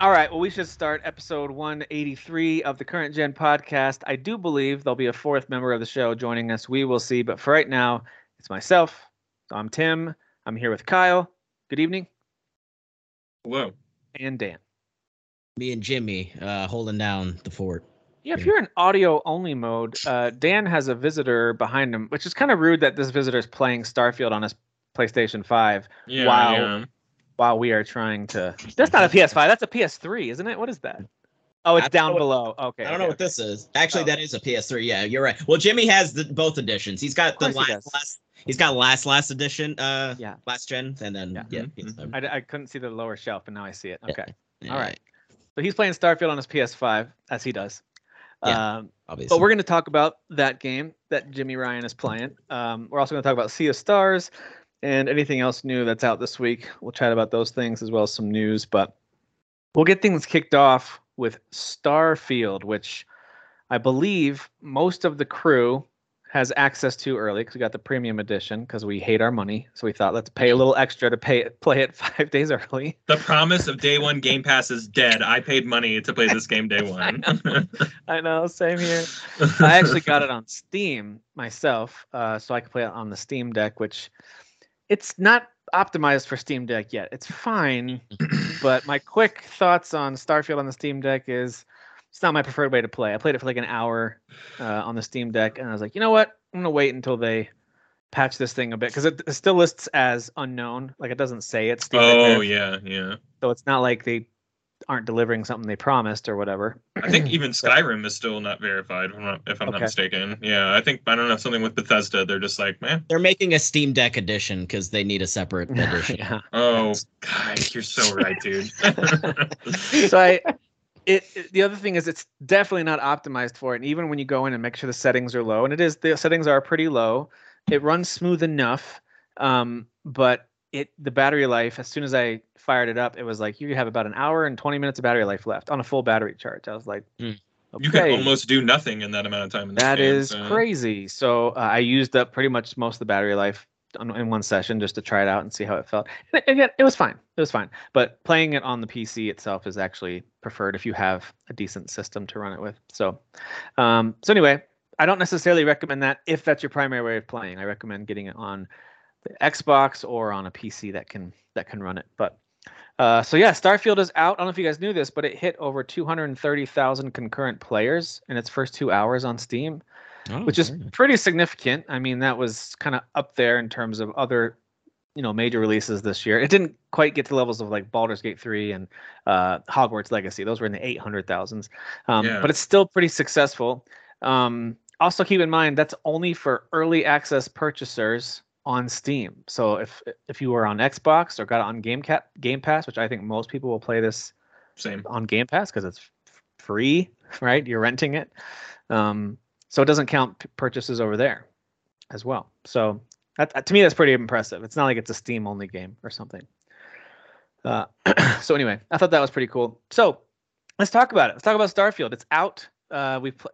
All right, well, we should start episode 183 of the Current Gen podcast. I do believe there'll be a fourth member of the show joining us. We will see. But for right now, it's myself. So I'm Tim. I'm here with Kyle. Good evening. Hello. And Dan. Me and Jimmy holding down the fort. Yeah, if you're in audio-only mode, Dan has a visitor behind him, which is kind of rude that this visitor is playing Starfield on his PlayStation 5 while we are trying to... That's not a PS5. That's a PS3, isn't it? What is that? Oh, it's down below. Okay. I don't know what this is. Actually, that is a PS3. Yeah, you're right. Well, Jimmy has both editions. He's got the last edition, last gen, and then... I couldn't see the lower shelf, but now I see it. Okay. Yeah. All right. So he's playing Starfield on his PS5, as he does. Yeah, obviously. But we're going to talk about that game that Jimmy Ryan is playing. We're also going to talk about Sea of Stars and anything else new that's out this week. We'll chat about those things as well as some news. But we'll get things kicked off with Starfield, which I believe most of the crew has access to early because we got the premium edition because we hate our money. So we thought, let's pay a little extra to play it 5 days early. The promise of day one Game Pass is dead. I paid money to play this game day one. I know, same here. I actually got it on Steam myself, so I could play it on the Steam Deck, which it's not optimized for Steam Deck yet. It's fine, but my quick thoughts on Starfield on the Steam Deck is... it's not my preferred way to play. I played it for like an hour on the Steam Deck, and I was like, you know what? I'm going to wait until they patch this thing a bit, because it still lists as unknown. Like, it doesn't say it's Steam Deck. Oh, yeah. So it's not like they aren't delivering something they promised or whatever. I think even Skyrim is still not verified, if I'm not mistaken. Yeah, I don't know, something with Bethesda. They're just like, man. They're making a Steam Deck edition because they need a separate edition. Yeah. Oh, God, you're so right, dude. So the other thing is it's definitely not optimized for it. And even when you go in and make sure the settings are low, and the settings are pretty low, it runs smooth enough. But the battery life, as soon as I fired it up, it was like, you have about an hour and 20 minutes of battery life left on a full battery charge. I was like, okay. You can almost do nothing in that amount of time. That is crazy. So I used up pretty much most of the battery life in one session just to try it out and see how it felt. And again, it was fine. But playing it on the PC itself is actually preferred if you have a decent system to run it with. So anyway, I don't necessarily recommend that if that's your primary way of playing. I recommend getting it on the Xbox or on a PC that can run it. But so yeah, Starfield is out. I don't know if you guys knew this, but it hit over 230,000 concurrent players in its first 2 hours on Steam. Which is pretty significant. I mean, that was kind of up there in terms of other, major releases this year. It didn't quite get to levels of like Baldur's Gate 3 and Hogwarts Legacy. Those were in the 800,000s. But it's still pretty successful. Also, keep in mind, that's only for early access purchasers on Steam. So if you were on Xbox or got it on Game Pass, which I think most people will play this on Game Pass because it's free, right? You're renting it. So it doesn't count purchases over there as well. So that, to me, that's pretty impressive. It's not like it's a Steam-only game or something. So anyway, I thought that was pretty cool. So let's talk about it. Let's talk about Starfield. It's out.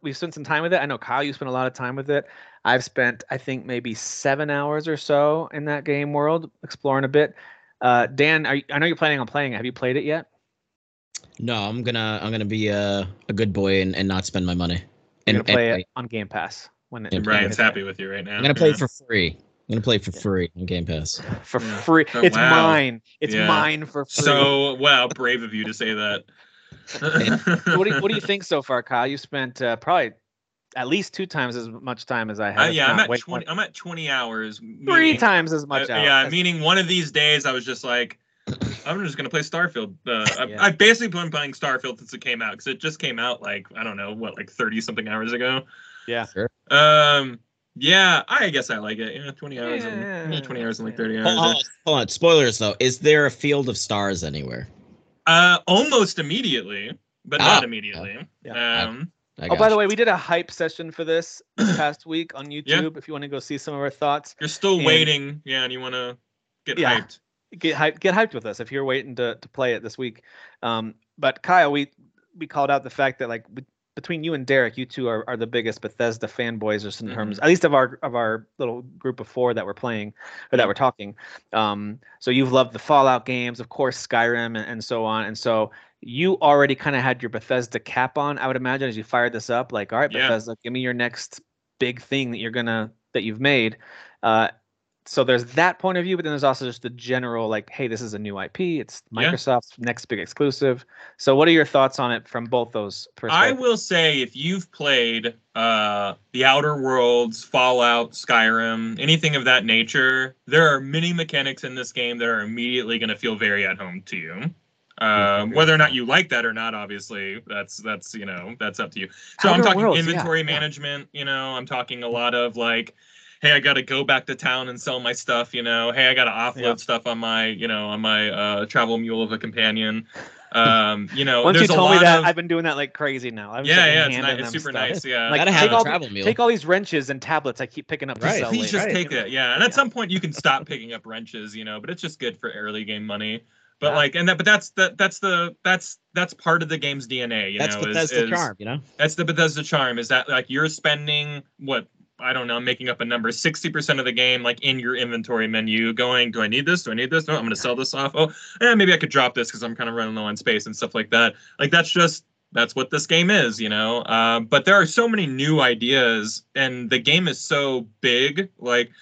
We've spent some time with it. I know, Kyle, you spent a lot of time with it. I've spent, I think, maybe 7 hours or so in that game world, exploring a bit. Dan, I know you're planning on playing it. Have you played it yet? No, I'm gonna be a good boy and not spend my money. I'm going to play it on Game Pass. Brian's happy with you right now. I'm going to play it for free. I'm going to play for free on Game Pass. For free. It's mine. It's mine for free. So, wow, brave of you to say that. What do you think so far, Kyle? You spent probably at least 2 times as much time as I have. I'm at 20 hours. 3 times as much hours. Yeah, meaning one of these days I was just like, I'm just gonna play Starfield. I've basically been playing Starfield since it came out because it just came out like I don't know what, like 30 something hours ago. Yeah. Sure. Yeah, I guess I like it. 20 hours. And 20 hours and like 30 hours. Hold on. Spoilers though. Is there a field of stars anywhere? Almost immediately, but not immediately. Yeah. By the way, we did a hype session for this past week on YouTube. Yeah. If you want to go see some of our thoughts. You're still waiting. Yeah, and you want to get hyped. Get hyped with us if you're waiting to play it this week. But Kyle, we called out the fact that between you and Derek, you two are the biggest Bethesda fanboys just in terms, at least of our little group of four that we're playing or that we're talking. So you've loved the Fallout games, of course, Skyrim and so on. And so you already kind of had your Bethesda cap on, I would imagine, as you fired this up. Like, all right, Bethesda, give me your next big thing that you're gonna, that you've made. So there's that point of view, but then there's also just the general, like, hey, this is a new IP. It's Microsoft's next big exclusive. So what are your thoughts on it from both those perspectives? I will say, if you've played The Outer Worlds, Fallout, Skyrim, anything of that nature, there are many mechanics in this game that are immediately going to feel very at home to you. Whether or not you like that or not, obviously, that's you know, that's up to you. So Outer I'm talking Worlds, inventory management, you know, I'm talking a lot of, like, hey, I got to go back to town and sell my stuff, you know. Hey, I got to offload stuff on my, you know, on my travel mule of a companion. You know, once there's you told a lot me that, of... I've been doing that like crazy now. It's super nice. Yeah, like, take all these wrenches and tablets I keep picking up. Right, to sell please just take that. Yeah, and at some point you can stop picking up wrenches, you know. But it's just good for early game money. But like, and that, but that's part of the game's DNA. You know, Bethesda charm. You know, that's the Bethesda charm. Is that like you're spending what? I don't know, I'm making up a number, 60% of the game, like, in your inventory menu, going, do I need this? Do I need this? No, I'm going to sell this off. Oh, maybe I could drop this because I'm kind of running low on space and stuff like that. Like, that's what this game is, you know? But there are so many new ideas, and the game is so big. Like,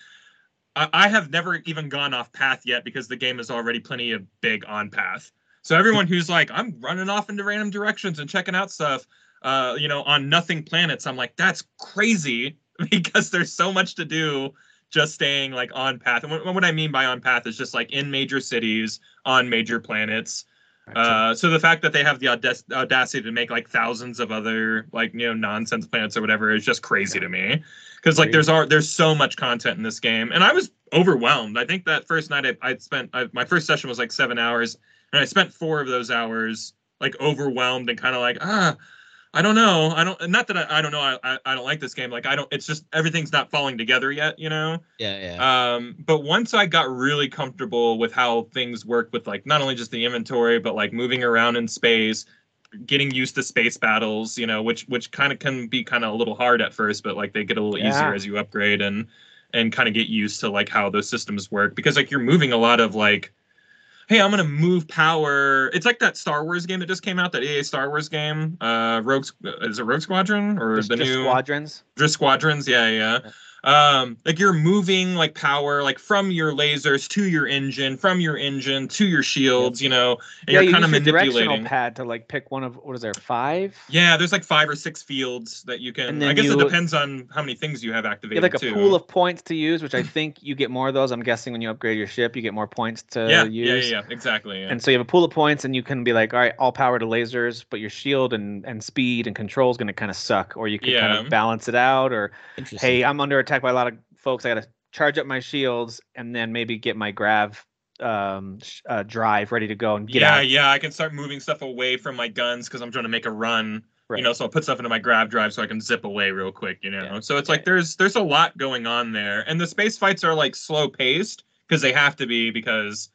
I have never even gone off path yet because the game is already plenty of big on path. So everyone who's like, I'm running off into random directions and checking out stuff, you know, on nothing planets, I'm like, that's crazy. Because there's so much to do just staying, like, on path. And what I mean by on path is just, like, in major cities, on major planets. So the fact that they have the audacity to make, like, thousands of other, like, you know, nonsense planets or whatever is just crazy to me. Because, like, there's so much content in this game. And I was overwhelmed. I think that first night I spent my first session was, like, 7 hours. And I spent 4 of those hours, like, overwhelmed and kind of like, I don't know. I don't like this game. Like, I don't, it's just, everything's not falling together yet, you know? Yeah. But once I got really comfortable with how things work with, like, not only just the inventory, but, like, moving around in space, getting used to space battles, you know, which kind of can be kind of a little hard at first, but, like, they get a little easier as you upgrade and kind of get used to, like, how those systems work. Because, like, you're moving a lot of, like, hey, I'm going to move power. It's like that Star Wars game that just came out, that EA Star Wars game. Is it Rogue Squadron? Or the new Squadrons? Just Squadrons, yeah. Like, you're moving, like, power, like, from your lasers to your engine, from your engine to your shields, you know. And you're kind of manipulating. You use your directional pad to, like, pick one of, what is there, 5? Yeah, there's, like, 5 or 6 fields that you can, I guess it depends on how many things you have activated, too. You have, like, a pool of points to use, which I think you get more of those. I'm guessing when you upgrade your ship, you get more points to use. Yeah, exactly. Yeah. And so you have a pool of points, and you can be like, all right, all power to lasers, but your shield and speed and control is going to kind of suck, or you can kind of balance it out, or, hey, I'm under attack by a lot of folks, I gotta charge up my shields and then maybe get my grav drive ready to go and get out. I can start moving stuff away from my guns because I'm trying to make a run, you know, so I'll put stuff into my grav drive so I can zip away real quick, you know. So it's like there's a lot going on there, and the space fights are, like, slow paced because they have to be, because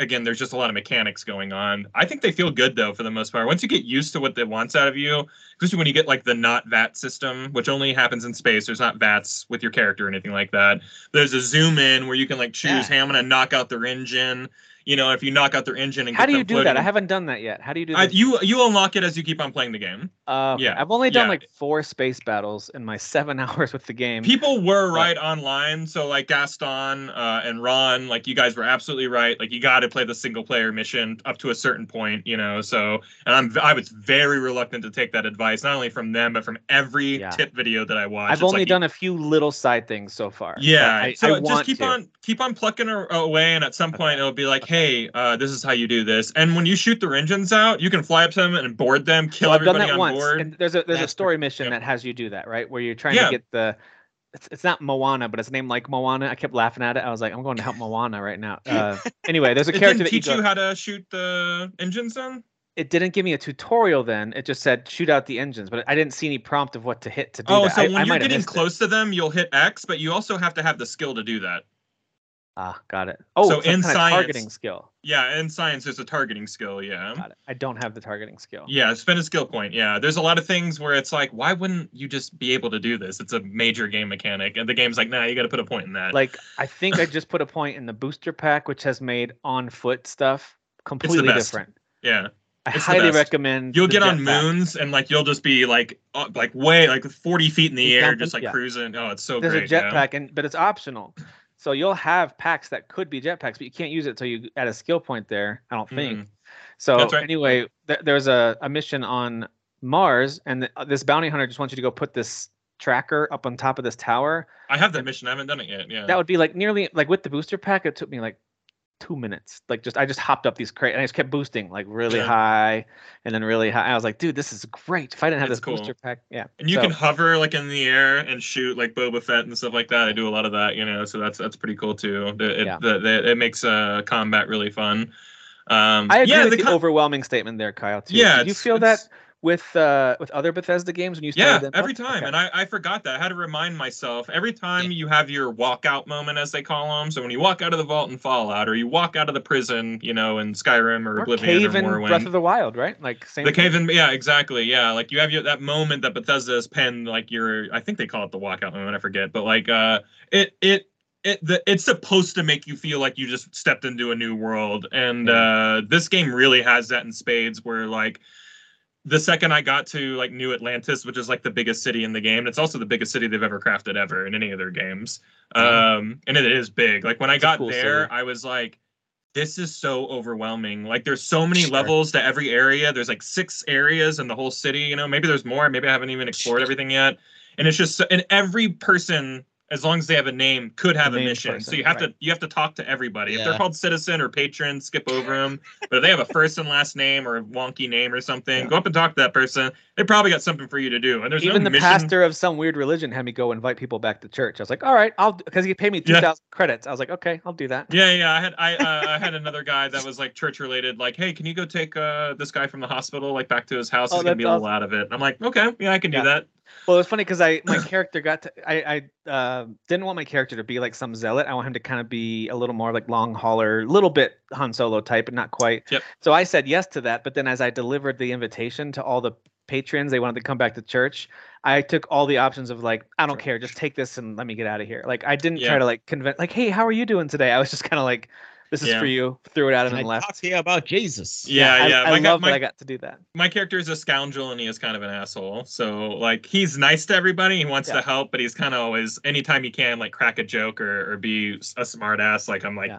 again, there's just a lot of mechanics going on. I think they feel good, though, for the most part. Once you get used to what they want out of you, especially when you get, like, the not-VAT system, which only happens in space. There's not VATs with your character or anything like that. There's a zoom-in where you can, like, choose, hey, I'm going to knock out their engine. You know, if you knock out their engine and get them floating. How do you do that? I haven't done that yet. How do you do that? You unlock it as you keep on playing the game. I've only done, like, 4 space battles in my 7 hours with the game. People were right online. So, like, Gaston and Ron, like, you guys were absolutely right. Like, you got to play the single-player mission up to a certain point, you know. So, and I was very reluctant to take that advice, not only from them, but from every tip video that I watched. I've only done a few little side things so far. Yeah. Keep on plucking her away, and at some point it'll be like, hey, this is how you do this. And when you shoot their engines out, you can fly up to them and board them, kill everybody on board. I've done that once. And there's a story mission that has you do that, right? Where you're trying to get the... It's not Moana, but it's named like Moana. I kept laughing at it. I was like, I'm going to help Moana right now. Anyway, there's a character that teach you how to shoot the engines then? It didn't give me a tutorial then. It just said, shoot out the engines. But I didn't see any prompt of what to hit to do that. Oh, so when you're getting close to them, you'll hit X, but you also have to have the skill to do that. Ah, got it. Oh, so in science, targeting skill. Yeah, in science, there's a targeting skill. Yeah, got it. I don't have the targeting skill. Yeah, spend a skill point. Yeah, there's a lot of things where it's like, why wouldn't you just be able to do this? It's a major game mechanic, and the game's like, nah, you got to put a point in that. Like, I think I just put a point in the booster pack, which has made on foot stuff completely different. Yeah. I highly recommend. You'll get on moons and like you'll just be like way like 40 feet in the air, just like cruising. Oh, it's so great. There's a jetpack, and but it's optional. So you'll have packs that could be jetpacks, but you can't use it till you at a skill point there. I don't think. So anyway, there's a mission on Mars, and this bounty hunter just wants you to go put this tracker up on top of this tower. I have that mission. I haven't done it yet. Yeah. That would be like nearly like with the booster pack. It took me like 2 minutes. Like just I just hopped up these crates and I just kept boosting like really high and then really high. I was like, dude, this is great. If I didn't have this booster pack, And you can hover like in the air and shoot like Boba Fett and stuff like that. I do a lot of that, you know. So that's pretty cool too. It makes combat really fun. I agree with the overwhelming statement there, Kyle. Too. Yeah, did you feel that? With other Bethesda games when you started them every time. Okay. And I forgot that. I had to remind myself. Every time you have your walkout moment, as they call them, so when you walk out of the vault in Fallout, or you walk out of the prison, you know, in Skyrim or Oblivion cave or Morrowind. Breath of the Wild, right? Like same thing. Cave in, yeah, exactly. Yeah, like you have that moment that Bethesda has penned, like your, I think they call it the walkout moment, I forget. But like it's supposed to make you feel like you just stepped into a new world. And this game really has that in spades where like, the second I got to like New Atlantis, which is like the biggest city in the game, and it's also the biggest city they've ever crafted ever in any of their games. And it is big. Like when I got there, I was like, this is so overwhelming. Like there's so many levels to every area. There's like 6 areas in the whole city. You know, maybe there's more. Maybe I haven't even explored everything yet. And it's just, and every person, as long as they have a name, could have a mission. Person, so you have to talk to everybody. Yeah. If they're called citizen or patron, skip over them. But if they have a first and last name or a wonky name or something, go up and talk to that person. They probably got something for you to do. And there's even no the pastor of some weird religion had me go invite people back to church. I was like, all right, I'll, because he paid me 2,000 credits. I was like, okay, I'll do that. Yeah, yeah. I had another guy that was like church related. Like, hey, can you go take this guy from the hospital like back to his house? He's gonna be awesome. A little out of it. And I'm like, okay, yeah, I can do that. Well, it's funny because my character got to, I didn't want my character to be like some zealot. I want him to kind of be a little more like long hauler, a little bit Han Solo type, but not quite. Yep. So I said yes to that. But then as I delivered the invitation to all the patrons, they wanted to come back to church. I took all the options of like, I don't care, just take this and let me get out of here. Like I didn't try to like convince, like, hey, how are you doing today? I was just kind of like, this is for you. Threw it out and left. Talk to you about Jesus. Yeah, yeah. I love that I got to do that. My character is a scoundrel and he is kind of an asshole. So like he's nice to everybody. He wants to help, but he's kind of always anytime he can like crack a joke or be a smart ass. Like I'm like,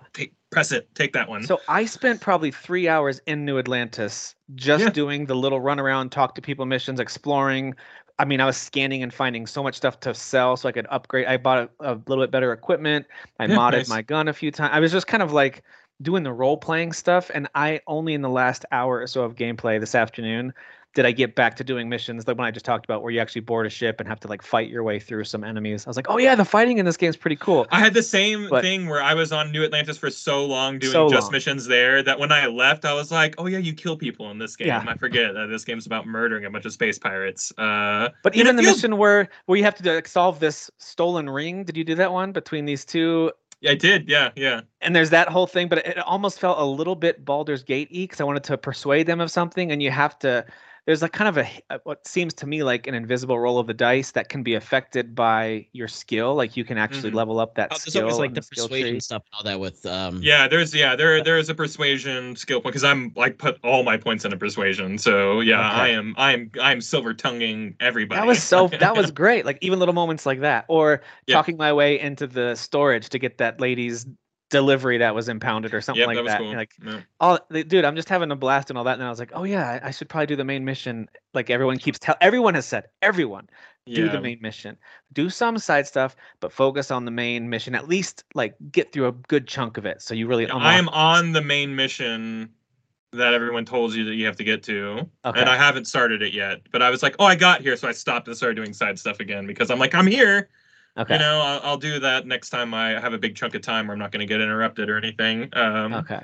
press it, take that one. So I spent probably 3 hours in New Atlantis just doing the little run around, talk to people missions, exploring. I mean, I was scanning and finding so much stuff to sell so I could upgrade. I bought a little bit better equipment. I modded my gun a few times. I was just kind of like doing the role-playing stuff. And I only in the last hour or so of gameplay this afternoon did I get back to doing missions like when I just talked about where you actually board a ship and have to like fight your way through some enemies. I was like, oh yeah, the fighting in this game is pretty cool. I had the same thing where I was on New Atlantis for so long doing missions there that when I left, I was like, oh yeah, you kill people in this game. Yeah. I forget that this game's about murdering a bunch of space pirates. But even the mission where you have to like, solve this stolen ring. Did you do that one between these two? Yeah, I did. Yeah, yeah. And there's that whole thing, but it almost felt a little bit Baldur's Gate-y because I wanted to persuade them of something and you have to... There's like kind of a what seems to me like an invisible roll of the dice that can be affected by your skill. Like you can actually level up that skill. There's always like the persuasion stuff and all that with. There's a persuasion skill point because I'm like put all my points into persuasion. So yeah, okay. I'm silver tonguing everybody. That was great. Like even little moments like that, or talking my way into the storage to get that lady's delivery that was impounded or something like that. Cool. Like, dude, I'm just having a blast and all that. And I was like, oh yeah, I should probably do the main mission. Like everyone keeps everyone has said, do the main mission, do some side stuff, but focus on the main mission. At least like get through a good chunk of it. So you really, I am on the main mission that everyone told you that you have to get to. Okay. And I haven't started it yet, but I was like, oh, I got here. So I stopped and started doing side stuff again, because I'm like, I'm here. Okay. You know, I'll do that next time I have a big chunk of time where I'm not going to get interrupted or anything. Okay.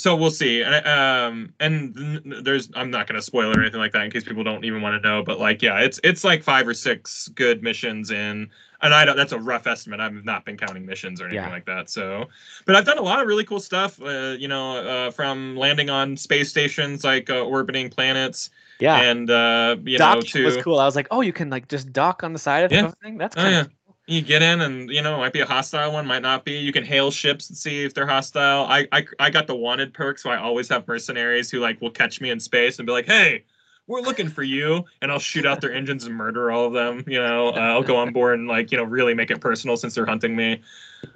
So we'll see. And I'm not going to spoil or anything like that in case people don't even want to know. But like, yeah, it's like 5 or 6 good missions in. And that's a rough estimate. I've not been counting missions or anything like that. So, but I've done a lot of really cool stuff, from landing on space stations, like orbiting planets. Yeah. And, you know, too. Docking was cool. I was like, oh, you can like just dock on the side of the thing. That's kind of cool. You get in and, you know, might be a hostile one, might not be. You can hail ships and see if they're hostile. I got the wanted perk, so I always have mercenaries who, like, will catch me in space and be like, hey, we're looking for you. And I'll shoot out their engines and murder all of them. You know, I'll go on board and, like, you know, really make it personal since they're hunting me.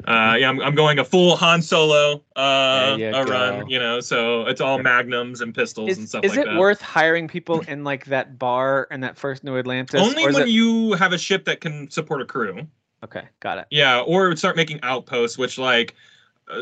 I'm going a full Han Solo run, you know, so it's all magnums and pistols and stuff like that. Is it worth hiring people in, like, that bar in that first New Atlantis? Only when you have a ship that can support a crew. Okay, got it. Yeah, or start making outposts, which, like,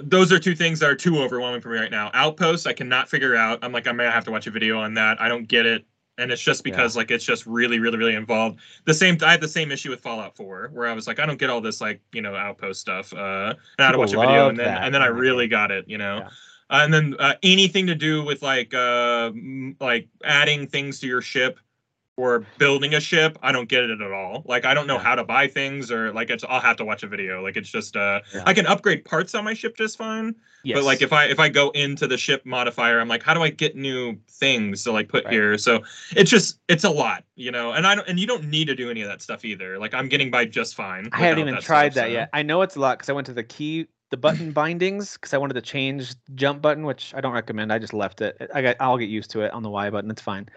those are two things that are too overwhelming for me right now. Outposts, I cannot figure out. I'm like, I may have to watch a video on that. I don't get it. And it's just because, like, it's just really, really, really involved. I had the same issue with Fallout 4, where I was like, I don't get all this, like, you know, outpost stuff. And I had to watch a video, and then I really got it, you know. Yeah. And then anything to do with, like adding things to your ship or building a ship, I don't get it at all. Like, I don't know how to buy things, or, like, I'll have to watch a video. Like, it's just, I can upgrade parts on my ship just fine. Yes. But, like, if I go into the ship modifier, I'm like, how do I get new things to, like, put here? So it's just, it's a lot, you know, and you don't need to do any of that stuff either. Like, I'm getting by just fine. I haven't even tried that yet. I know it's a lot because I went to the button bindings because I wanted to change jump button, which I don't recommend. I just left it. I'll get used to it on the Y button. It's fine.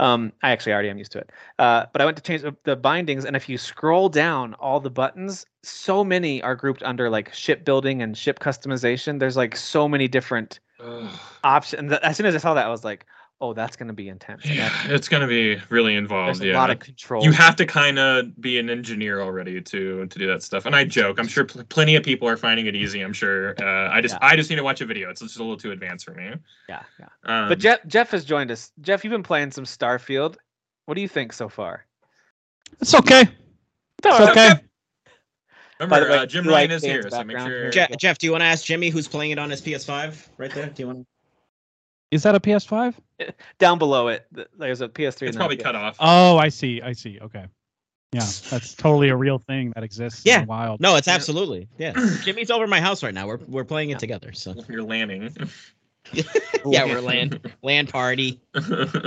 I actually already am used to it. But I went to change the bindings, and if you scroll down all the buttons, so many are grouped under, like, ship building and ship customization. There's, like, so many different options. As soon as I saw that, I was like, oh, that's going to be intense. Yeah, it's going to be really involved. There's a lot of control. You have to kind of be an engineer already to do that stuff. And I joke. I'm sure plenty of people are finding it easy, I'm sure. I just need to watch a video. It's just a little too advanced for me. Yeah. But Jeff has joined us. Jeff, you've been playing some Starfield. What do you think so far? It's okay. It's okay. Remember, Jim Ryan is here, so make sure. Jeff, do you want to ask Jimmy who's playing it on his PS5 right there? Do you want to? Is that a PS5? Down below it, there's a PS3. It's probably cut off. Oh, I see. Okay. Yeah, that's totally a real thing that exists in the wild. No, it's absolutely. Yeah. Jimmy's over my house right now. We're playing it together. So you're landing. Yeah, we're land party.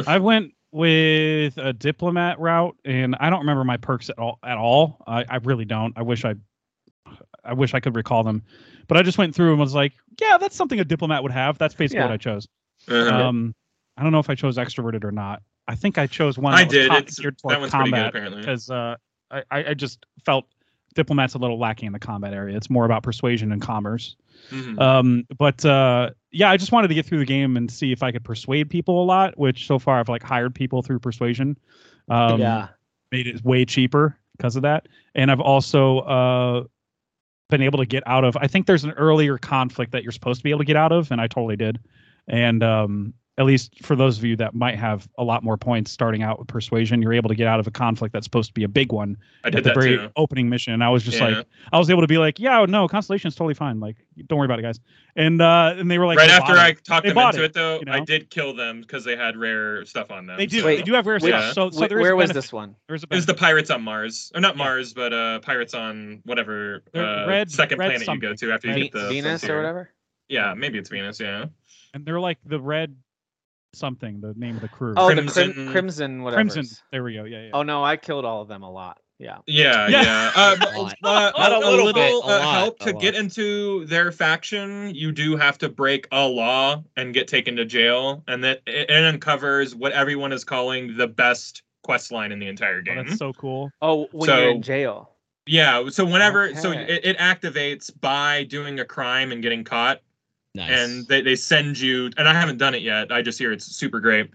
I went with a diplomat route, and I don't remember my perks at all. I really don't. I wish I could recall them. But I just went through and was like, yeah, that's something a diplomat would have. That's basically what I chose. I don't know if I chose extroverted or not. I think I chose one. I did. That one's pretty good, apparently. Because I just felt diplomats a little lacking in the combat area. It's more about persuasion and commerce. Mm-hmm. I just wanted to get through the game and see if I could persuade people a lot. Which so far I've like hired people through persuasion. Made it way cheaper because of that, and I've also been able to get out of. I think there's an earlier conflict that you're supposed to be able to get out of, and I totally did. And at least for those of you that might have a lot more points starting out with persuasion, you're able to get out of a conflict that's supposed to be a big one at the very opening mission. And I was just like, I was able to be like, yeah, no, Constellation's totally fine. Like, don't worry about it, guys. And they were like, right after I talked them into it, though, you know? I did kill them because they had rare stuff on them. They do have rare stuff. So where was this one? It was the Pirates on Mars. Or not Mars, but Pirates on whatever second planet you go to after you get the Venus or whatever? Yeah, maybe it's Venus, yeah. And they're like the red something, the name of the crew. Oh, Crimson, the Crimson whatever. Crimson, there we go, yeah. Oh, no, I killed all of them a lot. Yeah. To get into their faction, you do have to break a law and get taken to jail, and that it uncovers what everyone is calling the best quest line in the entire game. Oh, that's so cool. Oh, you're in jail. Yeah, so whenever, it activates by doing a crime and getting caught. Nice. And they send you, and I haven't done it yet. I just hear it's super great.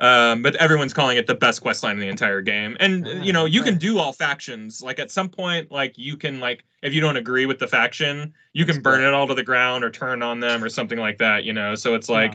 But everyone's calling it the best quest line in the entire game. And, you know, you can do all factions. Like, at some point, like, you can, like, if you don't agree with the faction, you can burn it all to the ground or turn on them or something like that, you know? So it's like,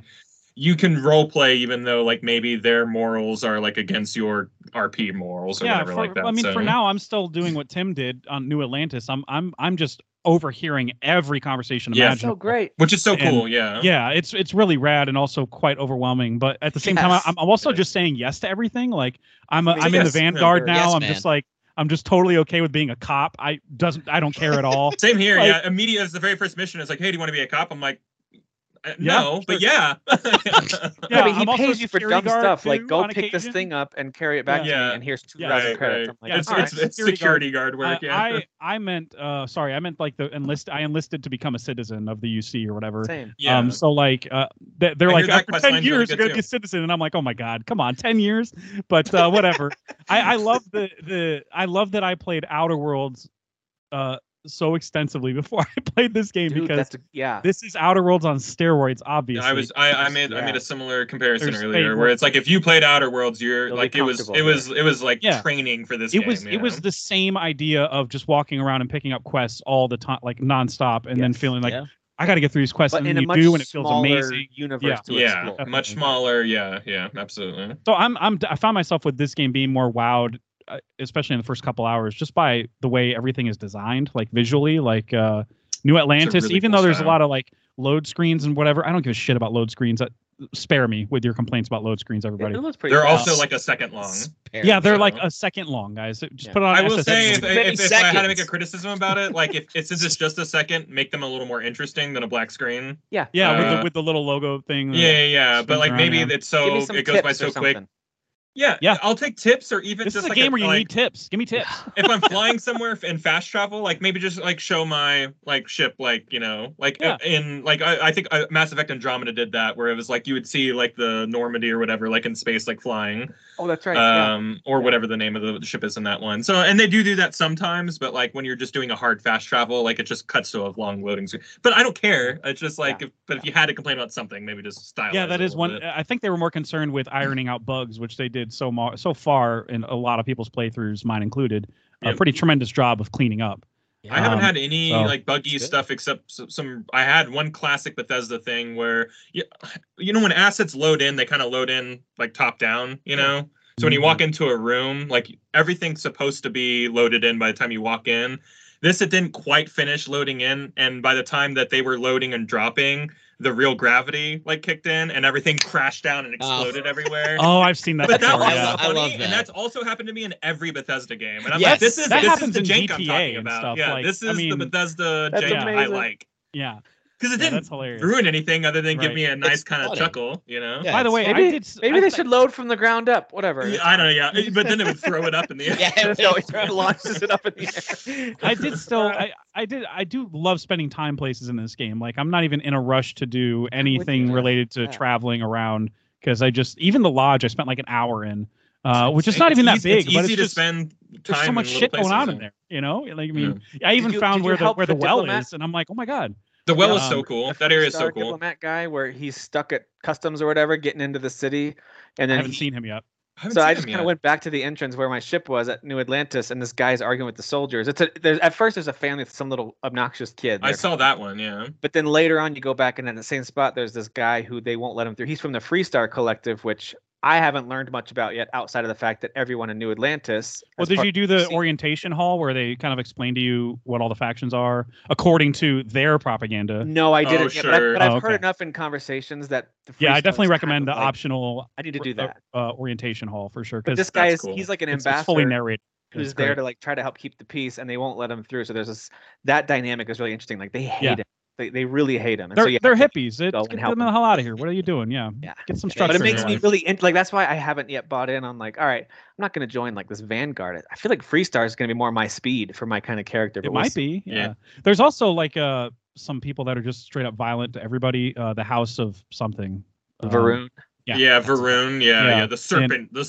you can role play even though, like, maybe their morals are, like, against your RP morals or whatever like that. I mean, for now, I'm still doing what Tim did on New Atlantis. I'm just overhearing every conversation imaginable. So great, which is so cool. It's really rad and also quite overwhelming, but at the same time I'm also just saying yes to everything. Like I'm in the Vanguard now. I'm just like, I'm just totally okay with being a cop. I don't care at all. Same here. Like, immediately as the very first mission is like, hey, do you want to be a cop? I'm like, No, but yeah. I mean, he pays you for dumb stuff. Too, like, go pick this thing up and carry it back to me, and here's 2,000 credits. Right. I'm like, it's security guard work. I meant like the enlist. I enlisted to become a citizen of the UC or whatever. Same. Yeah. So like, they're like, after 10 years, you're going to be a citizen. And I'm like, oh my God, come on, 10 years. But whatever. I love that I played Outer Worlds so extensively before I played this game, because this is Outer Worlds on steroids, obviously. Yeah, I made a similar comparison earlier where it's like, if you played Outer Worlds, you're like, it was like training for this game. It was the same idea of just walking around and picking up quests all the time, like nonstop, and then feeling like I got to get through these quests, but and then you do, and it feels amazing. Universe to explore. Much smaller. Yeah, absolutely. So I found myself with this game being more wowed, especially in the first couple hours, just by the way everything is designed, like visually, like New Atlantis, really even cool though there's a lot of like load screens and whatever. I don't give a shit about load screens. Spare me with your complaints about load screens, everybody. They're also like a second long. Like a second long, guys. Just put it on. I will say, if I had to make a criticism about it, like if this is just a second, make them a little more interesting than a black screen. Yeah, yeah, with the little logo thing. Yeah. But like maybe it's so it goes by so quick. Yeah, I'll take tips, or even this is a game where you need tips. Give me tips. If I'm flying somewhere and fast travel, like maybe just like show my like ship, like, you know, like in like I think Mass Effect Andromeda did that, where it was like you would see like the Normandy or whatever, like in space, like flying. Oh, that's right. Or whatever the name of the ship is in that one. So, and they do that sometimes, but like when you're just doing a hard fast travel, like it just cuts to a long loading screen. But I don't care. It's just like, if you had to complain about something, maybe just stylize. Yeah, that is one. I think they were more concerned with ironing out bugs, which they did so far in a lot of people's playthroughs, mine included, a pretty tremendous job of cleaning up. I haven't had any like buggy stuff, except some. I had one classic Bethesda thing where you know, when assets load in, they kind of load in like top down, you know. So when you walk into a room, like everything's supposed to be loaded in by the time you walk in. It didn't quite finish loading in, and by the time that they were loading and dropping, the real gravity like kicked in, and everything crashed down and exploded everywhere. Oh, I've seen that. But that was funny, I love that. And that's also happened to me in every Bethesda game. And I'm like, this is the jank I'm talking about. Stuff. Yeah, like, this is the Bethesda jank I like. Yeah. Because it didn't ruin anything other than give me a nice kind of chuckle, you know. Yeah, by the way, maybe they should load from the ground up, whatever. Yeah, I don't know, but then it would throw it up in the air. It launches it up in the air. I do love spending time places in this game. Like, I'm not even in a rush to do anything related to traveling around, because even the lodge I spent like an hour in, which is not even that big. It's easy to spend. There's so much shit going on in there, you know. Like, I mean, I even found where the well is, and I'm like, oh my God. The well is so cool. That area is so cool. Diplomat guy, where he's stuck at customs or whatever, getting into the city, and then I haven't seen him yet. So I just kind of went back to the entrance where my ship was at New Atlantis, and this guy's arguing with the soldiers. At first there's a family with some little obnoxious kid. I saw that one, yeah. But then later on, you go back, and in the same spot, there's this guy who they won't let him through. He's from the Freestar Collective, which I haven't learned much about yet, outside of the fact that everyone in New Atlantis. Well, did you do the orientation hall where they kind of explain to you what all the factions are according to their propaganda? No, I didn't. But I've heard enough in conversations that. I definitely recommend the optional. I need to do that orientation hall for sure. Because this guy is—he's like an ambassador. It's fully narrated. Who's there to like try to help keep the peace, and they won't let him through. So there's that dynamic is really interesting. Like, they hate him. They really hate him. And they're hippies. Get them the hell out of here. What are you doing? Yeah. Get some structure. But it makes me really like. That's why I haven't yet bought in. I'm like, all right, I'm not going to join like this Vanguard. I feel like Freestar is going to be more my speed for my kind of character. But it might be. Yeah. There's also like some people that are just straight up violent to everybody. The House of something. Varun. Varun. Yeah. The serpent worshippers. The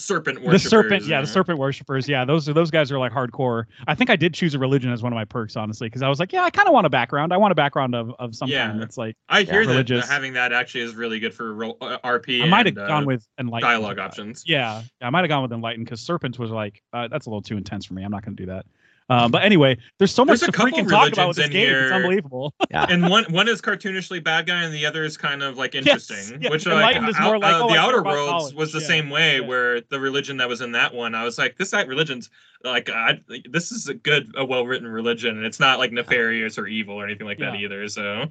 serpent worshippers. Yeah, those guys are like hardcore. I think I did choose a religion as one of my perks, honestly, because I was like, I kind of want a background. I want a background of something that's like I hear religious. That having that actually is really good for RP. I might have gone with Enlightened. Dialogue options. Yeah, I might have gone with Enlightened, because Serpent was like, that's a little too intense for me. I'm not going to do that. But anyway, there's so much to freaking talk about with this game. It's unbelievable. Yeah. And one is cartoonishly bad guy, and the other is kind of like interesting. Yes. Which is more like the Outer Worlds was the same way, where the religion that was in that one, I was like, this religion's like, this is a well-written religion, and it's not like nefarious or evil or anything like that either. So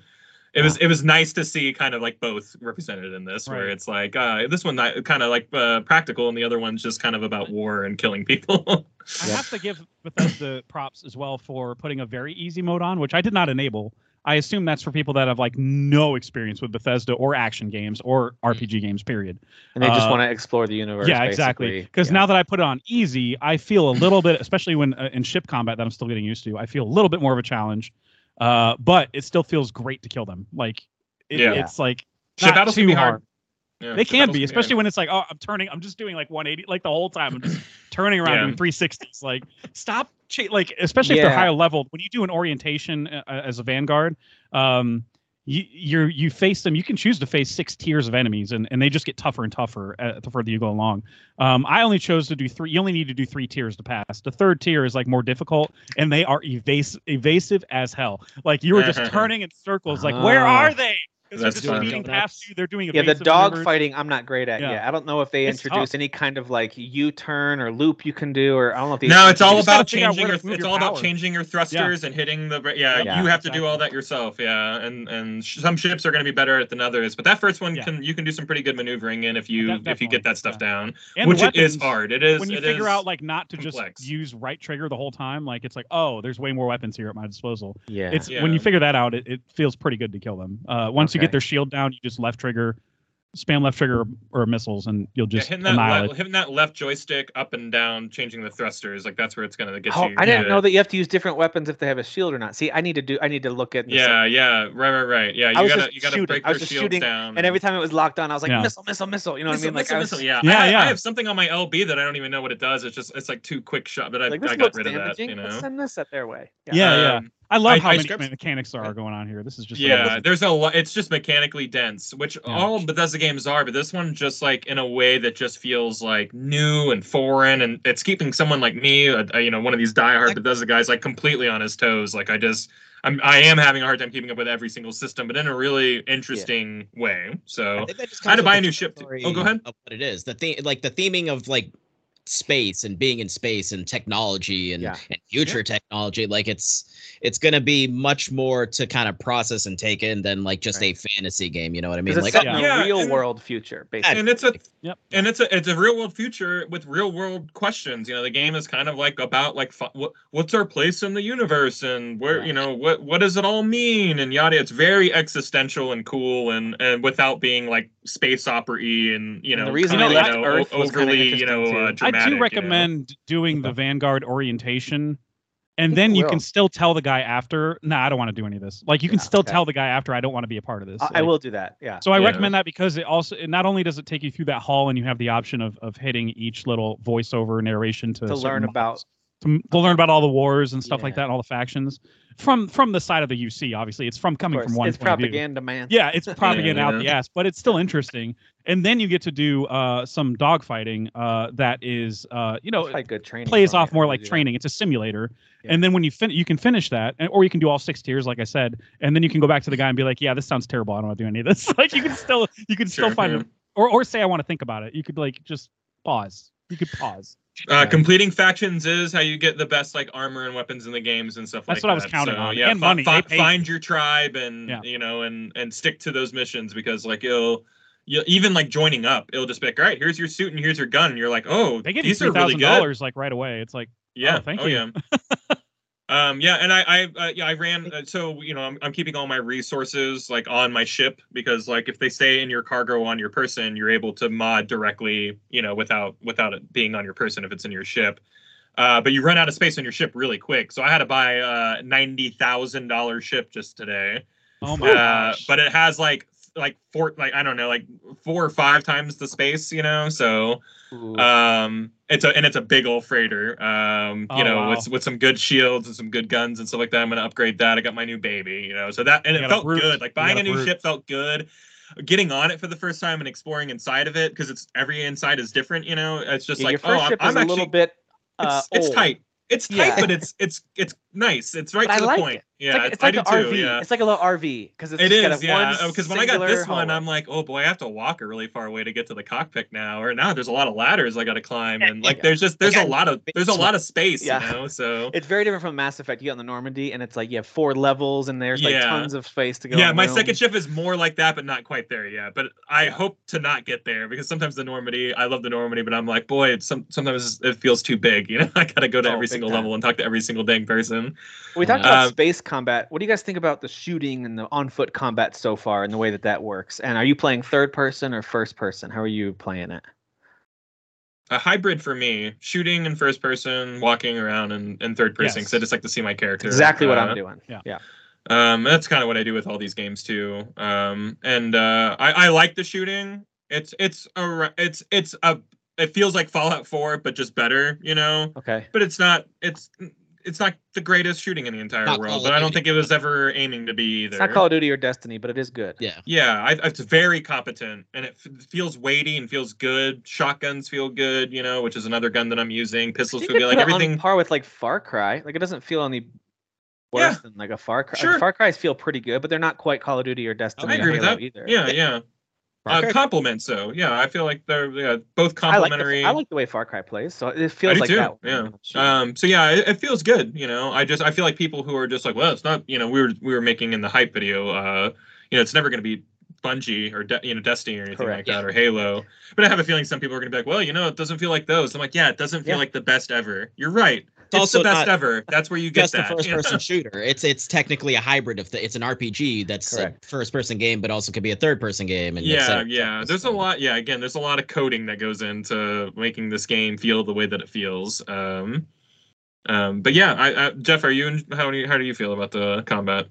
it was nice to see kind of like both represented in this, where it's like this one kind of like practical, and the other one's just kind of about war and killing people. I have to give Bethesda props as well for putting a very easy mode on, which I did not enable. I assume that's for people that have like no experience with Bethesda or action games or RPG games, period. And they just want to explore the universe. Yeah, exactly. Because now that I put it on easy, I feel a little bit, especially when in ship combat that I'm still getting used to, I feel a little bit more of a challenge. But it still feels great to kill them. Like it's like not too hard. Yeah, they can be, especially when it's like, oh, I'm just doing like 180, like the whole time I'm just turning around doing 360s. Like, stop, like, especially if they're higher leveled. When you do an orientation as a Vanguard, you face them. You can choose to face 6 tiers of enemies, and they just get tougher and tougher the further you go along. I only chose to do 3. You only need to do 3 tiers to pass. The third tier is like more difficult, and they are evasive as hell. Like you were just turning in circles. Like, where are they? That's they're just beating past you. They're doing the dog numbers. Fighting. I'm not great at. Yeah, I don't know if they introduce any kind of like U-turn or loop you can do, or I don't know if they. No, it's all about changing your thrusters and hitting the. You have to do all that yourself. Yeah, and some ships are going to be better at than others, but that first one you can do some pretty good maneuvering in if you get that stuff down, and which weapons, it is hard. It is when you figure out like not to just use right trigger the whole time. Like it's like, oh, there's way more weapons here at my disposal. Yeah, it's when you figure that out, it feels pretty good to kill them. Once you get their shield down, you just spam left trigger or missiles, and you'll just hitting that left joystick up and down, changing the thrusters, like that's where it's going to get you. I didn't know that you have to use different weapons if they have a shield or not. See, I need to look at. Right. Yeah, you gotta break their shields down. And every time it was locked on, I was like missile. You know what I mean? I have something on my LB that I don't even know what it does. It's like 2 quick shots, but I got rid of that. You know, let's send this up their way. I love how many mechanics are going on here. This is just there's a lot. It's just mechanically dense, which all Bethesda games are, but this one just like in a way that just feels like new and foreign, and it's keeping someone like me, one of these diehard Bethesda guys, like completely on his toes. Like I am having a hard time keeping up with every single system, but in a really interesting way. So I had to buy a new ship. Oh, go ahead. Of what it is, the theming of like space and being in space and technology and future technology, like it's gonna be much more to kind of process and take in than like just a fantasy game, you know what I mean? Like real world future, basically. And it's a real world future with real world questions. You know, the game is kind of like about like what's our place in the universe and where what does it all mean and yada. It's very existential and cool and without being like space opera-y and overly dramatic. I do recommend doing the Vanguard orientation, and then you can still tell the guy after, I don't want to do any of this. Like, you can still tell the guy after, I don't want to be a part of this. I will do that, So I recommend that because it not only does it take you through that hall and you have the option of hitting each little voiceover narration to learn about... To learn about all the wars and stuff like that, and all the factions from the side of the UC. Obviously, it's coming from one. It's propaganda, man. Yeah, it's propaganda out the ass, but it's still interesting. And then you get to do some dogfighting that is, good training plays off more like training. It's a simulator. Yeah. And then when you you can finish that, or you can do all 6 tiers, like I said, and then you can go back to the guy and be like, "Yeah, this sounds terrible. I don't want to do any of this." Like you can still find him, or say, "I want to think about it." You could like just pause. You could pause. Completing factions is how you get the best like armor and weapons in the games and stuff. That's like that. That's what I was counting on. Yeah, and money. Find your tribe and and stick to those missions, because like you'll even like joining up, it'll just be like, all right, here's your suit and here's your gun. And you're like, oh, they give you $3,000 like right away. It's like, thank you. Yeah. And I ran. So I'm keeping all my resources like on my ship, because like if they stay in your cargo on your person, you're able to mod directly, without it being on your person if it's in your ship. But you run out of space on your ship really quick. So I had to buy a $90,000 ship just today. Oh my gosh! But it has like 4 or 5 times the space, so it's a big old freighter, with some good shields and some good guns and stuff like that. I'm gonna upgrade that. I got my new baby, so that, and it felt good. Like buying a new ship felt good, getting on it for the first time and exploring inside of it, because it's every inside is different, it's just like, I'm actually a little bit it's tight. It's tight, but it's nice. It's right to the point. Yeah, it's like an RV. Yeah. It's like a little RV because it's got one. Because when I got this one, I'm like, oh boy, I have to walk a really far way to get to the cockpit now. Or now there's a lot of ladders I got to climb, and there's a lot of space. Yeah. So it's very different from Mass Effect. You get on the Normandy, and it's like you have 4 levels, and there's like tons of space to go. Yeah, my second ship is more like that, but not quite there yet. But I hope to not get there, because sometimes the Normandy, I love the Normandy, but I'm like, boy, sometimes it feels too big. I got to go to every single level and talk to every single dang person. them. We talked about space combat. What do you guys think about the shooting and the on-foot combat so far and the way that that works? And are you playing third person or first person? How are you playing it? A hybrid for me, shooting in first person, walking around in third person, because I just like to see my character. Exactly what I'm doing. Yeah. That's kind of what I do with all these games too. I like the shooting. It feels like Fallout 4, but just better, you know? Okay. But it's not the greatest shooting in the entire world, but I don't think it was ever aiming to be either. It's not Call of Duty or Destiny, but it is good. Yeah. Yeah, it's very competent, and it feels weighty and feels good. Shotguns feel good, you know, which is another gun that I'm using. Pistols feel good. Like everything on par with like Far Cry. Like it doesn't feel any worse than like a Far Cry. Sure. Like, Far Cries feel pretty good, but they're not quite Call of Duty or Destiny. I agree with that. Either. Yeah. Compliments though, I feel like they're both complimentary. I like the way Far Cry plays, so it feels like that. It feels good, you know. I feel like people who are just like, well, it's not, you know, we were making in the hype video, it's never going to be Bungie or Destiny or anything like that, or Halo. But I have a feeling some people are going to be like, well, you know, it doesn't feel like those. I'm like, yeah, it doesn't feel like the best ever. You're right. It's also the best ever. That's where you get that. It's a first-person shooter. It's technically a hybrid of it's an RPG that's a first-person game, but also could be a third-person game. And there's a lot. Yeah, again, there's a lot of coding that goes into making this game feel the way that it feels. Jeff, are you? How do you feel about the combat?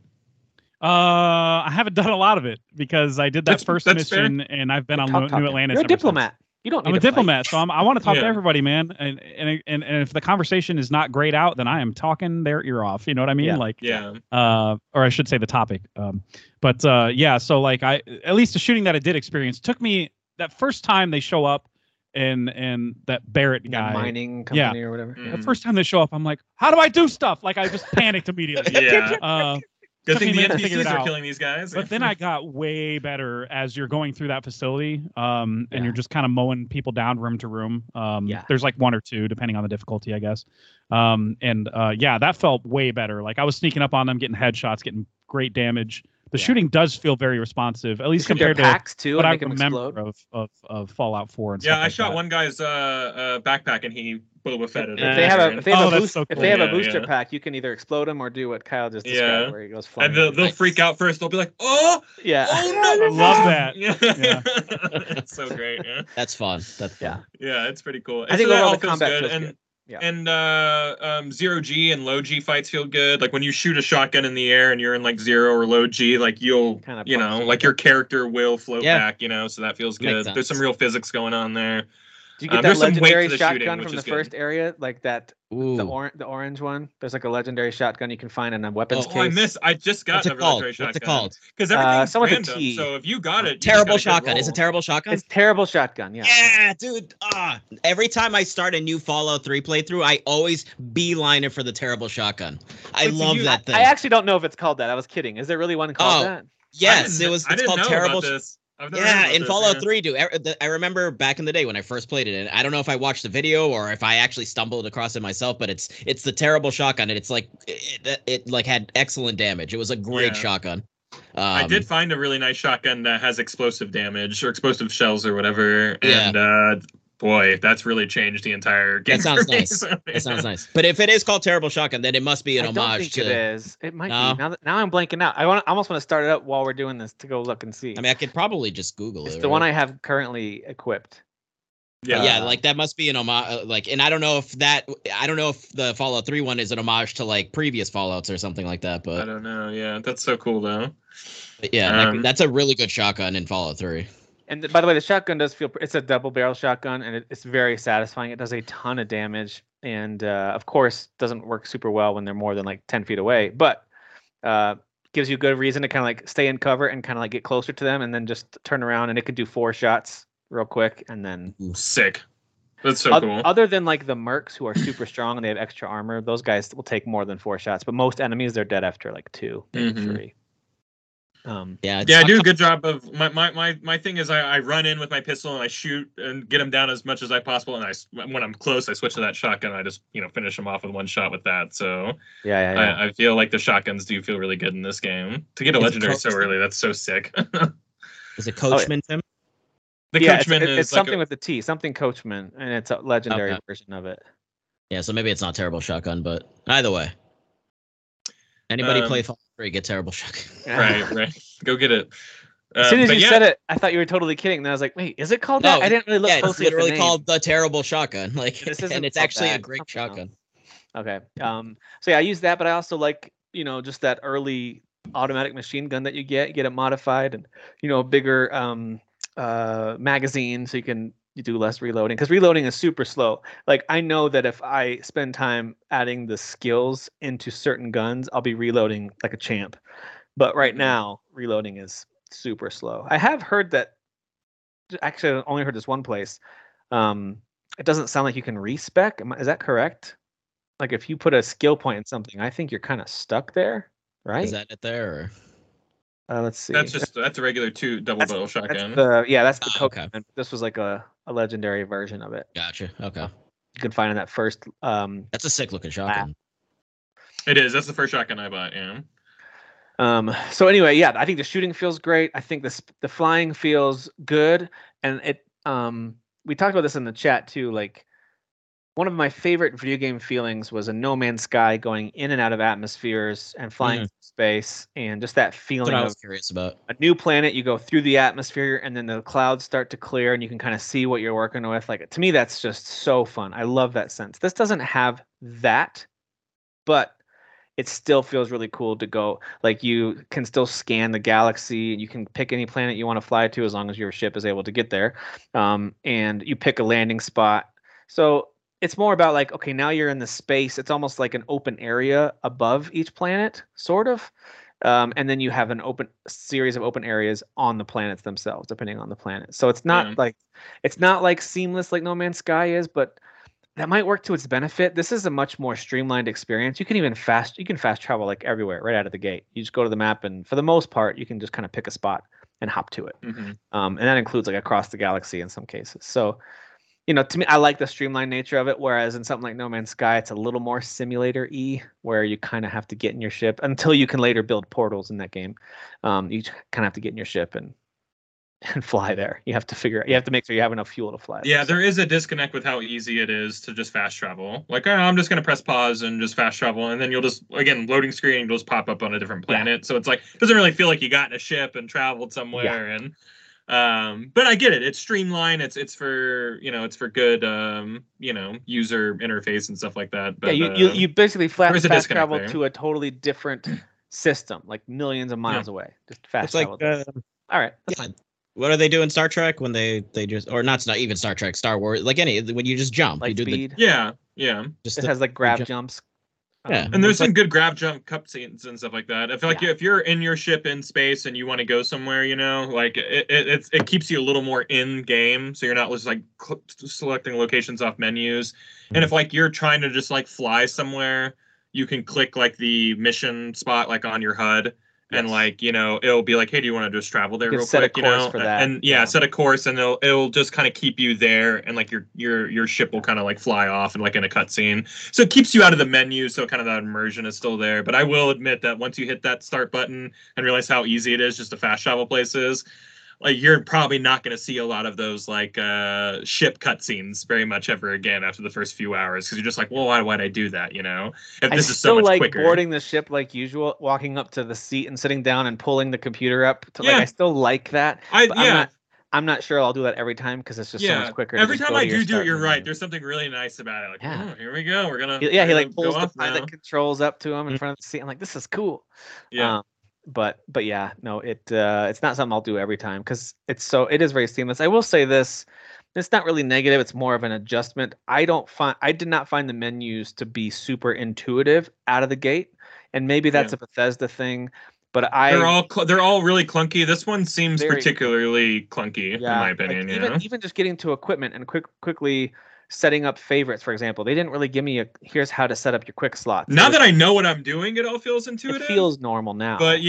I haven't done a lot of it because I did that first mission, and I've been on New Atlantis. You're a diplomat. You don't need I'm a diplomat, so I want to talk to everybody, man. And if the conversation is not grayed out, then I am talking their ear off. You know what I mean? Yeah. Or I should say the topic. At least the shooting that I did experience took me that first time they show up, and that Barrett guy, the mining company or whatever. Mm-hmm. The first time they show up, I'm like, how do I do stuff? Like I just panicked immediately. Good thing the NPCs are killing these guys. But then I got way better as you're going through that facility, and you're just kind of mowing people down room to room. There's like one or two, depending on the difficulty, I guess. That felt way better. Like I was sneaking up on them, getting headshots, getting great damage. The shooting does feel very responsive, at least compared to what I remember of Fallout 4. And stuff I shot one guy's backpack, and he Boba Fett. If they have a booster pack, you can either explode them or do what Kyle just described, where he goes flying. And they'll freak out first. They'll be like, oh no! I love that. It's so great. Yeah. That's fun. Yeah, it's pretty cool. I think overall the combat feels good. Yeah. And zero G and low G fights feel good. Like when you shoot a shotgun in the air and you're in like zero or low G, like your character will float back, you know, so that feels good. There's some real physics going on there. Do you get that legendary shotgun from the first area? Like that, the orange one? There's like a legendary shotgun you can find in a weapons case. I just got the legendary shotgun. What's it called? Because everything's random, so if you got it... Terrible shotgun. Is it terrible shotgun? It's terrible shotgun, yeah. Yeah, dude. Every time I start a new Fallout 3 playthrough, I always beeline it for the terrible shotgun. I love that thing. I actually don't know if it's called that. I was kidding. Is there really one called that? Yes, it was. It's called terrible shotgun. In Fallout 3, dude. I remember back in the day when I first played it, and I don't know if I watched the video or if I actually stumbled across it myself, but it's the terrible shotgun, and it's like it like had excellent damage. It was a great shotgun. I did find a really nice shotgun that has explosive damage or explosive shells or whatever, and boy, that's really changed the entire game. That sounds nice. That sounds nice. But if it is called terrible shotgun, then it must be an homage. I don't think it is. It might be. Now I'm blanking out. I almost want to start it up while we're doing this to go look and see. I mean, I could probably just Google it. It's the one I have currently equipped. Like that must be an homage. Like, and I don't know if the Fallout 3 one is an homage to like previous Fallouts or something like that. But I don't know. Yeah, that's so cool though. But that's a really good shotgun in Fallout 3. And by the way, the shotgun does feel... It's a double-barrel shotgun, and it's very satisfying. It does a ton of damage, and, of course, doesn't work super well when they're more than, like, 10 feet away, but gives you good reason to kind of, like, stay in cover and kind of, like, get closer to them and then just turn around, and it could do 4 shots real quick, and then... Sick. That's so cool. Other than, like, the mercs who are super strong and they have extra armor, those guys will take more than 4 shots, but most enemies, they're dead after, like, 2, maybe 3. I do a good job of my thing is I run in with my pistol and I shoot and get them down as much as I possible, and when I'm close I switch to that shotgun and I just finish them off with one shot with that. So I feel like the shotguns do feel really good in this game. To get a legendary so early, that's so sick. Is it Coachman, Tim? The Coachman it's like something with the T, something Coachman, and it's a legendary version of it. Yeah, so maybe it's not terrible shotgun, but either way. Anybody play Fallout 3 gets terrible shock. Right. Go get it. As soon as you said it, I thought you were totally kidding. And I was like, wait, is it called that? I didn't really look closely at the name. It's literally called the Terrible Shotgun. And it's actually a great shotgun. Okay. So yeah, I use that, but I also like, just that early automatic machine gun that you get. You get it modified and, a bigger magazine so you do less reloading, because reloading is super slow. Like, I know that if I spend time adding the skills into certain guns, I'll be reloading like a champ. But right now, reloading is super slow. I have heard that, actually, I only heard this one place. It doesn't sound like you can respec. Is that correct? Like, if you put a skill point in something, I think you're kind of stuck there, right? Is that it there? Or... let's see. That's a regular double barrel shotgun. That's the Coke. Okay. This was like a legendary version of it. Gotcha. Okay. You can find in that first. That's a sick looking shotgun. It is. That's the first shotgun I bought. Yeah. So anyway, yeah, I think the shooting feels great. I think the flying feels good, and it. We talked about this in the chat too. Like, one of my favorite video game feelings was a No Man's Sky, going in and out of atmospheres and flying through space, and just that feeling. That's what I was curious about. A new planet, you go through the atmosphere, and then the clouds start to clear, and you can kind of see what you're working with. Like, to me, that's just so fun. I love that sense. This doesn't have that, but it still feels really cool to go. Like, you can still scan the galaxy, and you can pick any planet you want to fly to as long as your ship is able to get there. And you pick a landing spot. So it's more about like, okay, now you're in the space. It's almost like an open area above each planet, sort of. And then you have an open series of open areas on the planets themselves, depending on the planet. So it's not like seamless like No Man's Sky is, but that might work to its benefit. This is a much more streamlined experience. You can even fast travel like everywhere right out of the gate. You just go to the map, and for the most part, you can just kind of pick a spot and hop to it. And that includes like across the galaxy in some cases. So, to me, I like the streamlined nature of it. Whereas in something like No Man's Sky, it's a little more simulator-y, where you kind of have to get in your ship until you can later build portals in that game. You kind of have to get in your ship and fly there. You have to make sure you have enough fuel to fly there. Yeah, there is a disconnect with how easy it is to just fast travel. Like, oh, I'm just going to press pause and just fast travel, and then you'll just, again, loading screen, you'll just pop up on a different planet. Yeah. So it's like, it doesn't really feel like you got in a ship and traveled somewhere. Yeah. And but I get it. It's streamlined. It's for, it's for good, user interface and stuff like that. But yeah, you basically fast travel to a totally different system, like millions of miles away. Just fast travel. Like, all right. That's fine. What do they do in Star Trek when they just, or not even Star Trek, Star Wars, like when you just jump, like you do speed. It has like grab jumps. Yeah, and there's some good grab jump cutscenes and stuff like that. I feel like if you're in your ship in space and you want to go somewhere, like it keeps you a little more in game, so you're not just like selecting locations off menus. And if like you're trying to just like fly somewhere, you can click like the mission spot like on your HUD. And like, it'll be like, hey, do you want to just travel there real quick? For that. And set a course, and it'll just kind of keep you there, and like your ship will kind of like fly off and like in a cutscene. So it keeps you out of the menu, so kind of that immersion is still there. But I will admit that once you hit that start button and realize how easy it is just to fast travel places, like you're probably not going to see a lot of those like ship cutscenes very much ever again after the first few hours, because you're just like, well, why would I do that? If this is so much quicker. Boarding the ship like usual, walking up to the seat and sitting down and pulling the computer up. I still like that. I'm not sure I'll do that every time, because it's just so much quicker. Every time I do it, you're right. There's something really nice about it. Like, oh, here we go. We're gonna. Yeah, he like pulls the pilot controls up to him in front of the seat. I'm like, this is cool. Yeah. But yeah, no, it's not something I'll do every time, because it is very seamless. I will say this, it's not really negative. It's more of an adjustment. I did not find the menus to be super intuitive out of the gate, and maybe that's a Bethesda thing. But they're all really clunky. This one seems particularly clunky, in my opinion. Like even just getting to equipment and quickly. Setting up favorites, for example, they didn't really give me here's how to set up your quick slots. Now that I know what I'm doing, it all feels intuitive. It feels normal now. But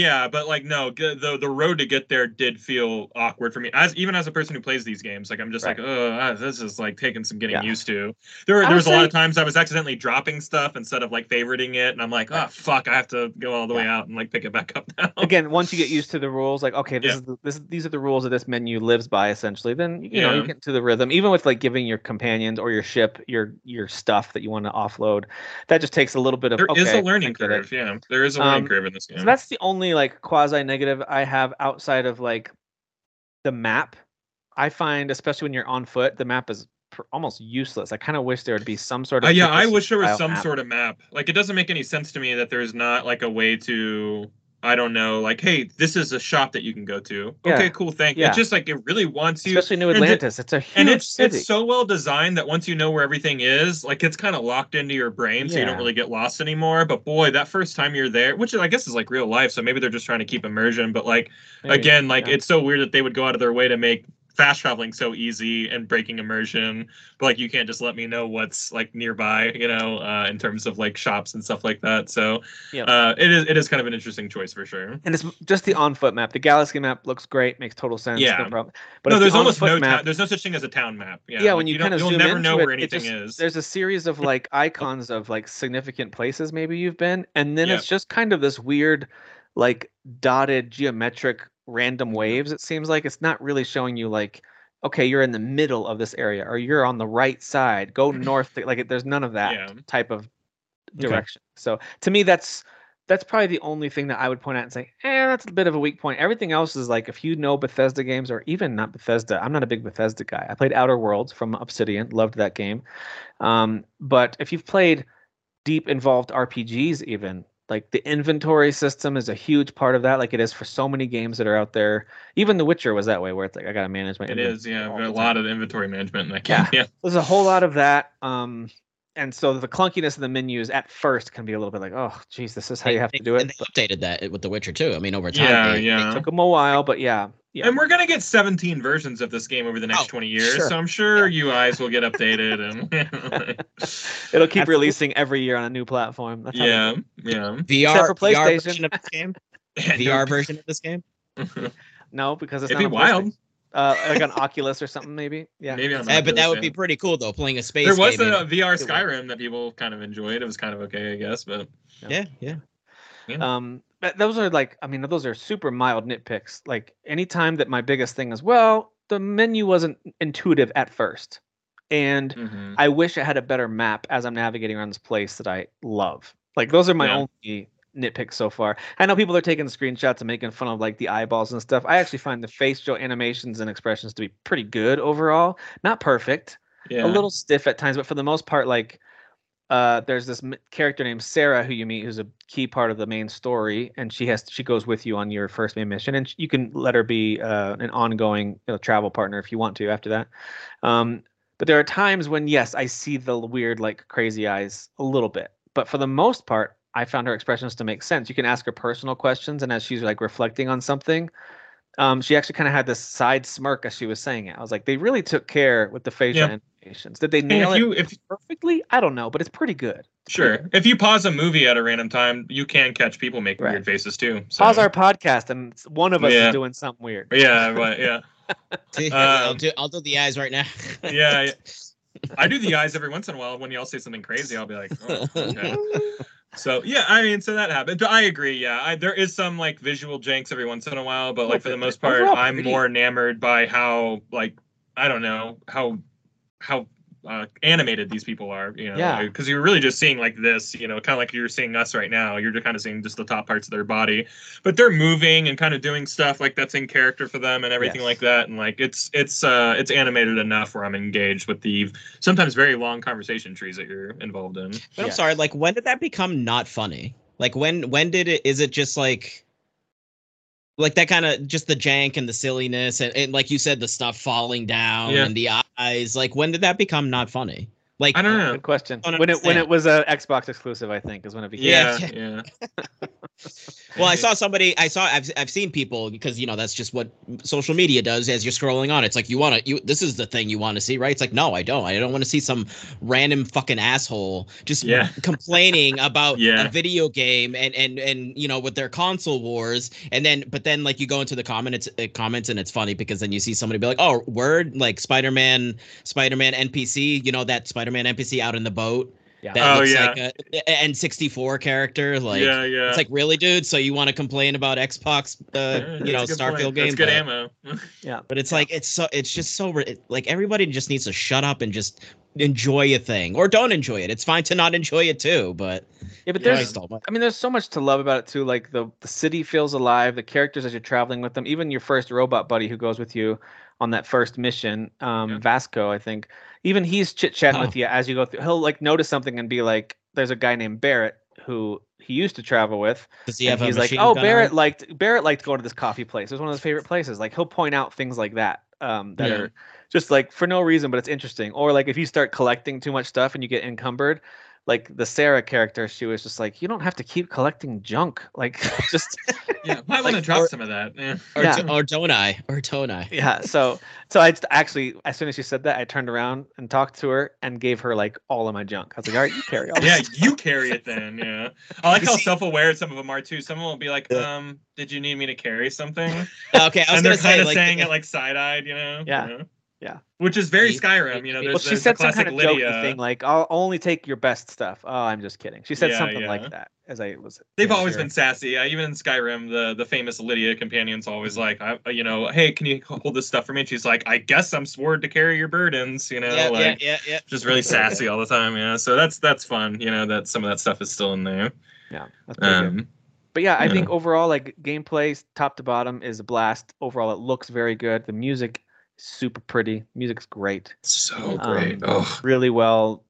like no, the road to get there did feel awkward for me. Even as a person who plays these games, like I'm just like, oh, this is like taking some getting used to. There was a lot of times I was accidentally dropping stuff instead of like favoriting it, and I'm like, oh fuck, I have to go all the way out and like pick it back up now. Again, once you get used to the rules, like okay, these are the rules that this menu lives by essentially. Then you know you get to the rhythm, even with like giving your companions or your ship, your stuff that you want to offload. That just takes a little bit of is a learning curve. Yeah, there is a learning curve in this game. So that's the only like quasi negative I have outside of like the map. I find, especially when you're on foot, the map is almost useless. I kind of wish there would be some sort of I wish there was some sort of map. Like, it doesn't make any sense to me that there's not like a way to, I don't know, like, hey, this is a shop that you can go to. Yeah. Okay, cool, thank you. Yeah. It's just like, it really wants you. Especially New Atlantis. It's a huge city. It's so well designed that once you know where everything is, like, it's kind of locked into your brain, so you don't really get lost anymore. But boy, that first time you're there, which I guess is like real life, so maybe they're just trying to keep immersion. But like, it's so weird that they would go out of their way to make fast traveling so easy and breaking immersion, but like, you can't just let me know what's like nearby, you know, in terms of like shops and stuff like that. So it is kind of an interesting choice for sure. And it's just the on foot map. The Galaxy map looks great, makes total sense. Yeah, no problem. But no, there's almost no map. There's no such thing as a town map. Yeah, yeah, like, when you kind of zoom never know where anything is. There's a series of like icons of like significant places maybe you've been, and then it's just kind of this weird, like dotted geometric random waves. It seems like it's not really showing you like, okay, you're in the middle of this area, or you're on the right side, go north. Like, there's none of that type of direction. Okay. So to me, that's probably the only thing that I would point out and say, that's a bit of a weak point. Everything else is like, if you know Bethesda games, or even not Bethesda, I'm not a big Bethesda guy. I played Outer Worlds from Obsidian, loved that game. But if you've played deep involved RPGs, even like the inventory system is a huge part of that. Like, it is for so many games that are out there. Even The Witcher was that way, where it's like, I got to manage my inventory. It is, yeah. A lot of inventory management in that game. Yeah. There's a whole lot of that. And so the clunkiness of the menus at first can be a little bit like, oh, geez, this is how you have to do it. And they updated that with The Witcher, too. I mean, over time. Yeah, it took them a while, but yeah. And we're going to get 17 versions of this game over the next 20 years. Sure. So I'm sure UIs will get updated. And it'll keep releasing every year on a new platform. That's VR, for PlayStation. VR version of this game? VR version of this game? No, because it's It'd be wild. Like an Oculus or something, maybe. Yeah. Maybe on Oculus, but that would be pretty cool, though, playing a space game. There was a VR Skyrim that people kind of enjoyed. It was kind of okay, I guess, but... Yeah. But those are like, I mean, those are super mild nitpicks. Like, anytime that my biggest thing is, well, the menu wasn't intuitive at first. And I wish it had a better map as I'm navigating around this place that I love. Like, those are my only nitpick so far. I know people are taking screenshots and making fun of like the eyeballs and stuff. I actually find the facial animations and expressions to be pretty good overall. Not perfect, a little stiff at times, but for the most part, like there's this character named Sarah who you meet, who's a key part of the main story, and she goes with you on your first main mission, and you can let her be an ongoing travel partner if you want to after that. But there are times when I see the weird like crazy eyes a little bit, but for the most part, I found her expressions to make sense. You can ask her personal questions, and as she's like reflecting on something, she actually kind of had this side smirk as she was saying it. I was like, they really took care with the facial animations. Did they nail it perfectly? I don't know, but it's pretty good. Sure. Pretty good. If you pause a movie at a random time, you can catch people making weird faces too. So. Pause our podcast, and one of us is doing something weird. I'll do the eyes right now. I do the eyes every once in a while. When y'all say something crazy, I'll be like, oh, okay. So, so that happened. I agree, there is some, like, visual janks every once in a while, but, like, for the most part, I'm more enamored by how, like, I don't know, how animated these people are, you know? Yeah. Because you're really just seeing, like, this, you know, kind of like you're seeing us right now. You're just kind of seeing just the top parts of their body. But they're moving and kind of doing stuff, like, that's in character for them and everything like that. And, like, it's animated enough where I'm engaged with the sometimes very long conversation trees that you're involved in. But I'm sorry, like, when did that become not funny? Like, when did it... Is it just, like that kind of just the jank and the silliness and like you said, the stuff falling down and the eyes, like when did that become not funny? Like, I don't know. Good question. When it was an Xbox exclusive, I think is when it became. Yeah. Well, I've seen people, because you know that's just what social media does. As you're scrolling on, it's like this is the thing you want to see, right? It's like, no, I don't want to see some random fucking asshole just complaining about a video game and you know, with their console wars, but then like you go into the comments and it's funny because then you see somebody be like, oh, word, like Spider-Man NPC, you know, that Spider-Man NPC out in the boat that looks like an N64 character. Like, it's like, really, dude? So you want to complain about Xbox, Starfield games? That's good ammo. But it's like, it's just so like everybody just needs to shut up and just enjoy a thing or don't enjoy it. It's fine to not enjoy it too, but yeah, but there's, I mean, there's so much to love about it too. Like the city feels alive, the characters as you're traveling with them, even your first robot buddy who goes with you on that first mission, Vasco, I think, even he's chit-chatting with you as you go through. He'll like notice something and be like, there's a guy named Barrett who he used to travel with. Does he have a machine gun? He's like, oh, Barrett liked going to this coffee place. It was one of his favorite places. Like he'll point out things like that that are just like for no reason, but it's interesting. Or like if you start collecting too much stuff and you get encumbered, like the Sarah character, she was just like, you don't have to keep collecting junk. Like just might want to drop some of that. Yeah. Or don't I? Or don't I? Yeah. So I actually, as soon as she said that, I turned around and talked to her and gave her like all of my junk. I was like, all right, you carry all. Yeah, you carry it then. Yeah. I like how self-aware some of them are too. Some of them will be like, did you need me to carry something? Okay. I was and they're kind of like, saying it like side-eyed, you know? Yeah. You know? Yeah, which is very Skyrim, you know. Well, she said some kind of jokey thing like, "I'll only take your best stuff." Oh, I'm just kidding. She said something like that. As I was, they've always been sassy. Even in Skyrim, the famous Lydia companion's always like, you know, hey, can you hold this stuff for me? And she's like, I guess I'm sworn to carry your burdens. You know, just really sassy all the time. Yeah, so that's fun. You know, that some of that stuff is still in there. Yeah, that's pretty good. But yeah, I think overall, like gameplay top to bottom is a blast. Overall, it looks very good. The music. Super pretty. Music's great. So great. Really well.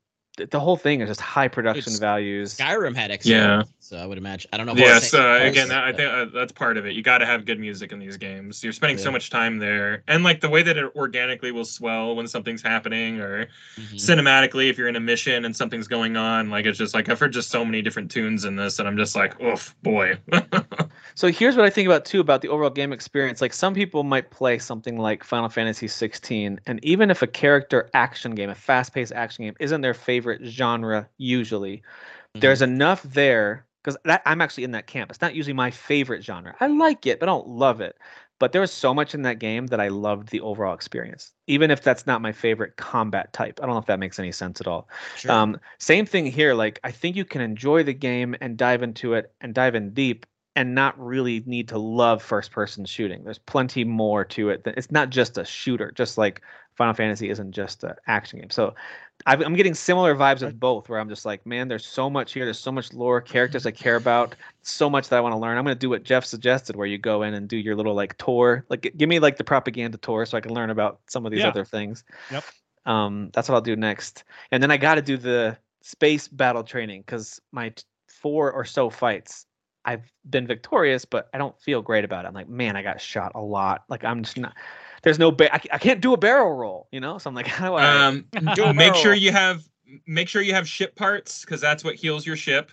The whole thing is just high production values. Skyrim had extra. Yeah. So I would imagine. I don't know. Yeah. So again, I think that's part of it. You got to have good music in these games. You're spending so much time there, and like the way that it organically will swell when something's happening, or cinematically if you're in a mission and something's going on. Like it's just like I've heard just so many different tunes in this, and I'm just like, oof, boy. So here's what I think about too about the overall game experience. Like some people might play something like Final Fantasy 16, and even if a character action game, a fast-paced action game, isn't their favorite genre, usually there's enough there because I'm actually in that camp. It's not usually my favorite genre. I like it, but I don't love it. But there was so much in that game that I loved the overall experience, even if that's not my favorite combat type. I don't know if that makes any sense at all. Sure. Same thing here. Like I think you can enjoy the game and dive into it and dive in deep and not really need to love first-person shooting. There's plenty more to it. It's not just a shooter, just like Final Fantasy isn't just an action game. So I'm getting similar vibes of both, where I'm just like, man, there's so much here. There's so much lore, characters I care about, so much that I want to learn. I'm going to do what Jeff suggested, where you go in and do your little like tour. Like, give me like the propaganda tour so I can learn about some of these other things. Yep. That's what I'll do next. And then I got to do the space battle training because my 4 or so fights, I've been victorious, but I don't feel great about it. I'm like, man, I got shot a lot. Like, I'm just not. There's no. I can't do a barrel roll, you know. So I'm like, how do I? Make sure you have ship parts because that's what heals your ship.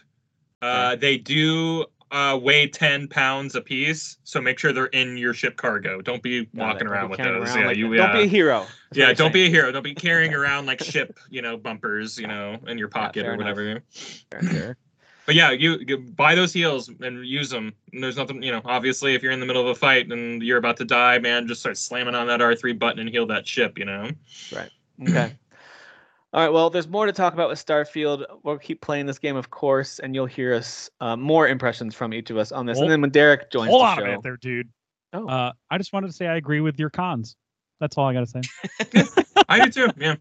They do weigh 10 pounds a piece, so make sure they're in your ship cargo. Don't be walking around with those. Around don't be a hero. Yeah, don't be a hero. Don't be carrying around like ship, you know, bumpers, you know, in your pocket or whatever. Fair. But yeah, you buy those heals and use them. And there's nothing, you know, obviously, if you're in the middle of a fight and you're about to die, man, just start slamming on that R3 button and heal that ship, you know? Right. Okay. All right, well, there's more to talk about with Starfield. We'll keep playing this game, of course, and you'll hear us more impressions from each of us on this. And then when Derek joins the show. Hold on a minute there, dude. Oh. I just wanted to say I agree with your cons. That's all I got to say. I do too, yeah.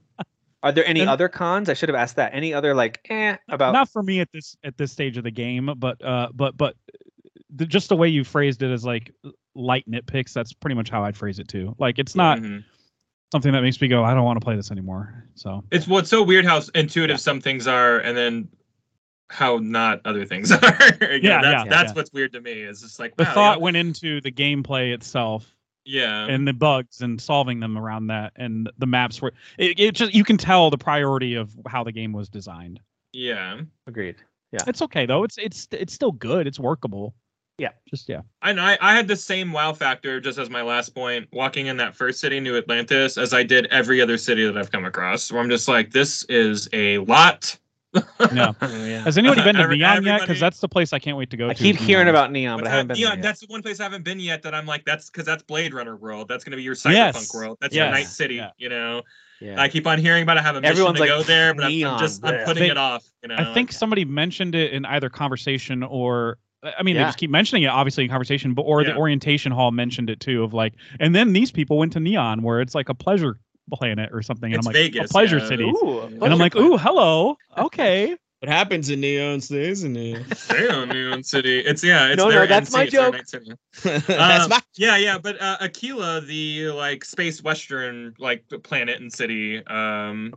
Are there any other cons? I should have asked that. Any other like about? Not for me at this stage of the game, but just the way you phrased it is like light nitpicks. That's pretty much how I'd phrase it too. Like it's not something that makes me go, I don't want to play this anymore. So it's what's so weird how intuitive some things are, and then how not other things are. That's what's weird to me. Is just like the thought went into the gameplay itself. Yeah, and the bugs and solving them around that, and the maps were it just you can tell the priority of how the game was designed. Yeah, agreed. Yeah, it's okay though. It's still good. It's workable. Yeah, I know. I had the same wow factor just as my last point. Walking in that first city, New Atlantis, as I did every other city that I've come across, where I'm just like, this is a lot. No. Has anybody been to Neon yet? Because that's the place I can't wait to go to. I keep hearing about Neon, but I haven't been there yet. That's the one place I haven't been yet that I'm like, that's because that's Blade Runner world. That's going to be your cyberpunk world. That's your night city, you know? Yeah. I keep on hearing about it. I have a mission to go there, but I'm putting it off. You know? I think somebody mentioned it in either conversation or... I mean, they just keep mentioning it, obviously, in conversation, but the orientation hall mentioned it, too, of like... And then these people went to Neon, where it's like a pleasure planet or something. And it's I'm like, Vegas, a pleasure city. Ooh, and pleasure I'm like, planet. Ooh, hello. Okay. What happens in Neon stays in Neon. Damn, Neon City. It's no, that's my joke. But Aquila, the like space western like planet and city,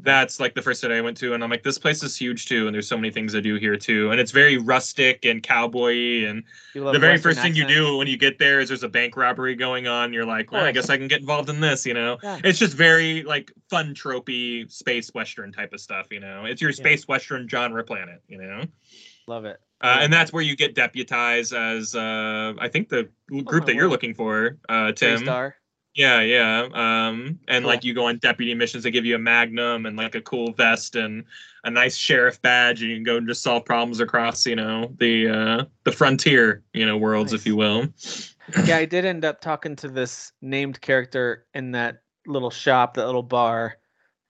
that's like the first city I went to, and I'm like, this place is huge too, and there's so many things to do here too, and it's very rustic and cowboy. And the very first thing you do when you get there is there's a bank robbery going on. You're like, well, I guess I can get involved in this, you know? Yeah. It's just very like fun tropey space western type of stuff, you know? It's your space western genre play. Planet, you know, love it. And that's where you get deputized as I think the group that you're looking for, Tim. Star. Like you go on deputy missions. They give you a magnum and like a cool vest and a nice sheriff badge, and you can go and just solve problems across, you know, the frontier, you know, worlds, if you will. Yeah, I did end up talking to this named character in that little shop, that little bar,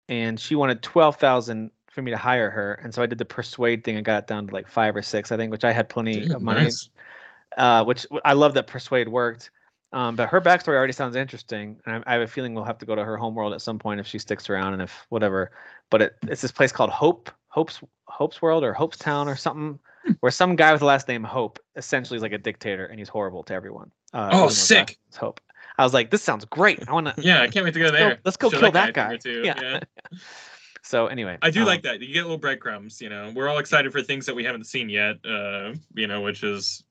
and she wanted 12,000 for me to hire her, and so I did the persuade thing and got it down to like 5 or 6, I think, which I had plenty of money. Nice. Which I love that persuade worked. But her backstory already sounds interesting, and I have a feeling we'll have to go to her homeworld at some point if she sticks around and if whatever. But it's this place called Hope's World or Hope's Town or something, where some guy with the last name Hope essentially is like a dictator, and he's horrible to everyone. Sick! It's Hope. I was like, this sounds great. I want to. Yeah, I can't wait to go there. Let's go kill that guy. Yeah. So anyway, I do like that. You get little breadcrumbs, you know, we're all excited for things that we haven't seen yet, you know, which is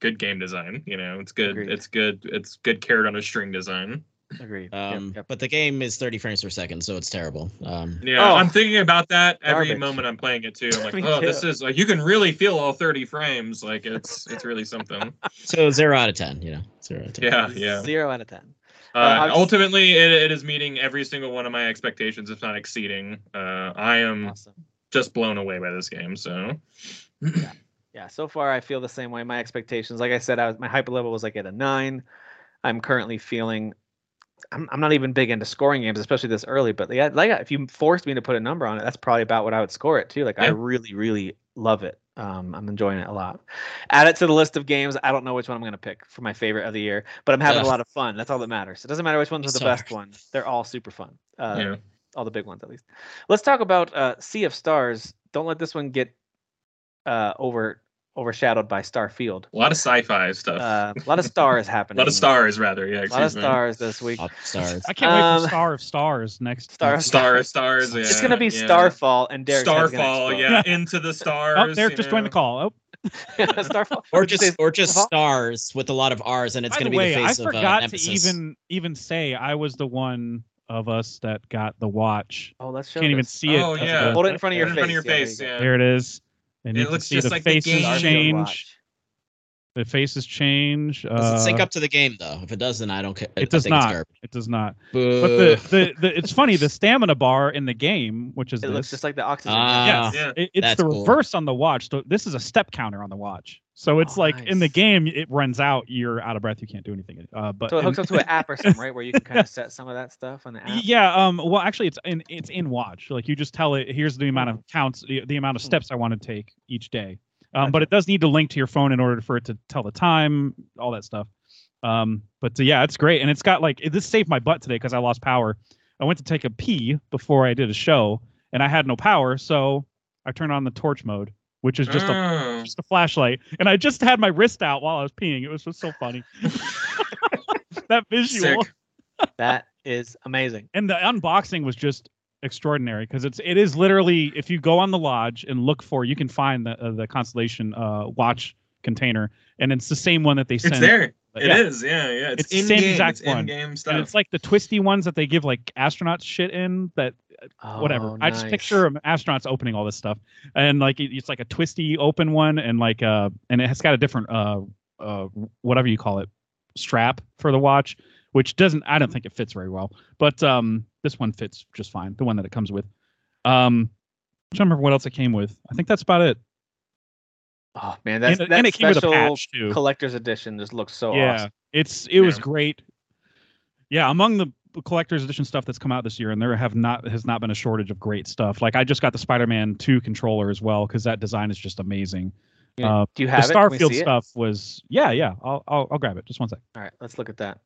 good game design. You know, it's good. Agreed. It's good. It's good carrot on a string design. Agreed. But the game is 30 frames per second, so it's terrible. I'm thinking about that every moment I'm playing it too. I'm like, this is like, you can really feel all 30 frames. Like it's really something. So 0 out of 10, you know, 0 out of 10. Yeah. 0 out of 10. Ultimately, it is meeting every single one of my expectations, if not exceeding. I am just blown away by this game. So, yeah. So far, I feel the same way. My expectations, like I said, my hyper level was like at a 9. I'm currently feeling. I'm not even big into scoring games, especially this early. But like if you forced me to put a number on it, that's probably about what I would score it too. Like I really, really love it. I'm enjoying it a lot. Add it to the list of games. I don't know which one I'm going to pick for my favorite of the year, but I'm having a lot of fun. That's all that matters. It doesn't matter which ones are the best ones. They're all super fun. All the big ones, at least. Let's talk about Sea of Stars. Don't let this one get overshadowed by Starfield. A lot of sci-fi stuff. A lot of stars happening. A lot of stars, rather. Yeah, a lot of stars this week. Stars. I can't wait for Star of Stars next. Star of Stars. Yeah, it's gonna be Starfall and Derek. Starfall. Yeah, into the stars. Oh, Derek just joined the call. Starfall. Or just stars with a lot of R's, and it's gonna be the face of. I forgot to even say I was the one of us that got the watch. Oh, let's show. Can't even see it. Oh yeah. Hold it in front of your face. There it is. And it looks just like the game change. The faces change. Does it sync up to the game though? If it doesn't, I don't care. It does not. Boo. But the it's funny. The stamina bar in the game, which is it looks just like the oxygen. It's the reverse on the watch. So this is a step counter on the watch. So it's like in the game, it runs out. You're out of breath. You can't do anything. So it hooks up to an app or something, right? Where you can kind of set some of that stuff on the app. Yeah. Well, actually, it's in watch. Like you just tell it, here's the amount of counts, the amount of steps I want to take each day. But it does need to link to your phone in order for it to tell the time, all that stuff. But yeah, it's great, and it's got like this saved my butt today because I lost power. I went to take a pee before I did a show, and I had no power, so I turned on the torch mode. Which is just a flashlight. And I just had my wrist out while I was peeing. It was just so funny. That visual. Sick. That is amazing. And the unboxing was just extraordinary because it is literally, if you go on the lodge and look for, you can find the Constellation watch container. And it's the same one that they sent. It's there. It is. It's the same exact one. In-game stuff. And it's like the twisty ones that they give like astronauts shit in that. Whatever. Nice. I just picture astronauts opening all this stuff, and like it's like a twisty open one, and like and it has got a different whatever you call it strap for the watch, which I don't think it fits very well, but this one fits just fine. The one that it comes with. I don't remember what else it came with. I think that's about it. Oh man, that special collector's edition just looks so awesome. It was great. Yeah, among the collector's edition stuff that's come out this year, and there has not been a shortage of great stuff. Like I just got the Spider-Man 2 controller as well, because that design is just amazing. Yeah. Do you have the Starfield stuff? Was I'll grab it. Just one sec. All right, let's look at that.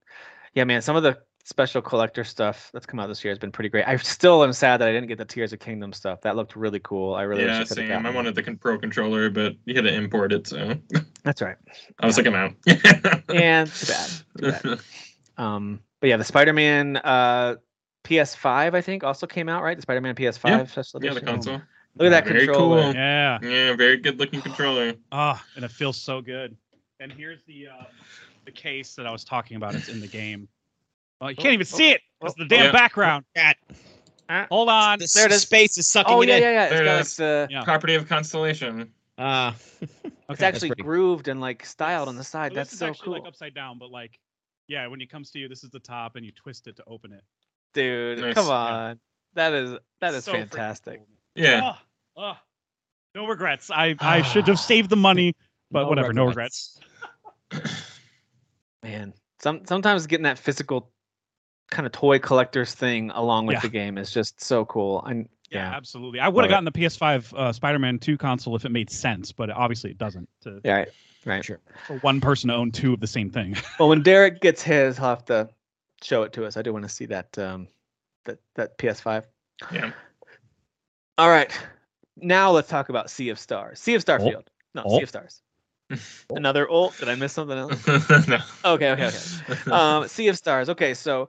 Yeah, man, some of the special collector stuff that's come out this year has been pretty great. I still am sad that I didn't get the Tears of Kingdom stuff. That looked really cool. I really wish I could have gotten it. I wanted the Pro Controller, but you had to import it, so. That's right. I was like, I'm out. And too bad. But yeah, the Spider-Man PS5, I think, also came out, right? The Spider-Man PS5 special edition. Yeah, the console. Look at that controller. Cool. Yeah. Yeah, very good looking controller. Ah, and it feels so good. And here's the case that I was talking about. It's in the game. Oh, you can't even see it. It's the damn background. Hold on. There it is. Space is sucking it in. There it's got like the property of Constellation. It's actually grooved and like styled on the side. So that's so cool. Like upside down, but like, yeah, when it comes to you, this is the top, and you twist it to open it. Dude, nice. Come on. That is so fantastic. Cool. Yeah. No regrets. I should have saved the money, but whatever. No regrets. Man, sometimes getting that physical kind of toy collector's thing along with the game is just so cool. And yeah, absolutely. I would have gotten the PS5 Spider-Man 2 console if it made sense, but obviously it doesn't. Right. Sure. For one person to own two of the same thing. Well, when Derek gets his, he'll have to show it to us. I do want to see that that PS5. Yeah. All right, now let's talk about Sea of Stars. Sea of Stars. Another ult? Did I miss something else? No. Okay. Sea of Stars. Okay, so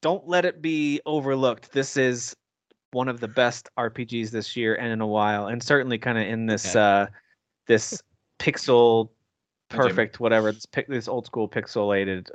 don't let it be overlooked. This is one of the best RPGs this year and in a while, and certainly kind of in this this pixel perfect whatever. This old school pixelated.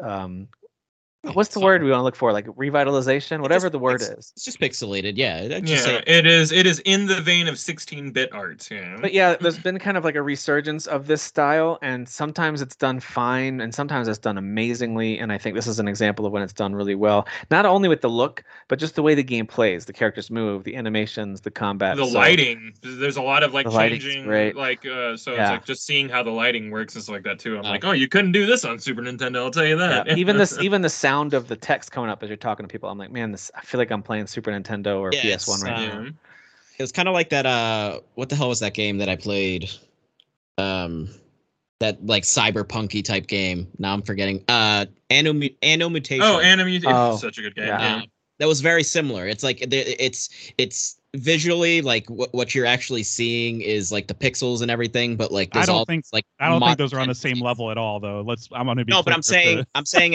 What's the word we want to look for? Like revitalization, whatever the word is. It's just pixelated, It is in the vein of 16-bit art. Yeah. But yeah, there's been kind of like a resurgence of this style, and sometimes it's done fine, and sometimes it's done amazingly. And I think this is an example of when it's done really well. Not only with the look, but just the way the game plays, the characters move, the animations, the combat, the lighting. There's a lot of like changing, like it's like just seeing how the lighting works is like that too. I'm like, oh, you couldn't do this on Super Nintendo. I'll tell you that. Yeah. Even the sound of the text coming up as you're talking to people, I'm like, man, I feel like I'm playing Super Nintendo or PS1 right now. It was kind of like that. What the hell was that game that I played? That like cyberpunky type game. Now I'm forgetting. Anno Mutation. Oh, Anno Mutation. Oh, such a good game. Yeah. That was very similar. It's like it's visually like what you're actually seeing is like the pixels and everything, but like I don't think those are on the same level at all though. I'm saying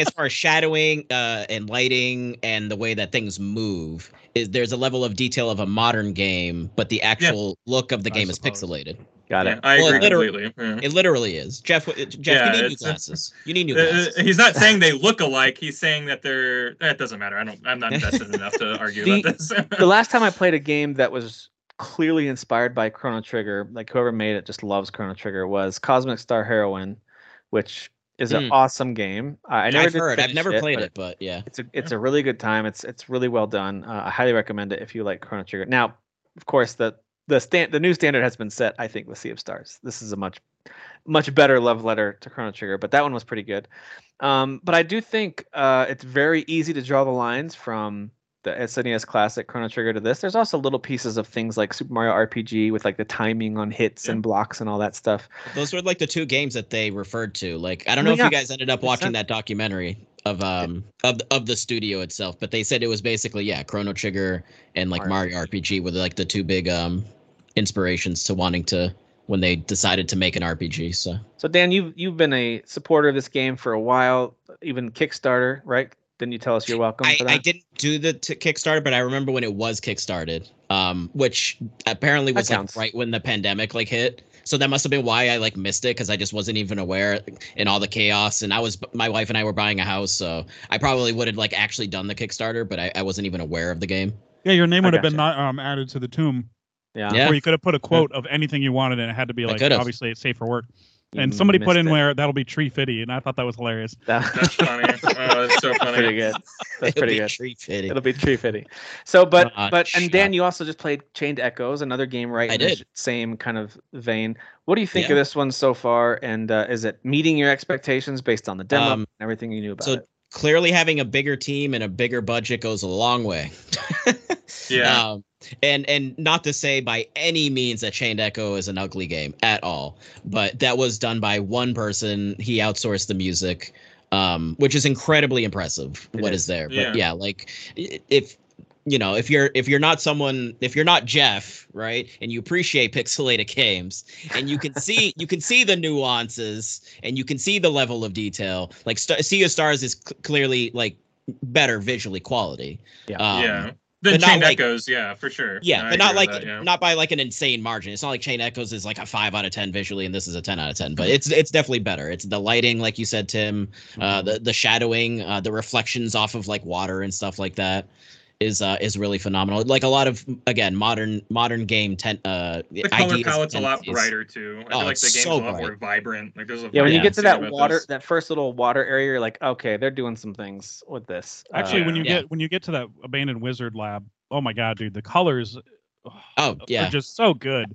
as far as shadowing and lighting and the way that things move, is there's a level of detail of a modern game, but the actual look of the game is pixelated. Got it. I agree completely. Yeah. It literally is. Jeff, you need new glasses. You need new glasses. He's not saying they look alike. He's saying that they're. That doesn't matter. I'm not invested enough to argue about this. The last time I played a game that was clearly inspired by Chrono Trigger, like whoever made it just loves Chrono Trigger, was Cosmic Star Heroine, which is an awesome game. I've never played it, but it's a really good time. It's really well done. I highly recommend it if you like Chrono Trigger. Now, of course, the new standard has been set, I think, with Sea of Stars. This is a much, much better love letter to Chrono Trigger, but that one was pretty good. But I do think it's very easy to draw the lines from the SNES classic Chrono Trigger to this. There's also little pieces of things like Super Mario RPG with like the timing on hits and blocks and all that stuff. Those were like the two games that they referred to. Like I don't know if you guys ended up watching that documentary of the studio itself, but they said it was basically Chrono Trigger and like Mario RPG were like the two big inspirations to wanting to when they decided to make an RPG. So Dan, you've been a supporter of this game for a while, even Kickstarter, right? Didn't you tell us you're welcome for that? I didn't do the Kickstarter, but I remember when it was kickstarted, which apparently was like right when the pandemic like hit. So that must have been why I like missed it, because I just wasn't even aware in all the chaos. And my wife and I were buying a house, so I probably would have like actually done the Kickstarter, but I wasn't even aware of the game. Yeah, your name would have been added to the tomb. Yeah. Or you could have put a quote of anything you wanted, and it had to be like, obviously it's safe for work. And somebody put in where that'll be tree fitty, and I thought that was hilarious. That's funny. Oh, that's so funny. Pretty good. That's pretty good. It'll be tree fitty. So, but Dan, you also just played Chained Echoes, another game, right? I did. Same kind of vein. What do you think of this one so far? And is it meeting your expectations based on the demo and everything you knew about it? Clearly having a bigger team and a bigger budget goes a long way. And not to say by any means that Chained Echo is an ugly game at all, but that was done by one person. He outsourced the music. which is incredibly impressive. What is there? But yeah, like if you know, if you're not Jeff, right, and you appreciate pixelated games, and you can see the nuances, and you can see the level of detail. Like Sea of Stars is clearly like better visually quality. Yeah. Then Chained Echoes, yeah, for sure. Yeah, but not like not by like an insane margin. It's not like Chained Echoes is like a 5 out of 10 visually, and this is a 10 out of 10. But it's definitely better. It's the lighting, like you said, Tim, the shadowing, the reflections off of like water and stuff like that is really phenomenal. Like a lot of again modern game the color palette's a lot brighter too. I feel like the game's so a lot more vibrant. Like there's a when you get to that water, that first little water area, you're like, okay, they're doing some things with this. Actually, when you get to that abandoned wizard lab, oh my god, dude, the colors are just so good.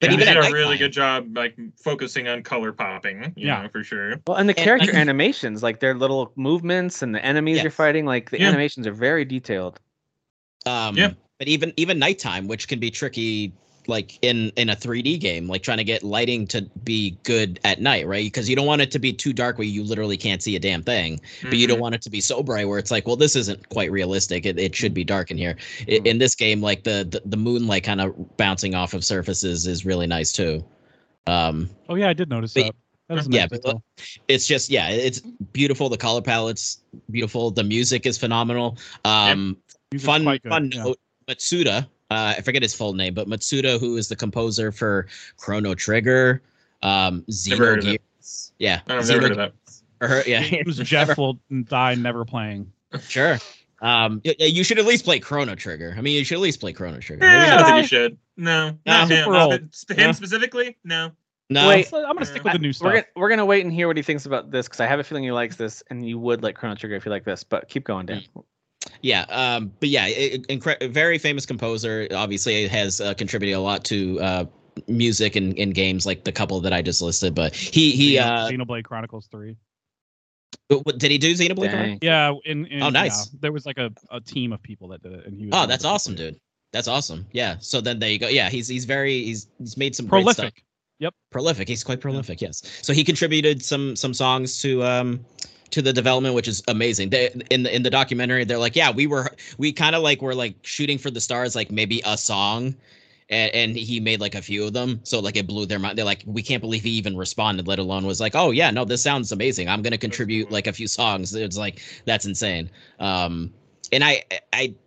But yeah, they did a really good job, like focusing on color popping. You know, for sure. Well, and the character animations, like their little movements and the enemies you're fighting, like the animations are very detailed. But even nighttime, which can be tricky, like in a 3D game, like trying to get lighting to be good at night, right? Because you don't want it to be too dark where you literally can't see a damn thing, but you don't want it to be so bright where it's like, well, this isn't quite realistic. It should be dark in here. In this game, like the moonlight kind of bouncing off of surfaces is really nice too. I did notice that. But it's just it's beautiful. The color palette's beautiful. The music is phenomenal. Fun note, Matsuda, I forget his full name, but Matsuda, who is the composer for Chrono Trigger, Xenogears. Yeah. I've never heard of that. Jeff will die never playing. Sure. You should at least play Chrono Trigger. I don't think you should. Him specifically? No. No. Wait, I'm going to stick with the new stuff. We're going to wait and hear what he thinks about this, because I have a feeling he likes this, and you would like Chrono Trigger if you like this, but keep going, Dan. Very famous composer. Obviously, has contributed a lot to music in games like the couple that I just listed. But he Xenoblade Chronicles 3. Did he do Xenoblade Chronicles? Yeah. Nice. Yeah, there was like a team of people that did it, and he was that's awesome, dude. That's awesome. Yeah. So then there you go. Yeah, he's made some prolific. Great stuff. Yep. Prolific. He's quite prolific. Yes. So he contributed some songs to the development, which is amazing. They, in the documentary, they're like, we were shooting for the stars, like maybe a song, and he made like a few of them, so like it blew their mind. They're like, we can't believe he even responded, let alone was like, oh yeah, no, this sounds amazing, I'm gonna contribute like a few songs. It's like, that's insane. And I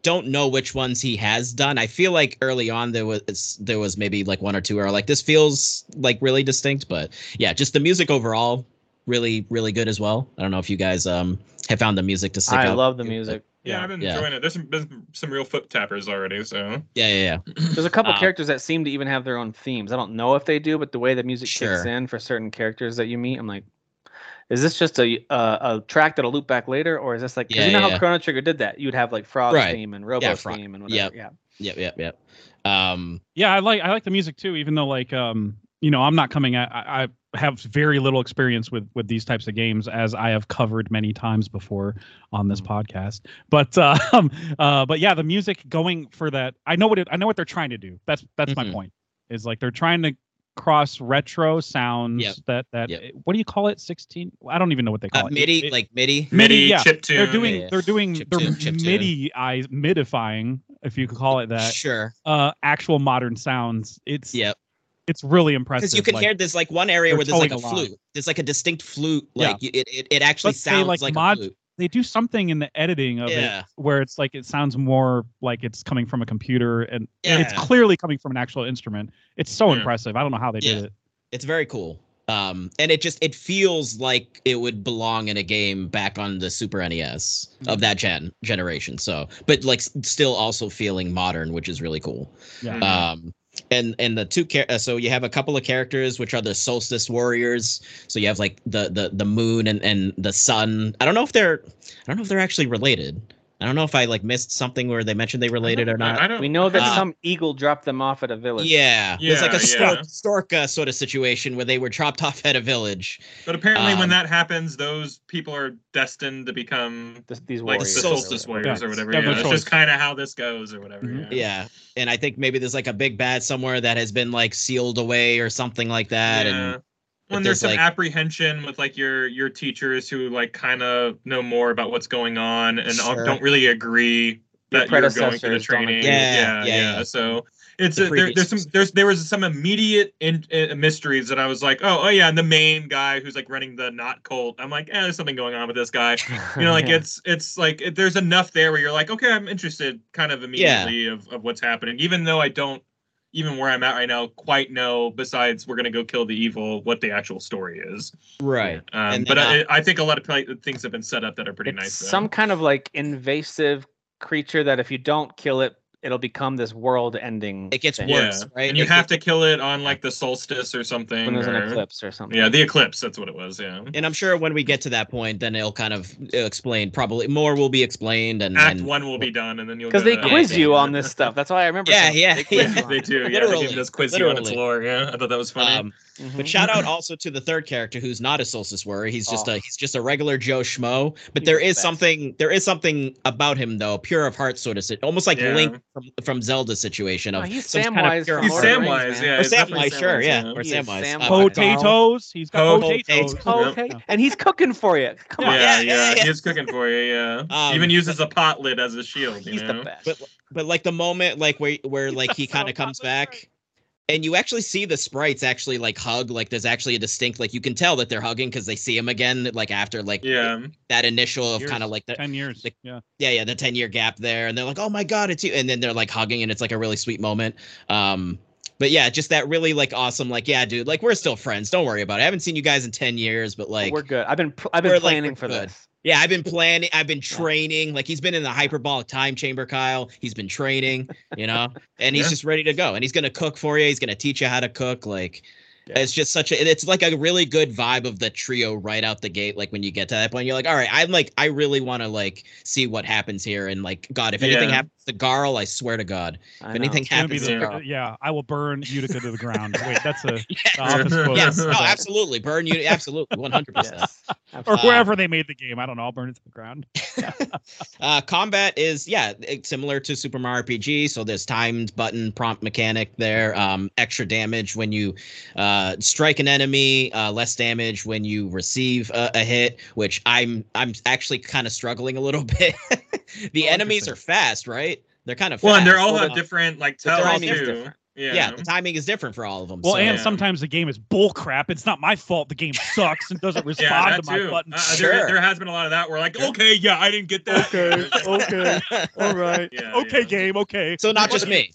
don't know which ones he has done. I feel like early on there was maybe like one or two where like this feels like really distinct, but yeah, just the music overall really, really good as well. I don't know if you guys have found the music to stick out. I love the music. I've been enjoying it. There's been some real foot tappers already. So yeah. There's a couple characters that seem to even have their own themes. I don't know if they do, but the way the music kicks in for certain characters that you meet, I'm like, is this just a track that'll loop back later, or is this like? Because you know how Chrono Trigger did that. You'd have like Frog's theme and Robo's theme and whatever. Yep. I like the music too, even though like I'm not coming at I have very little experience with these types of games, as I have covered many times before on this podcast. But the music going for that, I know what they're trying to do. That's my point. Is like they're trying to cross retro sounds that what do you call it? 16? I don't even know what they call it. MIDI, yeah. Chiptune. They're doing MIDI-ifying, if you could call it that. Sure. Actual modern sounds. It's really impressive. Because you can hear there's like one area where there's like a flute. There's like a distinct flute. Like it actually sounds like a flute. They do something in the editing of it where it's like it sounds more like it's coming from a computer, and it's clearly coming from an actual instrument. It's so impressive. I don't know how they did it. It's very cool. And it feels like it would belong in a game back on the Super NES of that generation. So, but like still also feeling modern, which is really cool. Yeah. And the two so you have a couple of characters which are the solstice warriors. So you have like the moon and the sun. I don't know if they're actually related. I don't know if I like missed something where they mentioned they related or not. We know that some eagle dropped them off at a village. Yeah it's like a Storka sort of situation where they were dropped off at a village. But apparently, when that happens, those people are destined to become these warriors, like the solstice warriors or whatever. Yeah, it's just kind of how this goes or whatever. Mm-hmm. Yeah, and I think maybe there's like a big bad somewhere that has been like sealed away or something like that, and when there's some apprehension with like your teachers who like kind of know more about what's going on and don't really agree that you're going through the training. Yeah. So it's there was some immediate mysteries that I was like, oh yeah, and the main guy who's like running the not cult. I'm like, there's something going on with this guy. You know, like it's like there's enough there where you're like, okay, I'm interested kind of immediately of what's happening, even though I don't even where I'm at right now quite know, besides we're going to go kill the evil, what the actual story is. Right. But I think a lot of things have been set up that are pretty nice. Some kind of like invasive creature that if you don't kill it, it'll become this world-ending. It gets worse, right? And you have to kill it on like the solstice or something. When there's an eclipse or something. Yeah, the eclipse. That's what it was. Yeah. And I'm sure when we get to that point, then it'll kind of explain. Probably more will be explained, and Act 1 will be done, and then you'll. Because they quiz you on this stuff. That's why I remember. Yeah. They do. Yeah, they just quiz you on its lore. Yeah, I thought that was funny. But shout out also to the third character who's not a solstice warrior. He's just a regular Joe Schmo. But there is something about him though, pure of heart, sort of, almost like Link from Zelda situation. He's Samwise. Potatoes. He's got potatoes. And he's cooking for you. Come on. Yeah. He's cooking for you. Yeah. Even uses a pot lid as a shield. He's the best. But like the moment like where like he kind of comes back. And you actually see the sprites actually like hug, like there's actually a distinct, like you can tell that they're hugging because they see him again, like after like that initial of kind of like the 10 years. The 10 year gap there. And they're like, oh, my God, it's you. And then they're like hugging and it's like a really sweet moment. But yeah, just that really like awesome, like, yeah, dude, like we're still friends. Don't worry about it. I haven't seen you guys in 10 years, but like we're good. I've been planning for this. Yeah, I've been planning. I've been training. Like he's been in the hyperbolic time chamber, Kyle. He's been training, you know, and he's just ready to go. And he's going to cook for you. He's going to teach you how to cook. Like it's just such a, it's like a really good vibe of the trio right out the gate. Like when you get to that point, you're like, all right, I'm like, I really want to like see what happens here. And like, God, if anything happens to Garl, I swear to God, if anything happens to Garl. Yeah, I will burn Utica to the ground. Wait, that's a office quote. Yes, no, absolutely. Burn Utica, absolutely, 100%. Or wherever they made the game. I don't know, I'll burn it to the ground. Combat is, it's similar to Super Mario RPG. So there's timed button prompt mechanic there. Extra damage when you strike an enemy, less damage when you receive a hit, which I'm actually kind of struggling a little bit. The enemies are fast, right? They're kind of fast. Well, and they're all different, like, tell you. Yeah, the timing is different for all of them. Well, so. And sometimes the game is bull crap. It's not my fault the game sucks and doesn't respond to my buttons. There has been a lot of that. We're like, I didn't get that. Okay, all right. Game, okay. So not just me.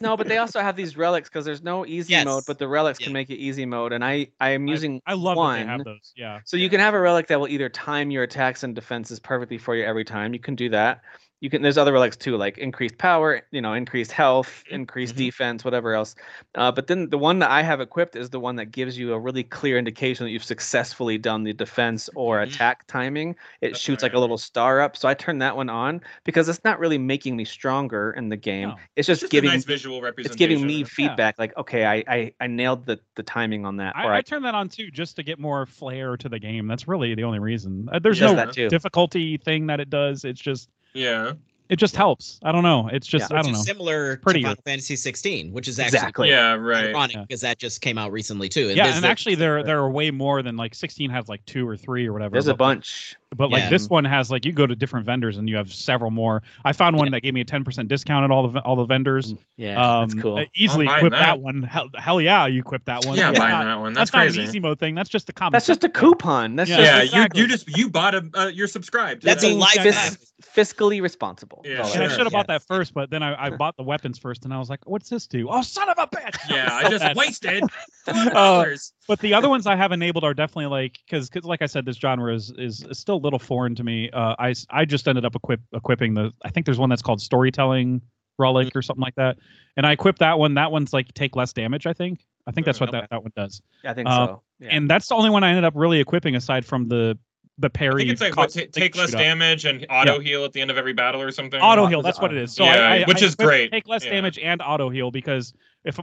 No, but they also have these relics because there's no easy mode, but the relics can make it easy mode. And I am using I love one. That they have those. Yeah. So you can have a relic that will either time your attacks and defenses perfectly for you every time. You can do that. There's other relics too, like increased power, increased health, increased defense, whatever else. But then the one that I have equipped is the one that gives you a really clear indication that you've successfully done the defense or attack timing. It shoots like a little star up. So I turn that one on because it's not really making me stronger in the game. No. It's just giving a nice visual representation. It's giving me feedback like, okay, I nailed the timing on that. I turn that on too just to get more flair to the game. That's really the only reason. There's no difficulty thing that it does. It's just... Yeah, it just helps. I don't know. It's just I don't know. Similar to Final Fantasy 16, which is actually ironic because that just came out recently too. And actually there are way more than like 16 has like 2 or 3 or whatever. There's a bunch. But like this one has like you go to different vendors and you have several more. I found one that gave me a 10% discount at all the vendors. Yeah, that's cool. Easily equip that one. Hell yeah, you equip that one. Yeah, buying that one. That's crazy. Not an easy mode thing. That's just a common. That's just a coupon. That's exactly. You bought a. You're subscribed. That's a life fiscally responsible. Yeah, and I should have bought that first, but then I bought the weapons first, and I was like, "What's this do?" Oh, son of a bitch! Yeah, I just wasted $200. But the other ones I have enabled are definitely like because like I said, this genre is still a little foreign to me. I just ended up equipping the. I think there's one that's called Storytelling Relic or something like that, and I equipped that one. That one's like take less damage. I think that's what that one does. Yeah, I think so. Yeah. And that's the only one I ended up really equipping aside from the parry. I think it's like take less damage and auto heal at the end of every battle or something. Auto heal, that's what it is. So which is great. Take less damage and auto heal because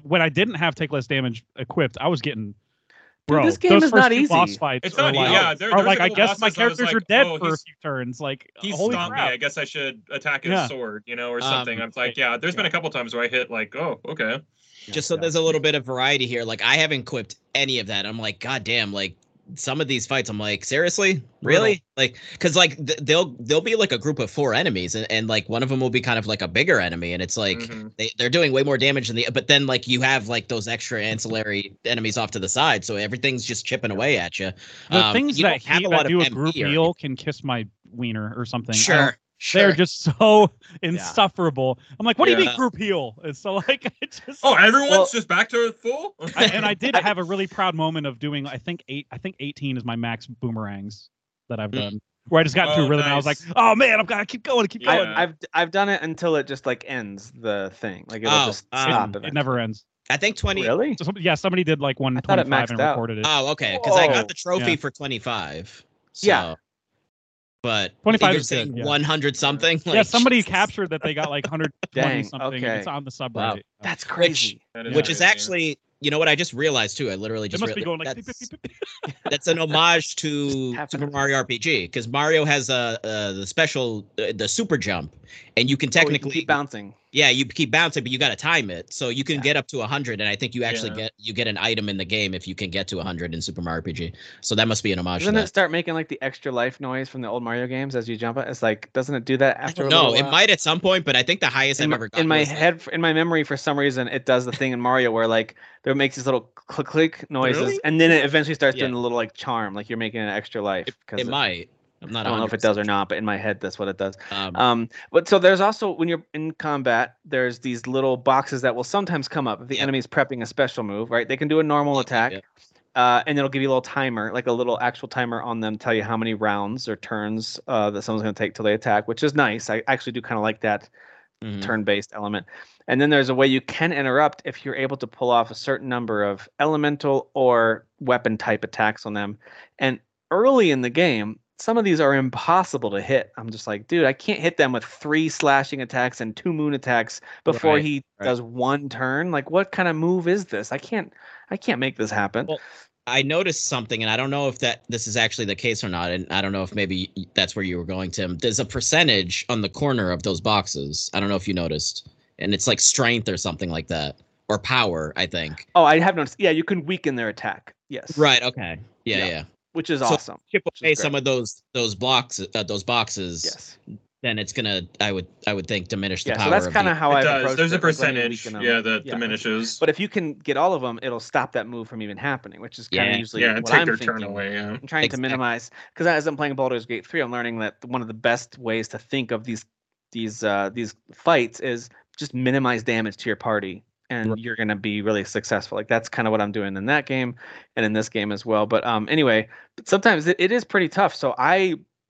when I didn't have take less damage equipped, I was getting Bro, dude, this game is not easy. Boss fights it's not easy. Yeah, they're like, I guess my characters are dead for a few turns. Like, he stomped me. I guess I should attack his sword, you know, or something. I'm like, yeah. There's been a couple times where I hit like, oh, okay. Just so there's a little bit of variety here. Like, I haven't quipped any of that. I'm like, goddamn, like. Some of these fights, I'm like, seriously, really? Like, because like they'll be like a group of four enemies, and like one of them will be kind of like a bigger enemy, and it's like they're doing way more damage than the. But then like you have like those extra ancillary enemies off to the side, so everything's just chipping away at you. The things you that have a lot that do of a group meal can kiss my wiener or something. Sure. Sure. They're just so insufferable. I'm like, what do you mean group heal? It's so like, it's just everyone's just back to full. And I did have a really proud moment of doing, I think 18 is my max boomerangs that I've done. Where I just got into a rhythm and I was like, oh man, I've got to keep going. I've done it until it just like ends the thing. Like it'll just stop. It never ends. I think 20. Really? So somebody did like 125 and recorded it. Oh, okay. Because I got the trophy for 25. So. Yeah. But 25 is 100 something. Like, yeah, somebody captured that they got like 120 something. Okay. It's on the subreddit. Wow. That's crazy. Which is actually, you know what? I just realized too. I literally just realized. Like, that's an homage to Super Mario RPG because Mario has the special, the super jump, and you can technically keep bouncing. Yeah, you keep bouncing, but you got to time it. So you can get up to 100, and I think you actually get an item in the game if you can get to 100 in Super Mario RPG. So that must be an homage. Doesn't it start making like the extra life noise from the old Mario games as you jump? It's like, doesn't it do that after? No, it might at some point, but I think the highest I've ever gotten. In my head, in my memory, for some reason, it does the thing in Mario where like it makes these little click noises, and then it eventually starts doing a little like charm, like you're making an extra life. It might. I don't know if it does or not, but in my head, that's what it does. But so there's also, when you're in combat, there's these little boxes that will sometimes come up. If the enemy's prepping a special move, right? They can do a normal attack, and it'll give you a little timer, like a little actual timer on them, tell you how many rounds or turns that someone's going to take till they attack, which is nice. I actually do kind of like that turn-based element. And then there's a way you can interrupt if you're able to pull off a certain number of elemental or weapon-type attacks on them. And early in the game, some of these are impossible to hit. I'm just like, dude, I can't hit them with 3 slashing attacks and 2 moon attacks before he does 1 turn. Like, what kind of move is this? I can't make this happen. Well, I noticed something, and I don't know if this is actually the case or not, and I don't know if maybe that's where you were going, Tim. There's a percentage on the corner of those boxes. I don't know if you noticed. And it's like strength or something like that. Or power, I think. Oh, I have noticed. Yeah, you can weaken their attack. Yes. Right, okay. Yeah. Which is awesome. Chip away some of those blocks, those boxes. Yes. Then it's gonna, I would think, diminish the power. So that's kind of how I approach it. There's a percentage, that diminishes. But if you can get all of them, it'll stop that move from even happening, which is kind of usually what I'm thinking. Take their turn away. Yeah. I'm trying to minimize, because as I'm playing Baldur's Gate 3, I'm learning that one of the best ways to think of these fights is just minimize damage to your party. And you're going to be really successful. Like, that's kind of what I'm doing in that game and in this game as well. But anyway, sometimes it is pretty tough. So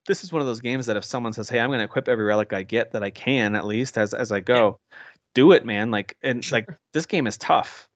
this is one of those games that if someone says, hey, I'm going to equip every relic I get that I can, at least as I go, do it, man. Like, this game is tough.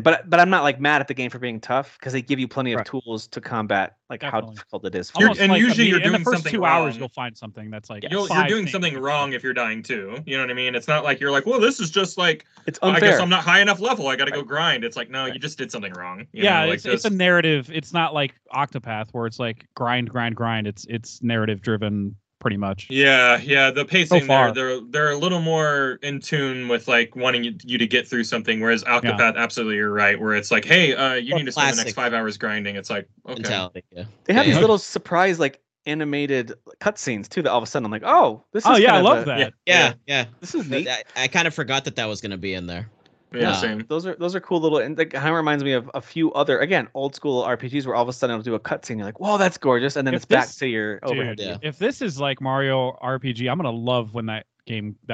But I'm not like mad at the game for being tough, because they give you plenty of tools to combat like how difficult it is. Usually you're doing something wrong. In the first 2 hours, you'll find something that's like you're doing something wrong if you're dying too. You know what I mean? It's not like you're like, well, this is just like it's unfair. I guess I'm not high enough level. I got to go grind. It's like, no, you just did something wrong. It's a narrative. It's not like Octopath where it's like grind. It's narrative driven. Pretty much. Yeah. The pacing they're a little more in tune with like wanting you to get through something, whereas Octopath, absolutely, you're right, where it's like, hey, you need to spend the next 5 hours grinding. It's like, okay. Mentality, yeah. They have these little surprise like animated cutscenes too that all of a sudden I'm like, oh, this is I love that. Yeah. This is neat. I kind of forgot that was going to be in there. Yeah, same. Those are cool little, and it kind of reminds me of a few other, again, old school RPGs where all of a sudden it'll do a cutscene. You're like, whoa, that's gorgeous, and then it's back to your overhead. Yeah. If this is like Mario RPG, I'm gonna love when that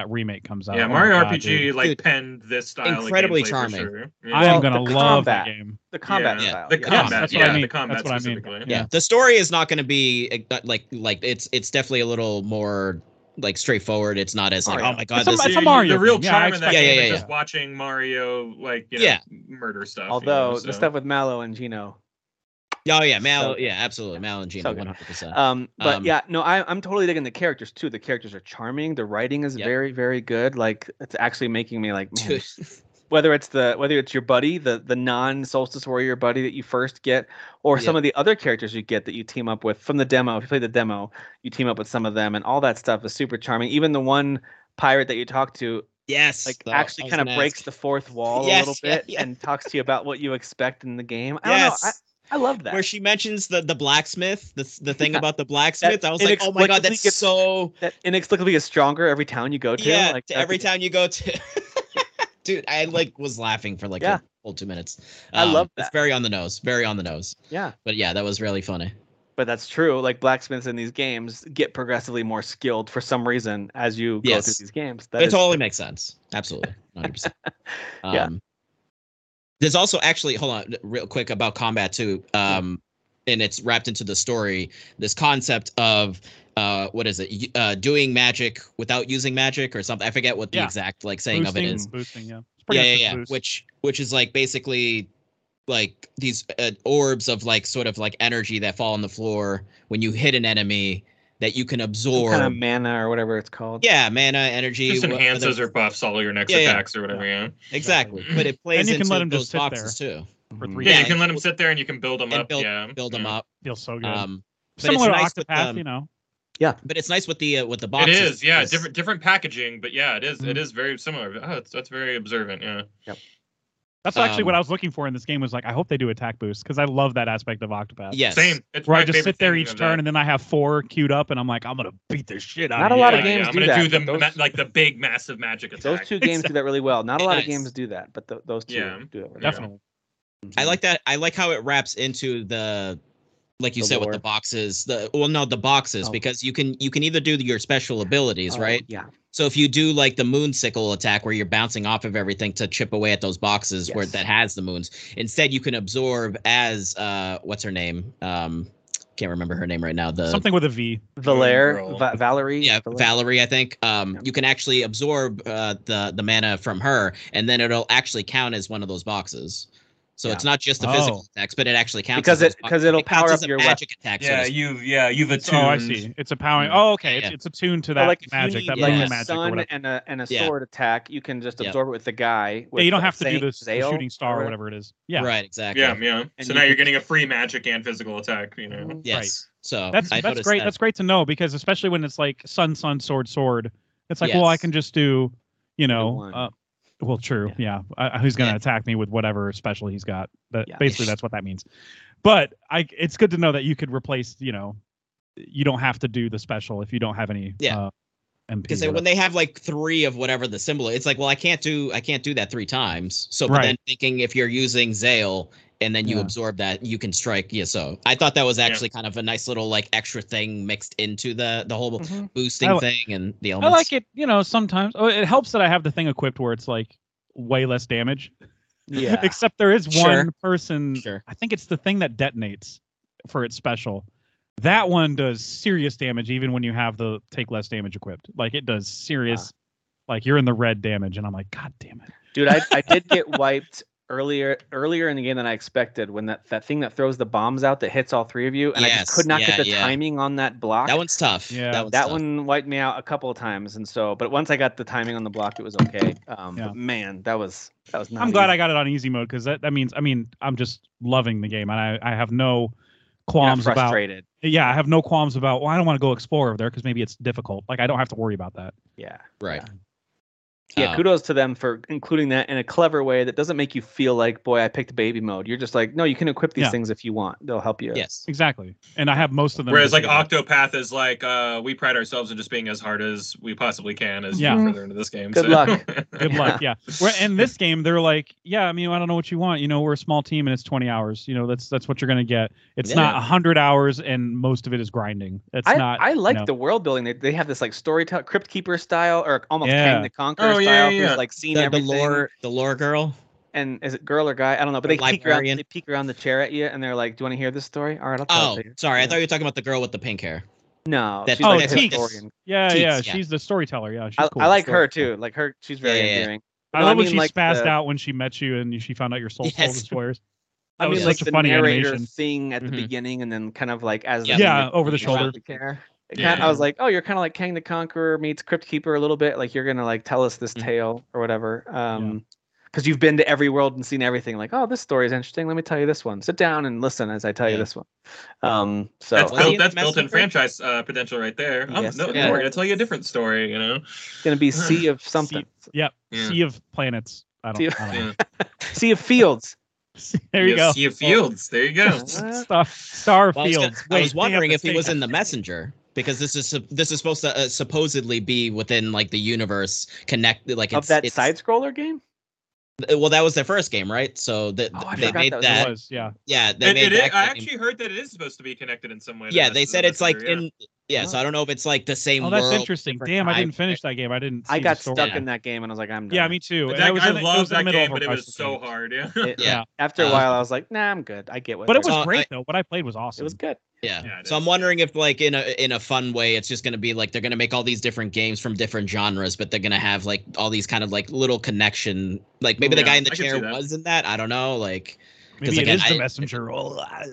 remake comes out. Yeah, Mario RPG penned this style. Incredibly charming. Sure. Yeah. I am gonna love that game. The combat style. The combat. Yeah, the combat. That's what I mean. Yeah, the story is not gonna be like it's definitely a little more. Like straightforward, it's not as like Mario. Oh my god, it's a Mario. The real charm in that game is just watching Mario like murder stuff. Although the stuff with Mallow and Gino. Oh yeah, Mallow, absolutely, Mallow and Gino, 100%. But I'm totally digging the characters too. The characters are charming. The writing is very, very good. Like it's actually making me like, man, whether it's your buddy, the non-Solstice Warrior buddy that you first get, or some of the other characters you get that you team up with from the demo. If you play the demo, you team up with some of them, and all that stuff is super charming. Even the one pirate that you talk to, actually kind of breaks the fourth wall a little bit and talks to you about what you expect in the game. I don't know. I love that. Where she mentions the blacksmith, the thing about the blacksmith. I was like, oh my God, that inexplicably gets stronger every town you go to. Yeah, like, every town you go to. Dude, I was laughing for a whole 2 minutes. I love that. It's very on the nose. Yeah. But yeah, that was really funny. But that's true. Like, blacksmiths in these games get progressively more skilled for some reason as you go through these games. That totally makes sense. Absolutely. 100%. Yeah. There's also actually, hold on real quick about combat too, and it's wrapped into the story, this concept of doing magic without using magic or something. I forget what the exact saying of it is. Boosting, yeah. It's which is basically these orbs of sort of energy that fall on the floor when you hit an enemy that you can absorb. Some kind of mana or whatever it's called. Yeah, mana, energy. Just enhances or buffs all your next attacks or whatever. Yeah. Exactly. But it plays into those boxes too. You can let them sit there and you can build them up. Build them up. Feels so good. Similar to Octopath, Yeah. But it's nice with the boxes. It is, yeah. Different packaging, but yeah, it is. Mm-hmm. It is very similar. Oh, that's very observant, yeah. Yep. That's actually what I was looking for in this game was I hope they do attack boosts because I love that aspect of Octopath. Yes. Same. It's where I just sit there each turn and then I have four queued up and I'm like, I'm going to beat the shit out of you. Not a lot of games do that. I'm going to do the big massive magic attack. Those two games do that really well. Not a lot of games do that, but those two do that really definitely. Well. I like that. I like how it wraps into the, like you said, lore with the boxes. The boxes because you can either do your special abilities, right? Yeah. So if you do the moon sickle attack where you're bouncing off of everything to chip away at those boxes where that has the moons, instead you can absorb as what's her name? Can't remember her name right now. Something with a V. Valerie. Yeah, Valerie, I think. You can actually absorb the mana from her, and then it'll actually count as one of those boxes. So it's not just the physical attacks, but it actually counts because it'll power up your magic attacks. Yeah, you've attuned. Oh, I see. It's a powering. Oh, okay. Yeah. It's attuned to that magic. Magic sun and a sword attack. You can just absorb it with the guy. With you don't have to do the shooting star or whatever it is. Yeah. Right. Exactly. Yeah. So now you're getting a free magic and physical attack. Yes. Right. So that's great. That's great to know because especially when it's sun, sword. It's well, I can just do, well, true. Yeah. Who's going to attack me with whatever special he's got? Basically, that's what that means. But it's good to know that you could replace, you don't have to do the special if you don't have any. Yeah. Because when they have three of whatever the symbol, it's I can't do that three times. So but then thinking if you're using Zale and then you absorb that, you can strike. Yeah. So I thought that was actually kind of a nice little extra thing mixed into the whole boosting thing and the elements. I like it. Sometimes it helps that I have the thing equipped where it's way less damage. Yeah. Except there is one person. Sure. I think it's the thing that detonates for its special. That one does serious damage even when you have the take less damage equipped. It does serious, you're in the red damage, and I'm like, God damn it. Dude, I did get wiped earlier in the game than I expected when that thing that throws the bombs out that hits all three of you, and I just could not get the timing on that block. That one's tough. Yeah, that one wiped me out a couple of times, and so, but once I got the timing on the block, it was okay. But man, that was not. I'm glad I got it on easy mode because that means, I'm just loving the game, and I have no qualms about I have no qualms about I don't want to go explore over there because maybe it's difficult. I don't have to worry about that. Kudos to them for including that in a clever way that doesn't make you feel like, boy, I picked baby mode. You're just like, no, you can equip these things if you want. They'll help you. Yes, exactly. And I have most of them, whereas Octopath is we pride ourselves in just being as hard as we possibly can as you further into this game. Good luck yeah. We're in this game, they're I don't know what you want, we're a small team and it's 20 hours, that's what you're gonna get. It's not 100 hours and most of it is grinding. The world building. They have this story Crypt Keeper style or almost King the Conqueror style. Who's seen everything. The lore girl. And is it girl or guy? I don't know. But they peek around the chair at you and they're like, do you want to hear this story? All right, I'll tell you. Sorry. I thought you were talking about the girl with the pink hair. No. She's the historian. Yeah. She's the storyteller. Yeah. She's cool. I like her too. She's very endearing. I love when she spazzed out when she met you and she found out your soul destroyers. I mean, such a funny narrator animation thing at the beginning and then kind of as over the shoulder. I was like, oh, you're kind of like Kang the Conqueror meets Crypt Keeper a little bit. You're going to tell us this tale or whatever. because you've been to every world and seen everything. Like, oh, this story is interesting. Let me tell you this one. Sit down and listen as I tell you this one. So that's built-in franchise potential right there. Yes. No, we're gonna tell you a different story. You know, it's gonna be Sea of something. Sea of planets. I don't know. Sea of Fields. There you go. Sea of Fields. There you go. Star Fields. I was wondering if he was in the messenger. Because this is supposed to supposedly be within like the universe connected, like it's side scroller game. Well, that was their first game, right? So they made that. I actually heard that it is supposed to be connected in some way. Yeah, they said it's like in. Yeah, so I don't know if it's like the same. Oh, that's world. Interesting. Damn, I didn't finish that game. I got stuck in that game, and I was like, I'm done. Yeah, me too. That, I loved that game, but it was so hard. Yeah. After a while, I was like, nah, I'm good. I get what. But it was great though. What I played was awesome. It was good. Yeah. So I'm wondering if, like, in a fun way, it's just going to be like they're going to make all these different games from different genres, but they're going to have like all these kind of like little connection. Like maybe the guy in the chair was in that. I don't know. Like. Maybe it is the messenger. Oh my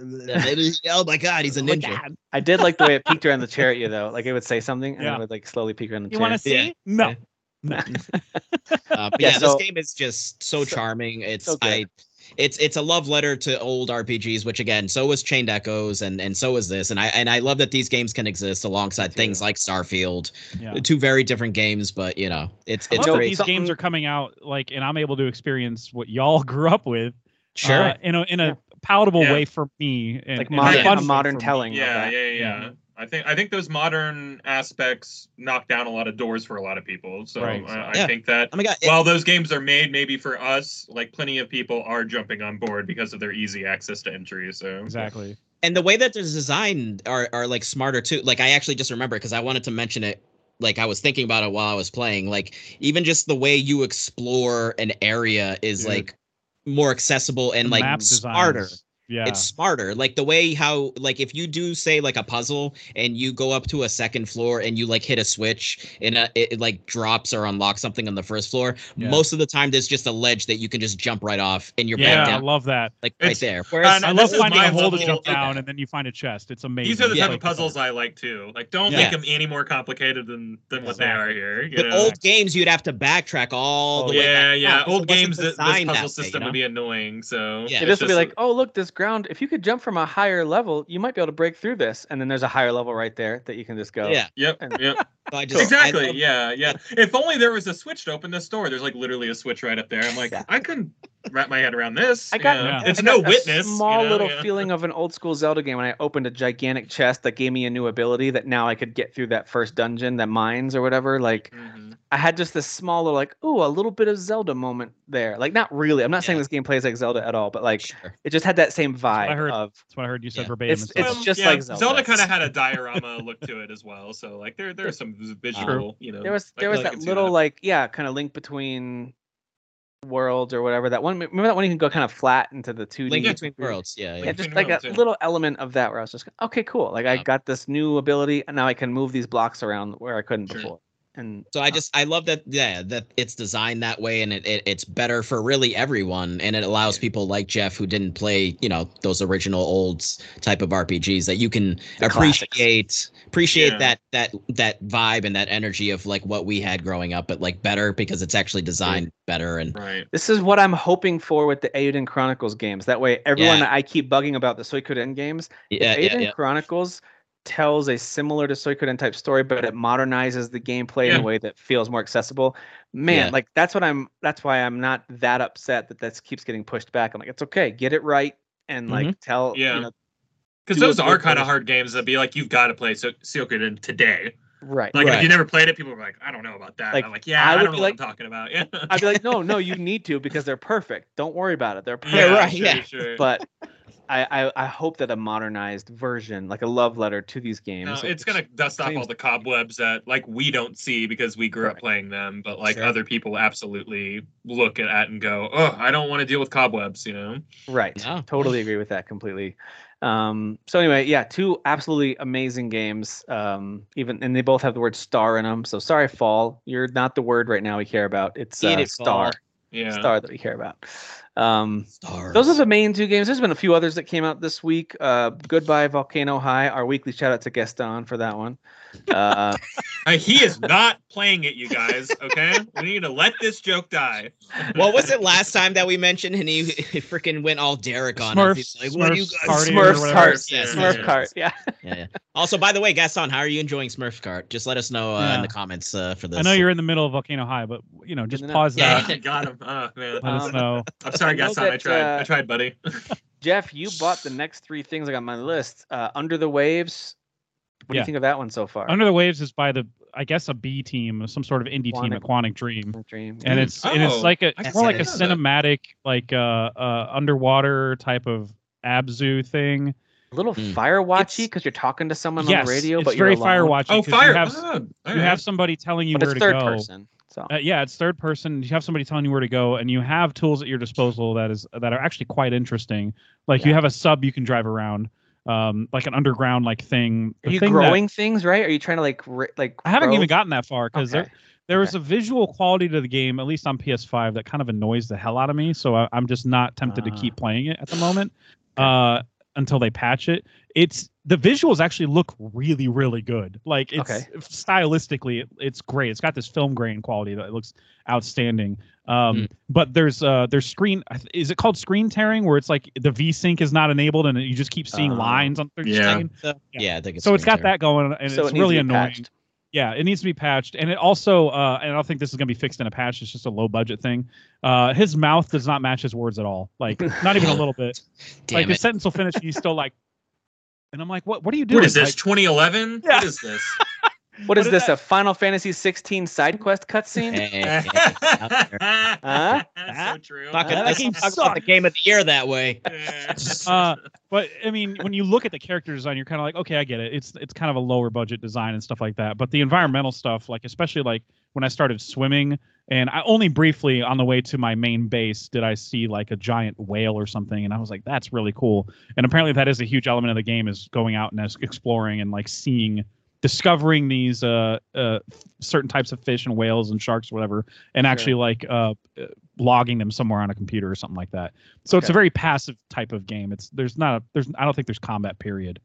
God, he's a ninja. I did like the way it peeked around the chair at you, though. Like it would say something, and it would like slowly peek around the chair. You want to see? Yeah. No. This game is just so charming. It's a love letter to old RPGs, which again, so was Chained Echoes, and so is this, and I love that these games can exist alongside things like Starfield, two very different games, but you know, it's great. These games are coming out like, and I'm able to experience what y'all grew up with. Sure. In a palatable way for me, and, like modern telling. Yeah. I think those modern aspects knock down a lot of doors for a lot of people. So right. I think that while those games are made maybe for us, like plenty of people are jumping on board because of their easy access to entry. So exactly. And the way that they're designed are like smarter too. Like I actually just remember because I wanted to mention it. Like I was thinking about it while I was playing. Like even just the way you explore an area is like more accessible and like smarter. Yeah. It's smarter. Like the way how like if you do say like a puzzle and you go up to a second floor and you like hit a switch and it like drops or unlocks something on the first floor. Yeah. Most of the time there's just a ledge that you can just jump right off and you're back down. I love that. Like right there. Whereas, I love finding a hole to jump down and then you find a chest. It's amazing. These are the type of puzzles I like too. Like don't make them any more complicated than what they are here. But old games you'd have to backtrack all the way. Yeah. Old games this puzzle system would be annoying. So this would be like, oh look, this ground, if you could jump from a higher level you might be able to break through this, and then there's a higher level right there that you can just go if only there was a switch to open this door. There's like literally a switch right up there. I'm like I couldn't wrap my head around this. I got a small feeling of an old school Zelda game when I opened a gigantic chest that gave me a new ability that now I could get through that first dungeon, that mines or whatever, like I had just this small little like, ooh, a little bit of Zelda moment there. Like not really. I'm not saying this game plays like Zelda at all, but like it just had that same vibe. That's what I heard you said verbatim. It's just like Zelda. Zelda kind of had a diorama look to it as well. So like there's some visual, you know. There was that little kind of link between worlds or whatever. That one, remember that one you can go kind of flat into the 2D. Link between worlds, just like a little element of that where I was just okay, cool. Like I got this new ability and now I can move these blocks around where I couldn't before. And so I love that that it's designed that way, and it's better for really everyone, and it allows people like Jeff who didn't play those original old type of RPGs that you can appreciate that vibe and that energy of like what we had growing up, but like better because it's actually designed better. And this is what I'm hoping for with the Eiden Chronicles games. That way, everyone that I keep bugging about the Suikoden games, Eiden Chronicles tells a similar to Suikoden type story, but it modernizes the gameplay in a way that feels more accessible. Like that's why I'm not that upset that keeps getting pushed back. I'm like, it's okay, get it right and like tell. Yeah, because those are kind of hard games that be like you've got to play Suikoden today. Right. Like if you never played it, people are like, I don't know about that. Like, I'm like, I don't know what I'm talking about. Yeah. I'd be like, no, you need to because they're perfect. Don't worry about it. They're perfect. Sure. But I hope that a modernized version, like a love letter to these games. No, it's going to dust off all the cobwebs that like we don't see because we grew up playing them, but like other people absolutely look at and go, oh, I don't want to deal with cobwebs, you know? Right. Yeah. Totally agree with that completely. So anyway, two absolutely amazing games. And they both have the word star in them. So sorry, fall. You're not the word right now we care about. It's star. Star that we care about. Those are the main two games. There's been a few others that came out this week. Goodbye Volcano High, our weekly shout out to Gaston for that one. He is not playing it, you guys. Okay, we need to let this joke die. What was it last time that we mentioned? And he freaking went all Derek on Smurfs, us. He's like, what Smurfs Cart. Yeah, Smurf Cart. Yeah. Yeah. Also, by the way, Gaston, how are you enjoying Smurf Cart? Just let us know in the comments for this. I know you're in the middle of Volcano High, but you know, just pause that. Yeah, got him. Man. Let us know. I'm sorry, Gaston. I tried, buddy. Jeff, you bought the next three things I got on my list. Under the Waves. What do you think of that one so far? Under the Waves is by the, I guess, a B team, some sort of indie team at Quantic Dream. And it's like a more like a cinematic, like underwater type of Abzu thing. A little Firewatchy because you're talking to someone on the radio, but you're alone. Firewatchy. Oh, you have somebody telling you where to go. But it's third person. So. Yeah, it's third person. You have somebody telling you where to go, and you have tools at your disposal that are actually quite interesting. Like you have a sub you can drive around. Like an underground like thing. Are you growing things, right? Are you trying to like? I haven't even gotten that far because there was a visual quality to the game, at least on PS5, that kind of annoys the hell out of me. So I'm just not tempted to keep playing it at the moment until they patch it. The visuals actually look really, really good. Like it's stylistically, it's great. It's got this film grain quality that looks outstanding. But there's screen. Is it called screen tearing, where it's like the V-Sync is not enabled and you just keep seeing lines on the screen? Yeah, I think it's so. It's got that going, and so it's really annoying. Patched. Yeah, it needs to be patched, and it also, and I don't think this is gonna be fixed in a patch. It's just a low budget thing. His mouth does not match his words at all. Like not even a little bit. Like the sentence will finish, and he's still like. And I'm like, what are you doing? What is this, 2011? What is this? what is this, a Final Fantasy 16 side quest cutscene? That's so true. Talk about the game of the year that way. But, I mean, when you look at the character design, you're kind of like, okay, I get it. It's kind of a lower budget design and stuff like that. But the environmental stuff, like especially like when I started swimming, and I only briefly on the way to my main base did I see like a giant whale or something, and I was like, "That's really cool." And apparently, that is a huge element of the game, is going out and exploring and like seeing, discovering these certain types of fish and whales and sharks, or whatever, and actually like logging them somewhere on a computer or something like that. So it's a very passive type of game. I don't think there's combat period.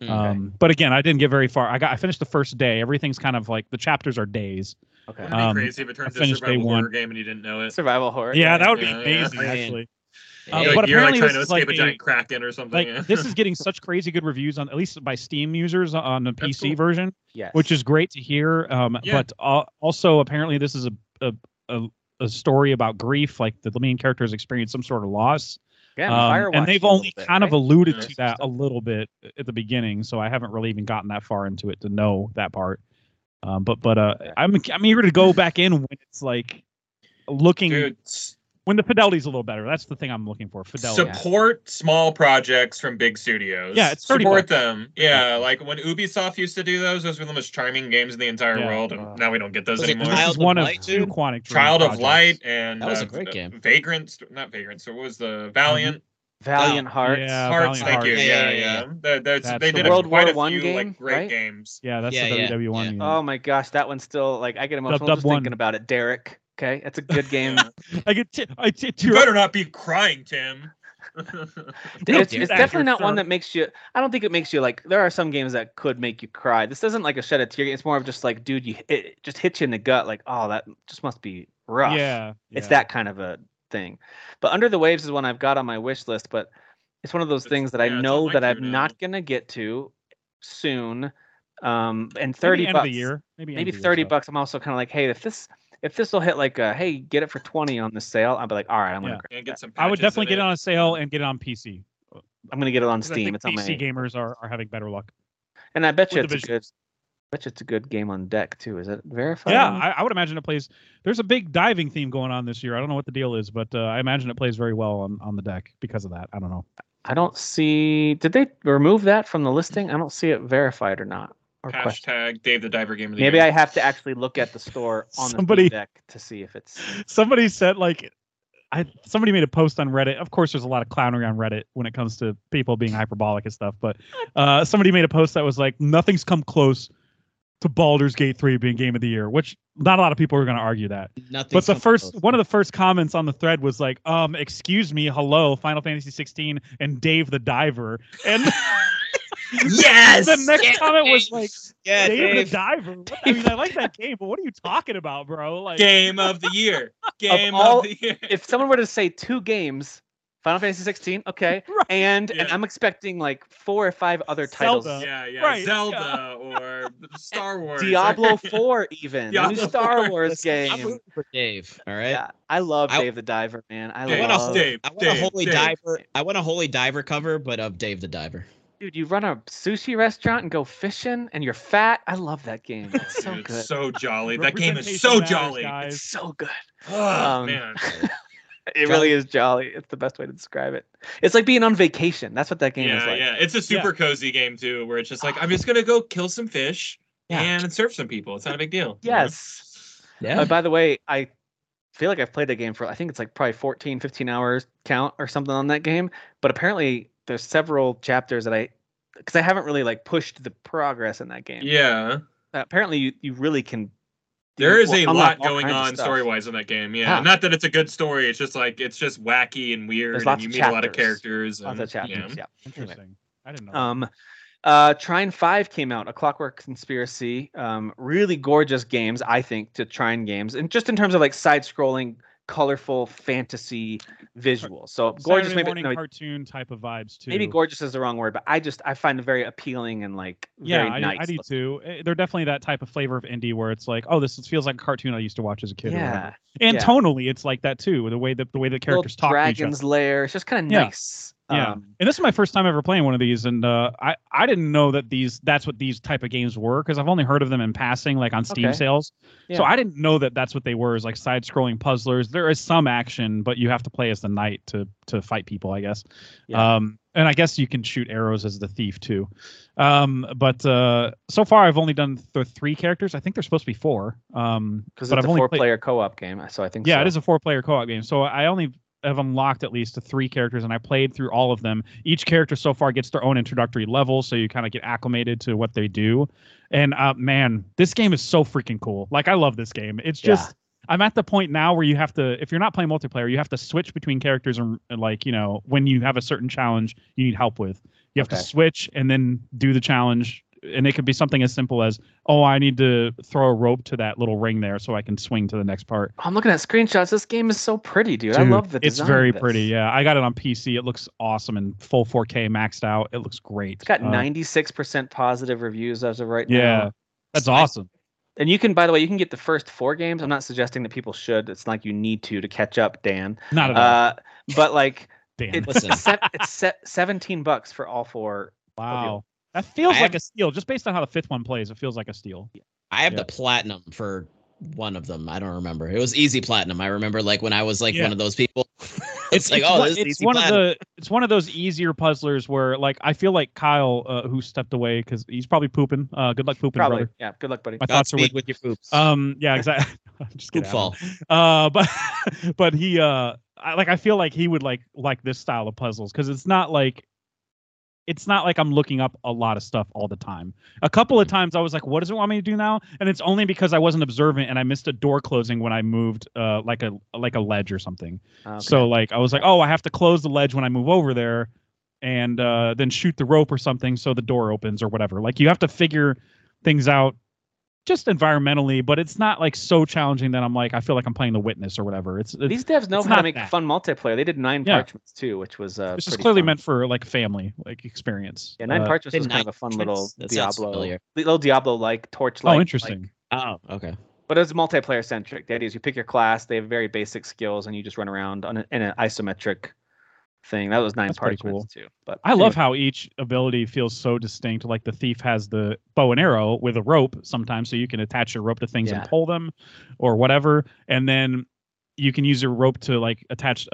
But again, I didn't get very far. I finished the first day. Everything's kind of like the chapters are days. Okay. That'd be crazy if it turned into a survival horror game and you didn't know it. Survival horror. Yeah, that would be amazing actually. But you're apparently like trying to escape a giant kraken or something. Like, this is getting such crazy good reviews on, at least by Steam users, on the PC version, which is great to hear. But also apparently this is a story about grief. Like the main character has experienced some sort of loss. Yeah, and they've only kind of alluded to that a little bit at the beginning, so I haven't really even gotten that far into it to know that part. I'm eager to go back in when it's like looking when the fidelity's a little better. That's the thing I'm looking for. Fidelity. Support small projects from big studios. Yeah, it's support them. Yeah, like when Ubisoft used to do those were the most charming games in the entire world, and now we don't get those anymore. This is one of two Quantic Dream Child of Light, and that was a great game. So what was the Valiant? Valiant Hearts. Yeah, Hearts, thank you. Yeah. They did quite a few game, like, great games. Yeah, that's the WW1 game. Oh my gosh, that one's still like I get emotional just thinking about it, Derek. Okay, that's a good game. You better not be crying, Tim. It's definitely not one that makes you. I don't think it makes you like. There are some games that could make you cry. This doesn't like a shed a tear. It's more of just like, dude, it just hits you in the gut. Like, oh, that just must be rough. Yeah. It's that kind of a thing. But Under the Waves is one I've got on my wish list. But it's one of those things that I know that I'm not gonna get to soon. And $30 maybe $30. I'm also kind of like, hey, if this will hit like hey, get it for $20 on the sale, I'll be like, all right, I'm gonna get some. I would definitely get it on a sale and get it on PC. I'm gonna get it on Steam. It's on PC. Gamers are having better luck. And I bet you it's a good game on deck too. Is it verified? Yeah, I would imagine it plays. There's a big diving theme going on this year. I don't know what the deal is, but I imagine it plays very well on the deck because of that. I don't know. I don't see. Did they remove that from the listing? I don't see it verified or not. # Dave the Diver game of the year. Maybe I have to actually look at the store on the deck to see if it's. Somebody said like, somebody made a post on Reddit. Of course, there's a lot of clownery on Reddit when it comes to people being hyperbolic and stuff. But somebody made a post that was like, nothing's come close to Baldur's Gate 3 being Game of the Year, which not a lot of people are going to argue that. But the first one of the first comments on the thread was like, excuse me, hello, Final Fantasy 16 and Dave the Diver. And yes! The next comment was like, yeah, Dave the Diver. I mean, I like that game, but what are you talking about, bro? Like, Game of the Year. Game of the Year. If someone were to say two games, Final Fantasy 16, okay, right. And I'm expecting like 4 or 5 other titles. Zelda or Star Wars. Diablo 4 even. Diablo new Star 4. Wars game. I'm for Dave, all right? Yeah, I love Dave the Diver, man. I want a Holy Diver cover, but of Dave the Diver. Dude, you run a sushi restaurant and go fishing, and you're fat. I love that game. It's so good. So jolly. That game is so jolly. Guys. It's so good. Oh, man. It really is jolly. It's the best way to describe it. It's like being on vacation. That's what that game is like. Yeah, it's a super cozy game, too, where it's just like, I'm just going to go kill some fish and surf some people. It's not a big deal. Yes. You know? Yeah. By the way, I feel like I've played the game for, I think it's like probably 14, 15 hours count or something on that game. But apparently there's several chapters that because I haven't really like pushed the progress in that game. Yeah. Apparently you really can. There is a lot going on story-wise in that game. Yeah, not that it's a good story. It's just like it's just wacky and weird, and you meet a lot of characters. Lots of chapters. Yeah, interesting. I didn't know. Trine 5 came out, A Clockwork Conspiracy. Really gorgeous games, I think, to Trine games, and just in terms of like side-scrolling, colorful fantasy visuals. So gorgeous, Saturday morning cartoon type of vibes too. Maybe gorgeous is the wrong word, but I find it very appealing and like very nice. I do too. They're definitely that type of flavor of indie where it's like, oh, this feels like a cartoon I used to watch as a kid. Yeah, and tonally, it's like that too. The way the characters talk. Dragon's Lair. It's just kind of nice. Yeah, and this is my first time ever playing one of these, and I didn't know that that's what these type of games were, because I've only heard of them in passing, like on Steam sales. Yeah. So I didn't know that that's what they were, is like side-scrolling puzzlers. There is some action, but you have to play as the knight to fight people, I guess. Yeah. And I guess you can shoot arrows as the thief too. But so far I've only done the 3 characters. I think there's supposed to be 4. Because it's a 4-player co-op game, so I think. Yeah, it is a 4-player co-op game. So I only have unlocked at least 3 characters, and I played through all of them. Each character so far gets their own introductory level, so you kind of get acclimated to what they do. And man, this game is so freaking cool. Like, I love this game. It's just I'm at the point now where you have to, if you're not playing multiplayer, you have to switch between characters, and like, you know, when you have a certain challenge you need help with, you have to switch and then do the challenge. And it could be something as simple as, oh, I need to throw a rope to that little ring there so I can swing to the next part. I'm looking at screenshots. This game is so pretty, dude. I love the design. It's very pretty, yeah. I got it on PC. It looks awesome in full 4K maxed out. It looks great. It's got 96% positive reviews as of right now. Yeah, that's awesome. And you can, by the way, get the first 4 games. I'm not suggesting that people should. It's like you need to catch up, Dan. Not at all. But like, it's $17 for all 4. Wow. That feels like a steal. Just based on how the 5th one plays, it feels like a steal. I have the platinum for one of them. I don't remember. It was easy platinum. I remember like when I was like one of those people. It's one of those easier puzzlers where like I feel like Kyle, who stepped away because he's probably pooping. Good luck pooping, brother. Yeah, good luck, buddy. My thoughts are with your poops. Yeah, exactly. Just poop fall. But he I feel like he would like this style of puzzles because it's not like I'm looking up a lot of stuff all the time. A couple of times I was like, what does it want me to do now? And it's only because I wasn't observant and I missed a door closing when I moved like a ledge or something. Okay. So like I was like, oh, I have to close the ledge when I move over there and then shoot the rope or something so the door opens or whatever. Like you have to figure things out just environmentally, but it's not like so challenging that I'm like, I feel like I'm playing The Witness or whatever. These devs know how to make fun multiplayer. They did 9 Parchments too, which was this is clearly meant for like family like experience. Yeah, 9 Parchments was kind of a fun little Diablo like torchlight. Oh, interesting. Oh, okay. But it was multiplayer centric. The idea is you pick your class. They have very basic skills, and you just run around in an isometric thing. That was 9 Parchments too. But I love how each ability feels so distinct. Like the thief has the bow and arrow with a rope sometimes, so you can attach your rope to things and pull them or whatever. And then you can use your rope to like attach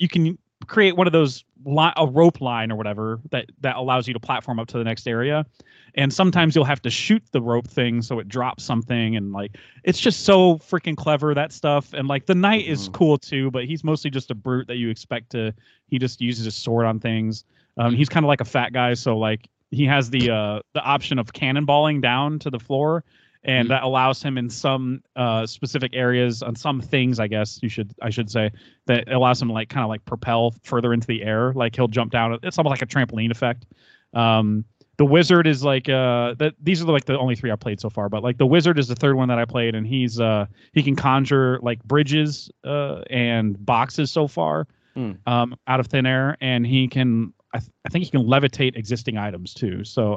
you can create one of those a rope line or whatever that allows you to platform up to the next area. And sometimes you'll have to shoot the rope thing so it drops something, and like it's just so freaking clever, that stuff. And like the knight is cool too, but he's mostly just a brute that you expect to. He just uses his sword on things. He's kind of like a fat guy, so like he has the option of cannonballing down to the floor. and that allows him in some specific areas on some things, I guess I should say, that allows him to kind of propel further into the air. Like he'll jump down. It's almost like a trampoline effect. The wizard is these are the only three I played so far, but the wizard is the third one that I played, and he's he can conjure bridges and boxes so far out of thin air, and he can I think he can levitate existing items too. So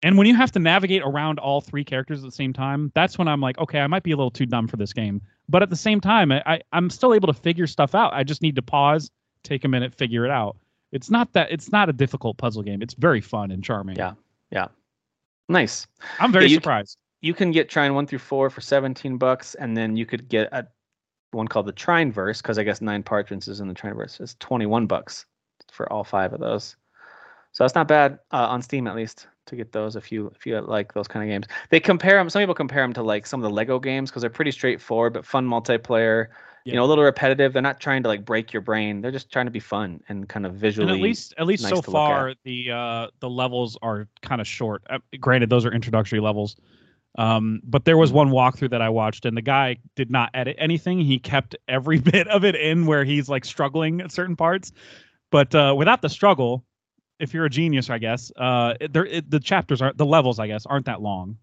and when you have to navigate around all three characters at the same time, that's when I'm like, okay, I might be a little too dumb for this game, but at the same time, I'm still able to figure stuff out. I just need to pause, take a minute, figure it out. It's not a difficult puzzle game. It's very fun and charming. Yeah. Yeah. Nice. I'm very surprised. You can get Trine 1 through 4 for $17, and then you could get a one called the Trineverse, because I guess 9 partridges in the Trineverse is $21 for all 5 of those. So that's not bad on Steam, at least, to get those if you like those kind of games. They compare them. Some people compare them to some of the Lego games, because they're pretty straightforward but fun multiplayer. You know, a little repetitive. They're not trying to break your brain. They're just trying to be fun and kind of visually. And at least nice so far, the levels are kind of short. Granted, those are introductory levels. But there was one walkthrough that I watched, and the guy did not edit anything. He kept every bit of it in where he's struggling at certain parts. But without the struggle, if you're a genius, I guess, the levels, I guess, aren't that long.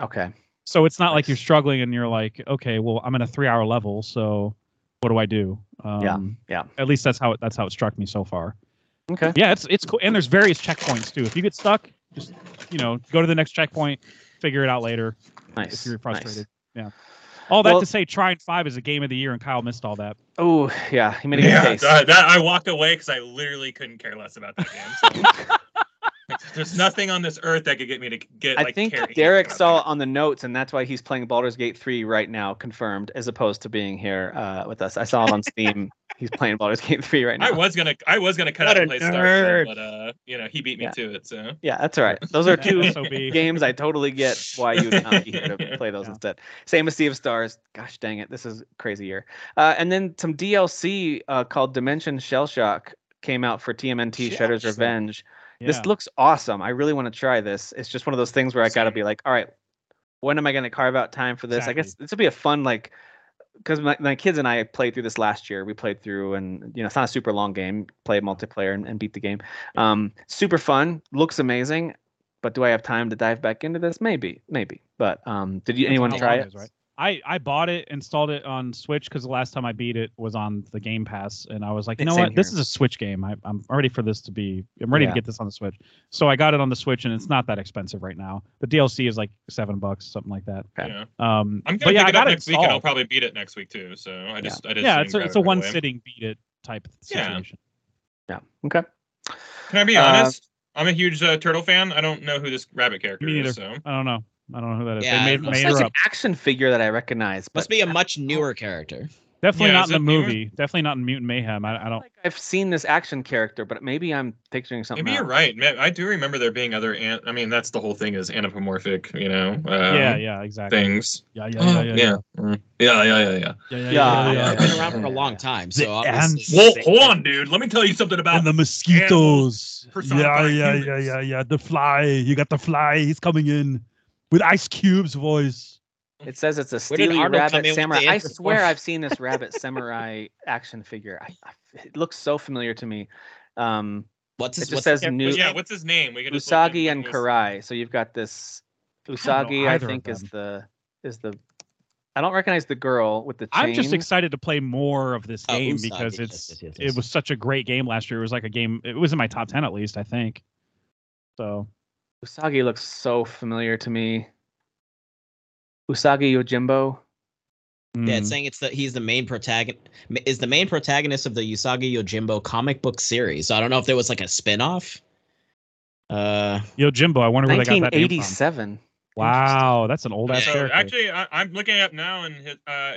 Okay. So it's not like you're struggling and you're like, okay, well, I'm in a 3-hour level, so what do I do? Yeah. At least that's how it struck me so far. Okay. Yeah, it's cool, and there's various checkpoints too. If you get stuck, just go to the next checkpoint, figure it out later. Nice. If you're frustrated, yeah. All that to say, Trine 5 is a game of the year, and Kyle missed all that. Oh yeah, he made a good case. I walked away because I literally couldn't care less about that game. So. There's nothing on this earth that could get me to get. I think Derek saw on the notes, and that's why he's playing Baldur's Gate 3 right now, confirmed, as opposed to being here with us. I saw him on Steam. He's playing Baldur's Gate 3 right now. I was gonna cut out and play Starfield, but he beat me to it. So yeah, that's all right. Those are two games I totally get why you would not be here to play those instead. Same as Sea of Stars. Gosh dang it, this is a crazy year. And then some DLC called Dimension Shellshock came out for TMNT Shredder's Revenge. Yeah. This looks awesome. I really want to try this. It's just one of those things where I got to be all right, when am I going to carve out time for this? Exactly. I guess this will be a fun, because my kids and I played through this last year. We played through, and it's not a super long game. Play multiplayer and beat the game. Super fun. Looks amazing. But do I have time to dive back into this? Maybe. But anyone try it? Right? I bought it, installed it on Switch, because the last time I beat it was on the Game Pass, and I was like, you know what? This is a Switch game. I'm ready to get this on the Switch. So I got it on the Switch, and it's not that expensive right now. The DLC is like $7, something like that. Yeah. I'm gonna pick it up next week, and I'll probably beat it next week too. So it's a one sitting beat it type situation. Yeah. Okay. Can I be honest? I'm a huge turtle fan. I don't know who this rabbit character is. So I don't know. I don't know who that is. Yeah, they made her up. An action figure that I recognize. Must be a much newer character. Definitely not in the movie. Definitely not in Mutant Mayhem. I don't. I've seen this action character, but maybe I'm picturing something. Maybe you're right. I do remember there being other. That's the whole thing is anthropomorphic. Yeah. Exactly. Things. Yeah. It's been around for a long time. So hold on, dude. Let me tell you something about the mosquitoes. Yeah. The fly. You got the fly. He's coming in. With Ice Cube's voice. It says it's a steely rabbit samurai. I swear I've seen this rabbit samurai action figure. It looks so familiar to me. What's his name? Usagi and Karai. So you've got this. Usagi, I think, is the. I don't recognize the girl with the chain. I'm just excited to play more of this game because it was such a great game last year. It was like a game. It was in my top 10 at least, I think. So. Usagi looks so familiar to me. Usagi Yojimbo. Yeah, it's saying he's the main protagonist. Is the main protagonist of the Usagi Yojimbo comic book series? So I don't know if there was a spinoff. Yojimbo, I wonder where they got that name from. 1987. Wow, that's an old ass character. Actually, I'm looking it up now, and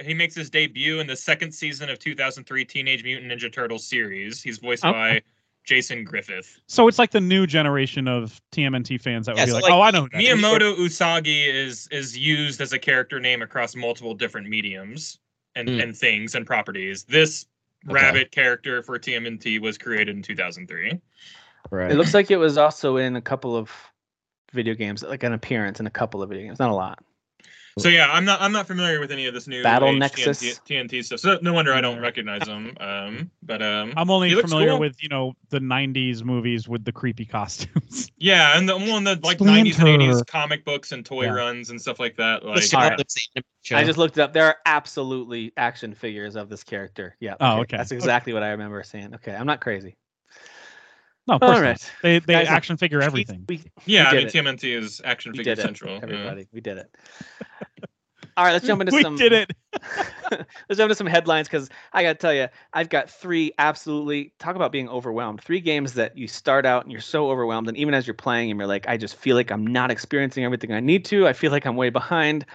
he makes his debut in the second season of 2003 Teenage Mutant Ninja Turtles series. He's voiced by Jason Griffith. So it's like the new generation of TMNT fans that would be like, oh, I know. Miyamoto Usagi is used as a character name across multiple different mediums and things and properties. This rabbit character for TMNT was created in 2003. Right. It looks like it was also in a couple of video games, like an appearance in a couple of video games, not a lot. So yeah, I'm not familiar with any of this new Battle Nexus TNT stuff. So no wonder I don't recognize them. But I'm only familiar with the '90s movies with the creepy costumes. Yeah, and the one that like '90s and '80s comic books and toy runs and stuff like that. Like, I just looked it up. There are absolutely action figures of this character. Yeah. Oh, okay. That's exactly what I remember seeing. Okay, I'm not crazy. No, of course not. They action figure everything. TMNT is action figure central. Everybody, we did it. All right, let's jump into some. We did it. Let's jump into some headlines, because I gotta tell you, I've got three absolutely, talk about being overwhelmed. Three games that you start out and you're so overwhelmed, and even as you're playing, and you're like, I just feel like I'm not experiencing everything I need to. I feel like I'm way behind.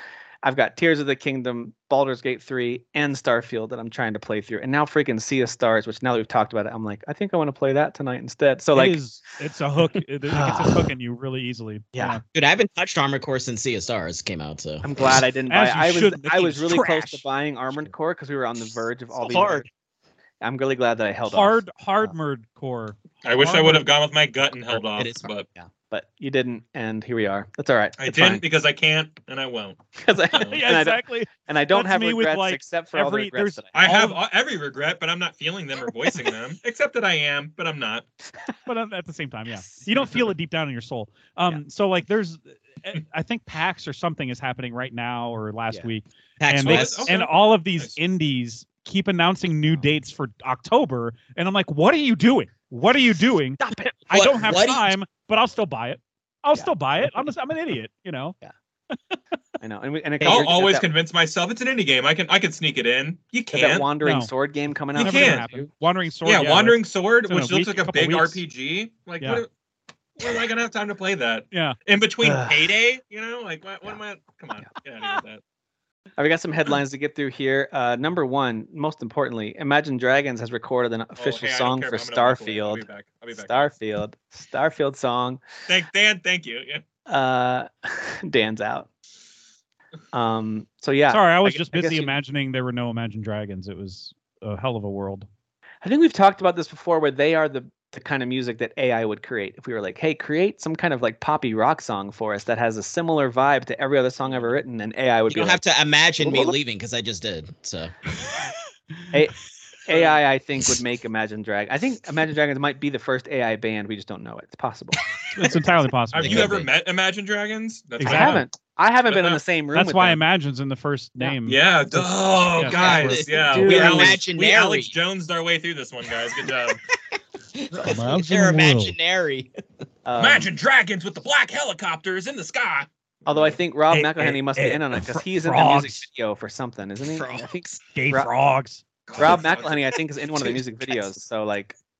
I've got Tears of the Kingdom, Baldur's Gate 3, and Starfield that I'm trying to play through. And now freaking Sea of Stars, which now that we've talked about it, I'm like, I think I want to play that tonight instead. So it's a hook. It's a hook in you really easily. Yeah. Dude, I haven't touched Armored Core since Sea of Stars came out. So I'm glad I didn't buy it. I was really close to buying Armored Core because we were on the verge of all these. Hard. I'm really glad that I held off. Hard-murred core. I wish I would have gone with my gut and held off, but you didn't, and here we are. That's all right. I didn't because I can't, and I won't. And I don't have regrets except for all the regrets. I have every regret, but I'm not feeling them or voicing them, except that I am, but I'm not. But at the same time, yeah. You don't feel it deep down in your soul. So, there's... I think PAX or something is happening right now or last week. PAX West. And all of these indies keep announcing new dates for October, and I'm like, what are you doing? What are you doing? Stop it. I don't have time, but I'll still buy it. I'm an idiot, Yeah. I know. And I'll always convince myself it's an indie game. I can sneak it in. You can't. That Wandering Sword game coming out. You can't. Wandering Sword. Yeah, Wandering Sword, which looks like a big RPG. Like, what am I going to have time to play that? Yeah. In between Payday, what am I? Come on. Get out of here with that. All right, we got some headlines to get through here. Number one, most importantly, Imagine Dragons has recorded an official song for Starfield. I'll be back. Starfield song. Thanks, Dan. Thank you. Yeah. Dan's out. So yeah. Sorry, I was just busy imagining there were no Imagine Dragons. It was a hell of a world. I think we've talked about this before, where they are the kind of music that AI would create. If we were like, hey, create some kind of like poppy rock song for us that has a similar vibe to every other song ever written, and AI would be like... You don't have to imagine me leaving, because I just did, so... AI, I think, would make Imagine Dragons. I think Imagine Dragons might be the first AI band. We just don't know it. It's possible. It's entirely possible. Have you ever met Imagine Dragons? I haven't been in the same room. That's why Imagine's in the first name. Yeah. Oh, guys. Yeah. We're imaginary. We Alex Jones'd our way through this one, guys. Good job. They're imaginary. Imagine Dragons with the black helicopters in the sky. Although I think Rob McElhenney must be in on it, because he's in the music video for something, isn't he? Frogs. I think gay frogs. Rob McElhenney, I think, is in one of the music videos. So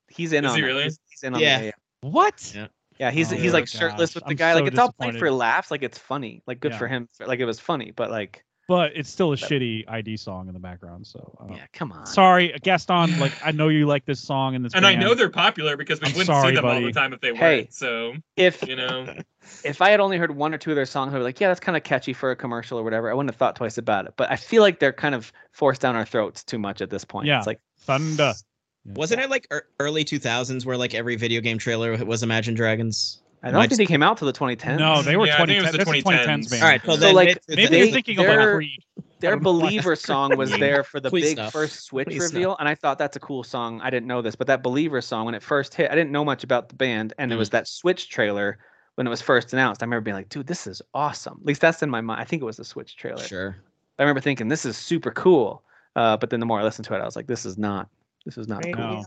he's in on it. Is he really? He's in on it. What? Yeah, he's shirtless with the guy. Like, it's all played for laughs. Like, it's funny. Like, good for him. Like, it was funny, but like. But it's still a shitty ID song in the background, so... Yeah, come on. Sorry, Gaston, I know you like this song and this band. I know they're popular because we wouldn't see them all the time if they weren't, so... If I had only heard one or two of their songs, I'd be like, yeah, that's kind of catchy for a commercial or whatever. I wouldn't have thought twice about it, but I feel like they're kind of forced down our throats too much at this point. Yeah, it's like... Thunder. Wasn't it early 2000s where every video game trailer was Imagine Dragons? I don't think they came out till the 2010s. No, they were 2010s. All right, so maybe you're thinking about Creed. Their Believer song was there for the big first Switch reveal, and I thought that's a cool song. I didn't know this, but that Believer song, when it first hit, I didn't know much about the band, and it was that Switch trailer when it was first announced. I remember being like, dude, this is awesome. At least that's in my mind. I think it was the Switch trailer. Sure. I remember thinking, this is super cool, but then the more I listened to it, I was like, this is not. This is not cool.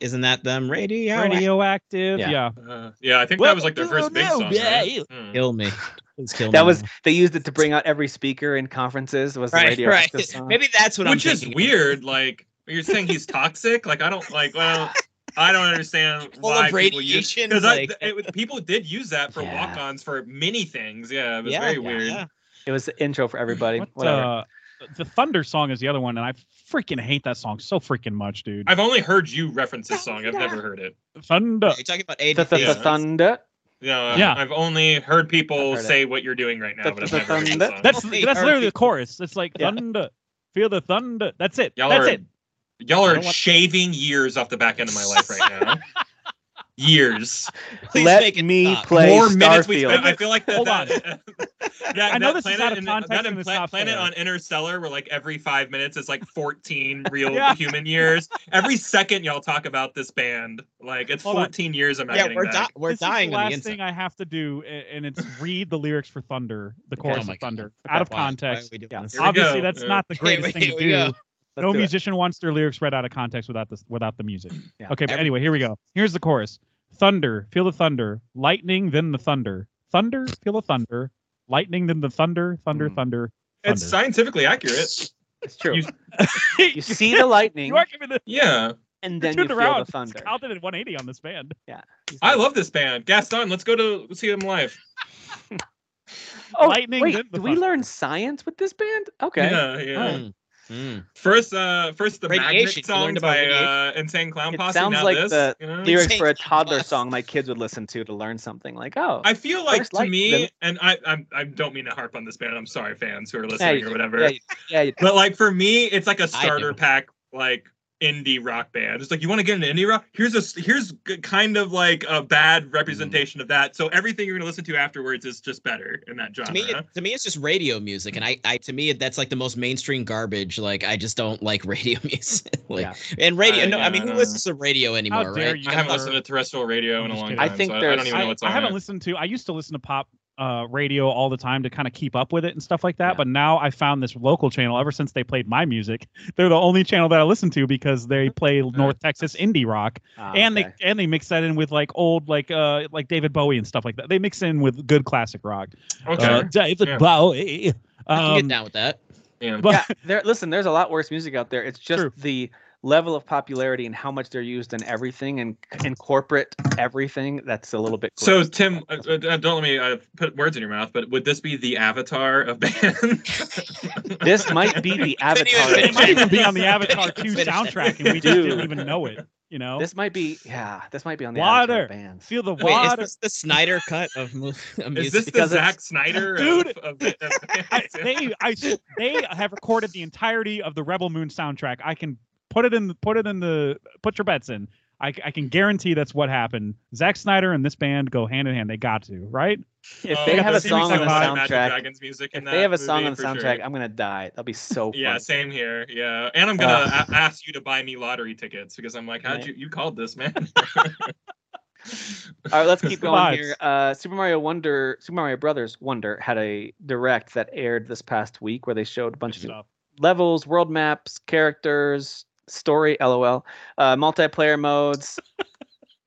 Isn't that them? Radioactive. Yeah. I think that was their first big song. Yeah. Right? Kill me. That was they used it to bring out every speaker in conferences. Was the radioactive song. Maybe that's what I'm thinking. Which is weird. Like you're saying, he's toxic. I don't understand why people use it. Because people did use that for walk-ons for many things. Yeah. It was very weird. Yeah. It was the intro for everybody. Whatever. The Thunder song is the other one, and I freaking hate that song so freaking much, dude. I've only heard you reference this song. I've never heard it. Thunder. Are you talking about Thunder? No, yeah. I've only heard people say what you're doing right now, but I've never heard the song. That's literally the chorus. It's like thunder. Feel the thunder. That's it. Y'all are shaving years off the back end of my life right now. years. Please let me stop. Play more Starfield. Minutes we spend, I feel like that. Hold on. I know this is out of context. In Planet on Interstellar, where like every 5 minutes it's like 14 real human years. Every second y'all talk about this band, like it's 14 years. I'm not getting back. Yeah, we're dying. The last thing I have to do, and it's read the lyrics for Thunder, the chorus of Thunder, out of context. Obviously, that's not the greatest thing to do. No musician wants their lyrics read out of context without the music. Yeah. Okay, but anyway, here we go. Here's the chorus. Thunder, feel the thunder, lightning, then the thunder. Thunder, feel the thunder, lightning, then the thunder, thunder, thunder. It's scientifically accurate. It's true. You see the lightning. You are giving the, and then you feel around. The thunder. I'll do 180 on this band. Yeah. I love this band. Gaston, let's see them live. Oh, lightning, wait, do we learn science with this band? Okay. Yeah. First the Magic song by Insane Clown Posse. It sounds like the lyrics for a toddler song my kids would listen to learn something. Like, oh, I feel like to me, and I don't mean to harp on this band. I'm sorry, fans who are listening or whatever. Yeah, but like for me, it's like a starter pack, like indie rock band. It's like you want to get into indie rock. Here's kind of like a bad representation of that. So everything you're going to listen to afterwards is just better in that genre. To me, it's just radio music, and I that's like the most mainstream garbage. Like I just don't like radio music. And radio. I mean, who listens to radio anymore? How dare you? I haven't listened to terrestrial radio in a long time. I think so I don't even know what's on. I haven't listened to. I used to listen to pop radio all the time to kind of keep up with it and stuff like that. Yeah. But now I found this local channel ever since they played my music. They're the only channel that I listen to because they play North Texas indie rock. And they mix that in with like old, like David Bowie and stuff like that. They mix in with good classic rock. Okay. David Bowie. I can get down with that. Yeah. But there's a lot worse music out there. It's just the level of popularity and how much they're used in everything and incorporate everything. That's a little bit gross. So Tim, don't let me put words in your mouth, but would this be the Avatar of band? This might be the Avatar. It might even be on the Avatar 2 soundtrack and we just didn't even know it. You know, this might be on the Avatar bands. Feel the water. Wait, is this the Snyder cut of music? Is this the Zack Snyder? Dude, they have recorded the entirety of the Rebel Moon soundtrack. I can put your bets in. I can guarantee that's what happened. Zack Snyder and this band go hand in hand. They got to, right? If they have a song on the soundtrack, I'm gonna die. That'll be so fun. Yeah, same here. Yeah, and I'm gonna ask you to buy me lottery tickets because I'm like, how'd you called this, man? All right, let's keep going here. Super Mario Brothers Wonder had a direct that aired this past week where they showed a bunch of stuff. Levels, world maps, characters, story, LOL, multiplayer modes,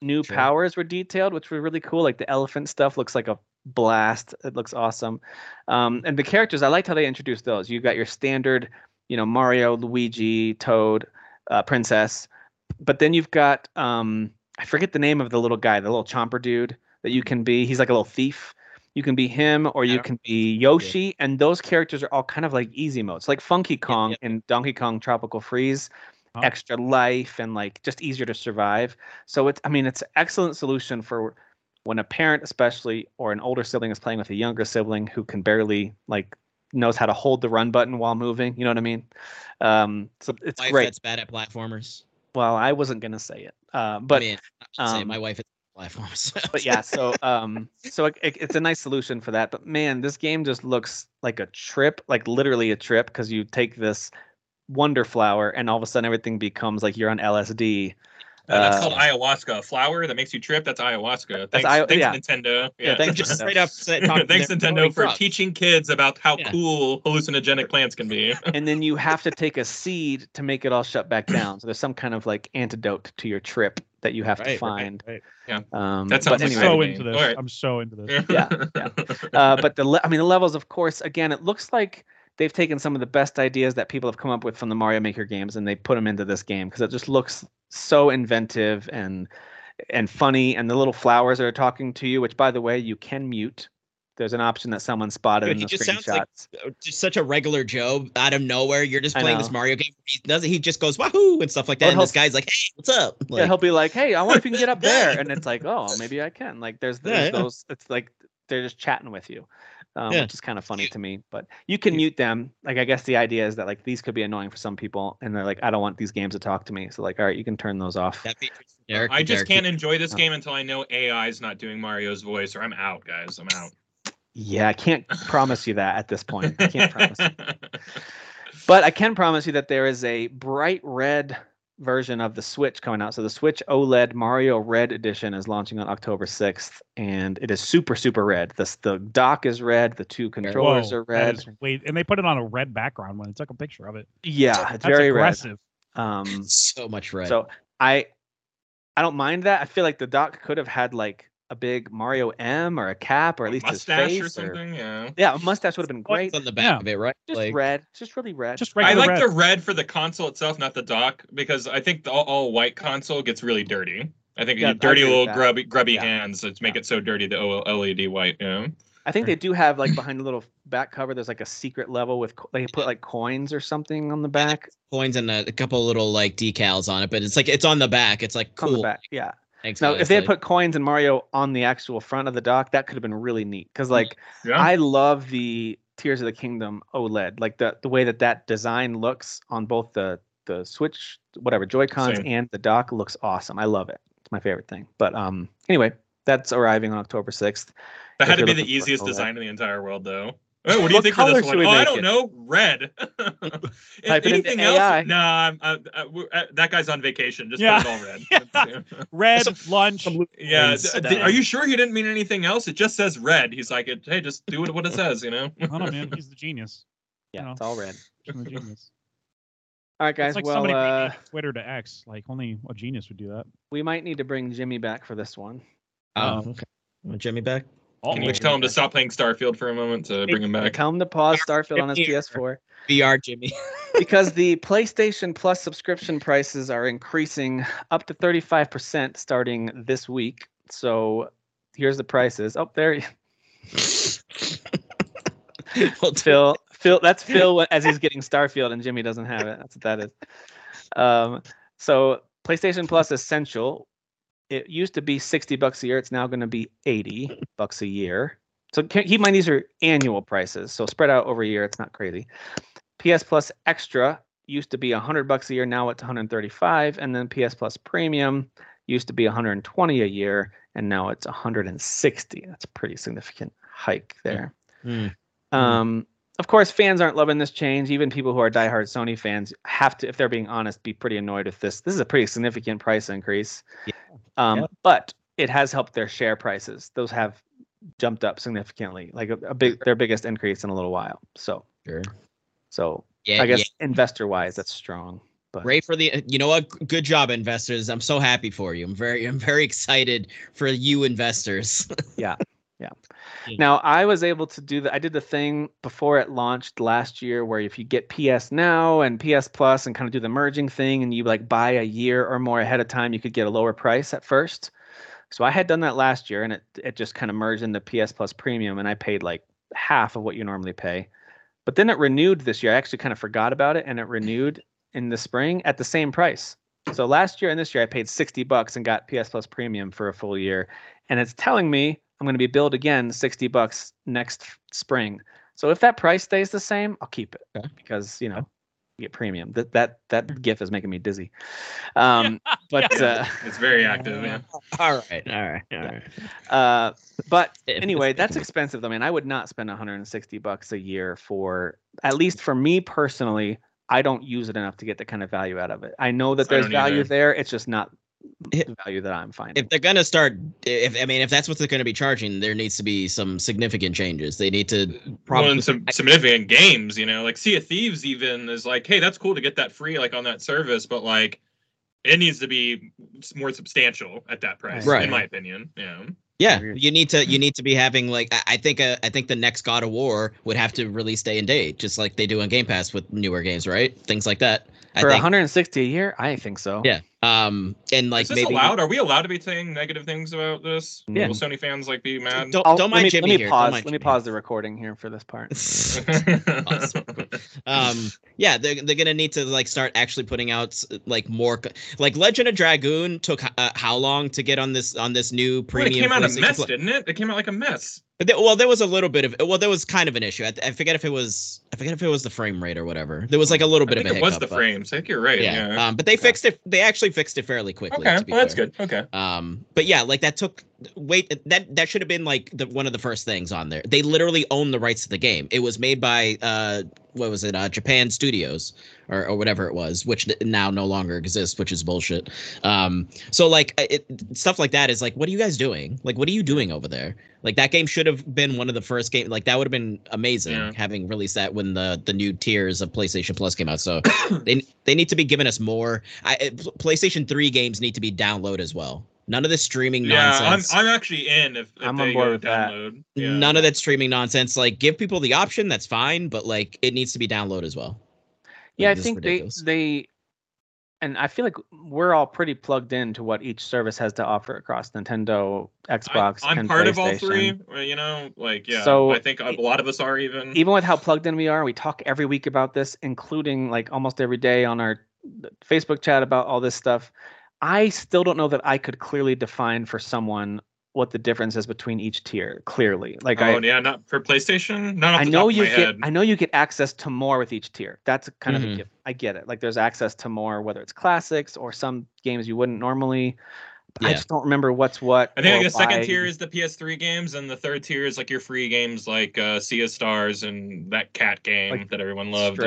new powers were detailed, which were really cool. Like the elephant stuff looks like a blast. It looks awesome. And the characters, I liked how they introduced those. You got your standard, Mario, Luigi, Toad, Princess. But then you've got, I forget the name of the little guy, the little chomper dude that you can be. He's like a little thief. You can be him, or you can be Yoshi, and those characters are all kind of like easy modes, like Funky Kong and Donkey Kong Tropical Freeze, extra life, and like just easier to survive. So it's an excellent solution for when a parent, especially, or an older sibling is playing with a younger sibling who can barely knows how to hold the run button while moving. You know what I mean? So it's great. That's bad at platformers. Well, I wasn't gonna say it, but I say my wife is. But it's a nice solution for that. But man, this game just looks like a trip, like literally a trip, because you take this wonder flower and all of a sudden everything becomes like you're on LSD. That's called ayahuasca. A flower that makes you trip, that's ayahuasca. Thanks Nintendo. Yeah, thanks just straight up. Thanks Nintendo for teaching kids about how cool hallucinogenic plants can be. And then you have to take a seed to make it all shut back down. So there's some kind of like antidote to your trip that you have to find. Right. Yeah. That sounds so into this. Right. I'm so into this. Yeah. But the levels, of course, again, it looks like they've taken some of the best ideas that people have come up with from the Mario Maker games and they put them into this game because it just looks so inventive and funny, and the little flowers are talking to you, which, by the way, you can mute. There's an option that someone spotted in the just screenshots. Sounds like just such a regular Joe out of nowhere. You're just playing this Mario game. He just goes wahoo and stuff like that. Well, and this guy's like, "Hey, what's up?" Like, he'll be like, "Hey, I wonder if you can get up there." And it's like, "Oh, maybe I can." Like there's those. It's like they're just chatting with you. which is kind of funny to me. But you can mute them. Like, I guess the idea is that, like, these could be annoying for some people, and they're like, I don't want these games to talk to me. So, like, all right, you can turn those off. I just can't enjoy this game until I know AI's not doing Mario's voice, or I'm out, guys. I'm out. Yeah, I can't promise you that at this point. I can't promise you. But I can promise you that there is a bright red version of the Switch coming out. So the Switch OLED Mario Red Edition is launching on October 6th, and it is super, super red. The dock is red. The two controllers are red. And they put it on a red background when they took a picture of it. Yeah, it's very aggressive. Red. So much red. So I don't mind that. I feel like the dock could have had, like, a big Mario M or a cap or at least mustache his face or something. Yeah, a mustache would have been great. What's on the back of it, right? Just like, red. Just really red. Just I like red. The red for the console itself, not the dock, because I think the all white console gets really dirty. I think dirty little grubby hands that make it so dirty the LED white. Yeah. I think they do have, like, behind the little back cover, there's, like, a secret level with they put, like, coins or something on the back. Coins and a couple little, like, decals on it, but it's like it's on the back. It's like cool. On the back. Yeah. Exactly. Now, if they had put coins and Mario on the actual front of the dock, that could have been really neat. Because, like, I love the Tears of the Kingdom OLED. Like, the way that design looks on both the Switch, whatever, Joy-Cons and the dock looks awesome. I love it. It's my favorite thing. But anyway, that's arriving on October 6th. That had to be the easiest design in the entire world, though. What do you think for this one? Oh, I don't know. Red. Anything else? Nah, that guy's on vacation. Just put it all red. Red, lunch. Yeah. Are you sure he didn't mean anything else? It just says red. He's like, hey, just do what it says, you know? I don't know, man. He's the genius. Yeah, it's all red. He's the genius. All right, guys. It's like somebody Twitter to X. Like, only a genius would do that. We might need to bring Jimmy back for this one. Oh, okay. Jimmy back? Can you tell him to stop playing Starfield for a moment to bring him back? Tell him to pause Starfield on his PS4. VR, Jimmy. Because the PlayStation Plus subscription prices are increasing up to 35% starting this week. So here's the prices. Oh, there you Phil, that's Phil as he's getting Starfield and Jimmy doesn't have it. That's what that is. So PlayStation Plus Essential. It used to be $60 a year. It's now going to be $80 a year. So keep in mind these are annual prices. So spread out over a year. It's not crazy. PS Plus Extra used to be $100 a year. Now it's $135. And then PS Plus Premium used to be $120 a year, and now it's $160. That's a pretty significant hike there. Of course, fans aren't loving this change. Even people who are diehard Sony fans have to, if they're being honest, be pretty annoyed with this. This is a pretty significant price increase. Yeah. But it has helped their share prices. Those have jumped up significantly, like their biggest increase in a little while. So, I guess investor wise, that's strong. But great for the, you know what? Good job, investors. I'm so happy for you. I'm very excited for you investors. Yeah. Now I was able to do that. I did the thing before it launched last year where if you get PS Now and PS Plus and kind of do the merging thing and you like buy a year or more ahead of time, you could get a lower price at first. So I had done that last year and it just kind of merged into PS Plus Premium and I paid like half of what you normally pay. But then it renewed this year. I actually kind of forgot about it and it renewed in the spring at the same price. So last year and this year I paid $60 and got PS Plus Premium for a full year. And it's telling me I'm going to be billed again $60 next spring. So if that price stays the same, I'll keep it because, you know, you get premium. That GIF is making me dizzy. But it's very active. Yeah. All right. But anyway, that's expensive though, man. I would not spend $160 a year for, at least for me personally, I don't use it enough to get the kind of value out of it. I know that there's value there. It's just not the value that I'm finding. If they're going to start, if that's what they're going to be charging, there needs to be some significant changes. They need to probably some significant games, you know, like Sea of Thieves even is like, hey, that's cool to get that free, like on that service, but like it needs to be more substantial at that price, right? In my opinion, yeah. Yeah, you need to be having like I think the next God of War would have to release day and date, just like they do on Game Pass with newer games, right? Things like that. For $160 a year, I think so. Yeah. And like, is this allowed? Are we allowed to be saying negative things about this? Yeah. Will Sony fans like be mad? Don't mind Jimmy here. Let me pause the recording here for this part. Yeah, they're gonna need to like start actually putting out like more like Legend of Dragoon took how long to get on this new premium? Well, it came out a mess, didn't it? It came out like a mess. But there was a little bit of there was kind of an issue. I forget if it was the frame rate or whatever. There was like a little bit of a hiccup. It was the frames. I think you're right. Yeah. But they fixed it. They actually fixed it fairly quickly. Okay, well, that's good. Okay. But yeah, like that took that should have been like one of the first things on there. They literally own the rights to the game. It was made by what was it? Japan Studios or whatever it was, which now no longer exists, which is bullshit. So like stuff like that is like, what are you guys doing? Like, what are you doing over there? Like that game should have been one of the first games. Like that would have been amazing having released that when the new tiers of PlayStation Plus came out. So they need to be giving us more. PlayStation 3 games need to be download as well. None of the streaming nonsense. I'm actually in. If I'm on board with download. That. Yeah. None of that streaming nonsense. Like, give people the option. That's fine, but like, it needs to be download as well. Yeah, I think they, and I feel like we're all pretty plugged into what each service has to offer across Nintendo, Xbox, and PlayStation. I'm part of all three. You know, like yeah. So I think a lot of us are even with how plugged in we are. We talk every week about this, including like almost every day on our Facebook chat about all this stuff. I still don't know that I could clearly define for someone what the difference is between each tier. Clearly, like not for PlayStation. Not off the top of my head. I know you get access to more with each tier. That's kind of a gift. I get it. Like there's access to more, whether it's classics or some games you wouldn't normally. Yeah. I just don't remember what's what. I think like the second tier is the PS3 games, and the third tier is like your free games, like Sea of Stars and that cat game like that everyone loved.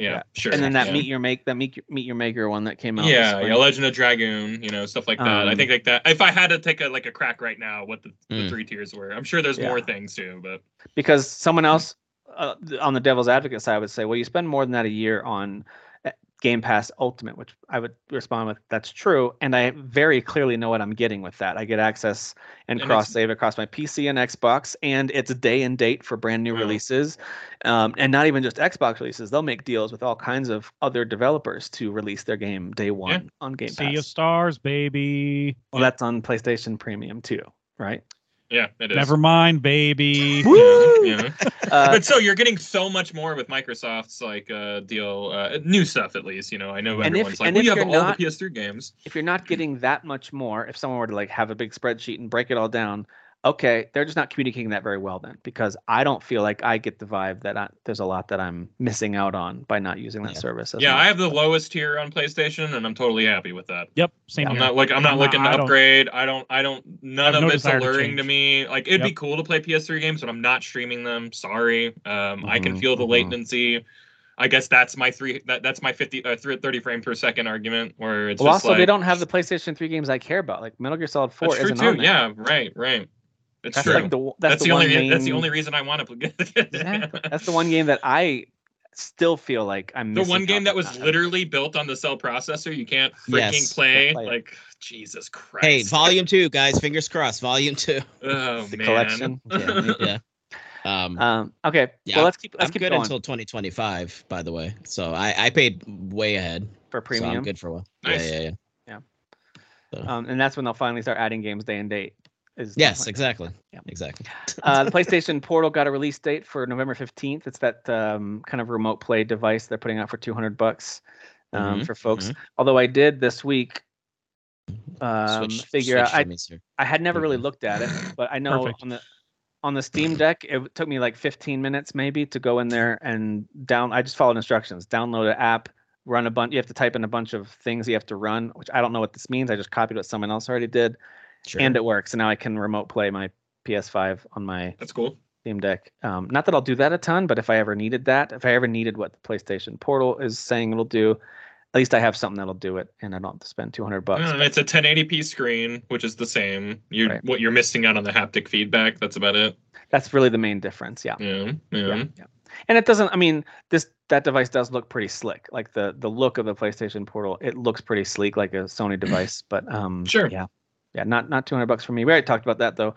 Yeah, sure. And then that Meet Your Maker one that came out. Yeah, Legend of Dragoon, you know, stuff like that. I think like that. If I had to take a crack right now, what the three tiers were, I'm sure there's more things too. But because someone else on the devil's advocate side would say, well, you spend more than that a year on Game Pass Ultimate, which I would respond with, that's true, and I very clearly know what I'm getting with that. I get access and cross-save across my PC and Xbox, and it's day and date for brand new releases, and not even just Xbox releases. They'll make deals with all kinds of other developers to release their game day one on Game Pass. Sea of Stars, baby. Well, that's on PlayStation Premium too, right? Yeah, it is. Never mind, baby. Woo! Yeah. But so you're getting so much more with Microsoft's like deal, new stuff at least. You know, I know everyone's you have all the PS3 games. If you're not getting that much more, if someone were to like have a big spreadsheet and break it all down, okay, they're just not communicating that very well then, because I don't feel like I get the vibe that there's a lot that I'm missing out on by not using that service. Yeah, I have the lowest tier on PlayStation, and I'm totally happy with that. Yep, same. I'm not looking to upgrade. I don't. None of it's alluring to me. Like it'd be cool to play PS3 games, but I'm not streaming them. Sorry. I can feel the latency. I guess that's my that's my 30 frame per second argument, where it's just also like, they don't have the PlayStation 3 games I care about. Like Metal Gear Solid 4 isn't on there. Yeah, right. That's true. Like that's the only reason I want to play. Exactly. That's the one game that I still feel like I'm missing. The one game that was literally built on the Cell processor, you can't freaking play. Like Jesus Christ. Hey, Volume 2, guys. Fingers crossed. Volume 2. Oh, the man. Collection. Yeah. Okay. Yeah, well, let's keep good going until 2025. By the way, so I paid way ahead for premium. So I'm good for a while. Nice. Yeah. So. And that's when they'll finally start adding games day and date. Yes, exactly. Yeah. Exactly. The PlayStation Portal got a release date for November 15th. It's that kind of remote play device they're putting out for $200 for folks. Mm-hmm. Although I did this week figure out, I had never really looked at it, but I know on the Steam Deck, it took me like 15 minutes maybe to go in there and I just followed instructions, download an app, run a bunch. You have to type in a bunch of things you have to run, which I don't know what this means. I just copied what someone else already did. Sure. And it works, and now I can remote play my PS5 on my Steam Deck. Not that I'll do that a ton, but if I ever needed that, if I ever needed what the PlayStation Portal is saying it'll do, at least I have something that'll do it, and I don't have to spend $200. No, it's a 1080p screen, which is the same. What you're missing out on the haptic feedback. That's about it. That's really the main difference. Yeah. And it doesn't. I mean, that device does look pretty slick. Like the look of the PlayStation Portal, it looks pretty sleek, like a Sony device. But Yeah, not $200 for me. We already talked about that though.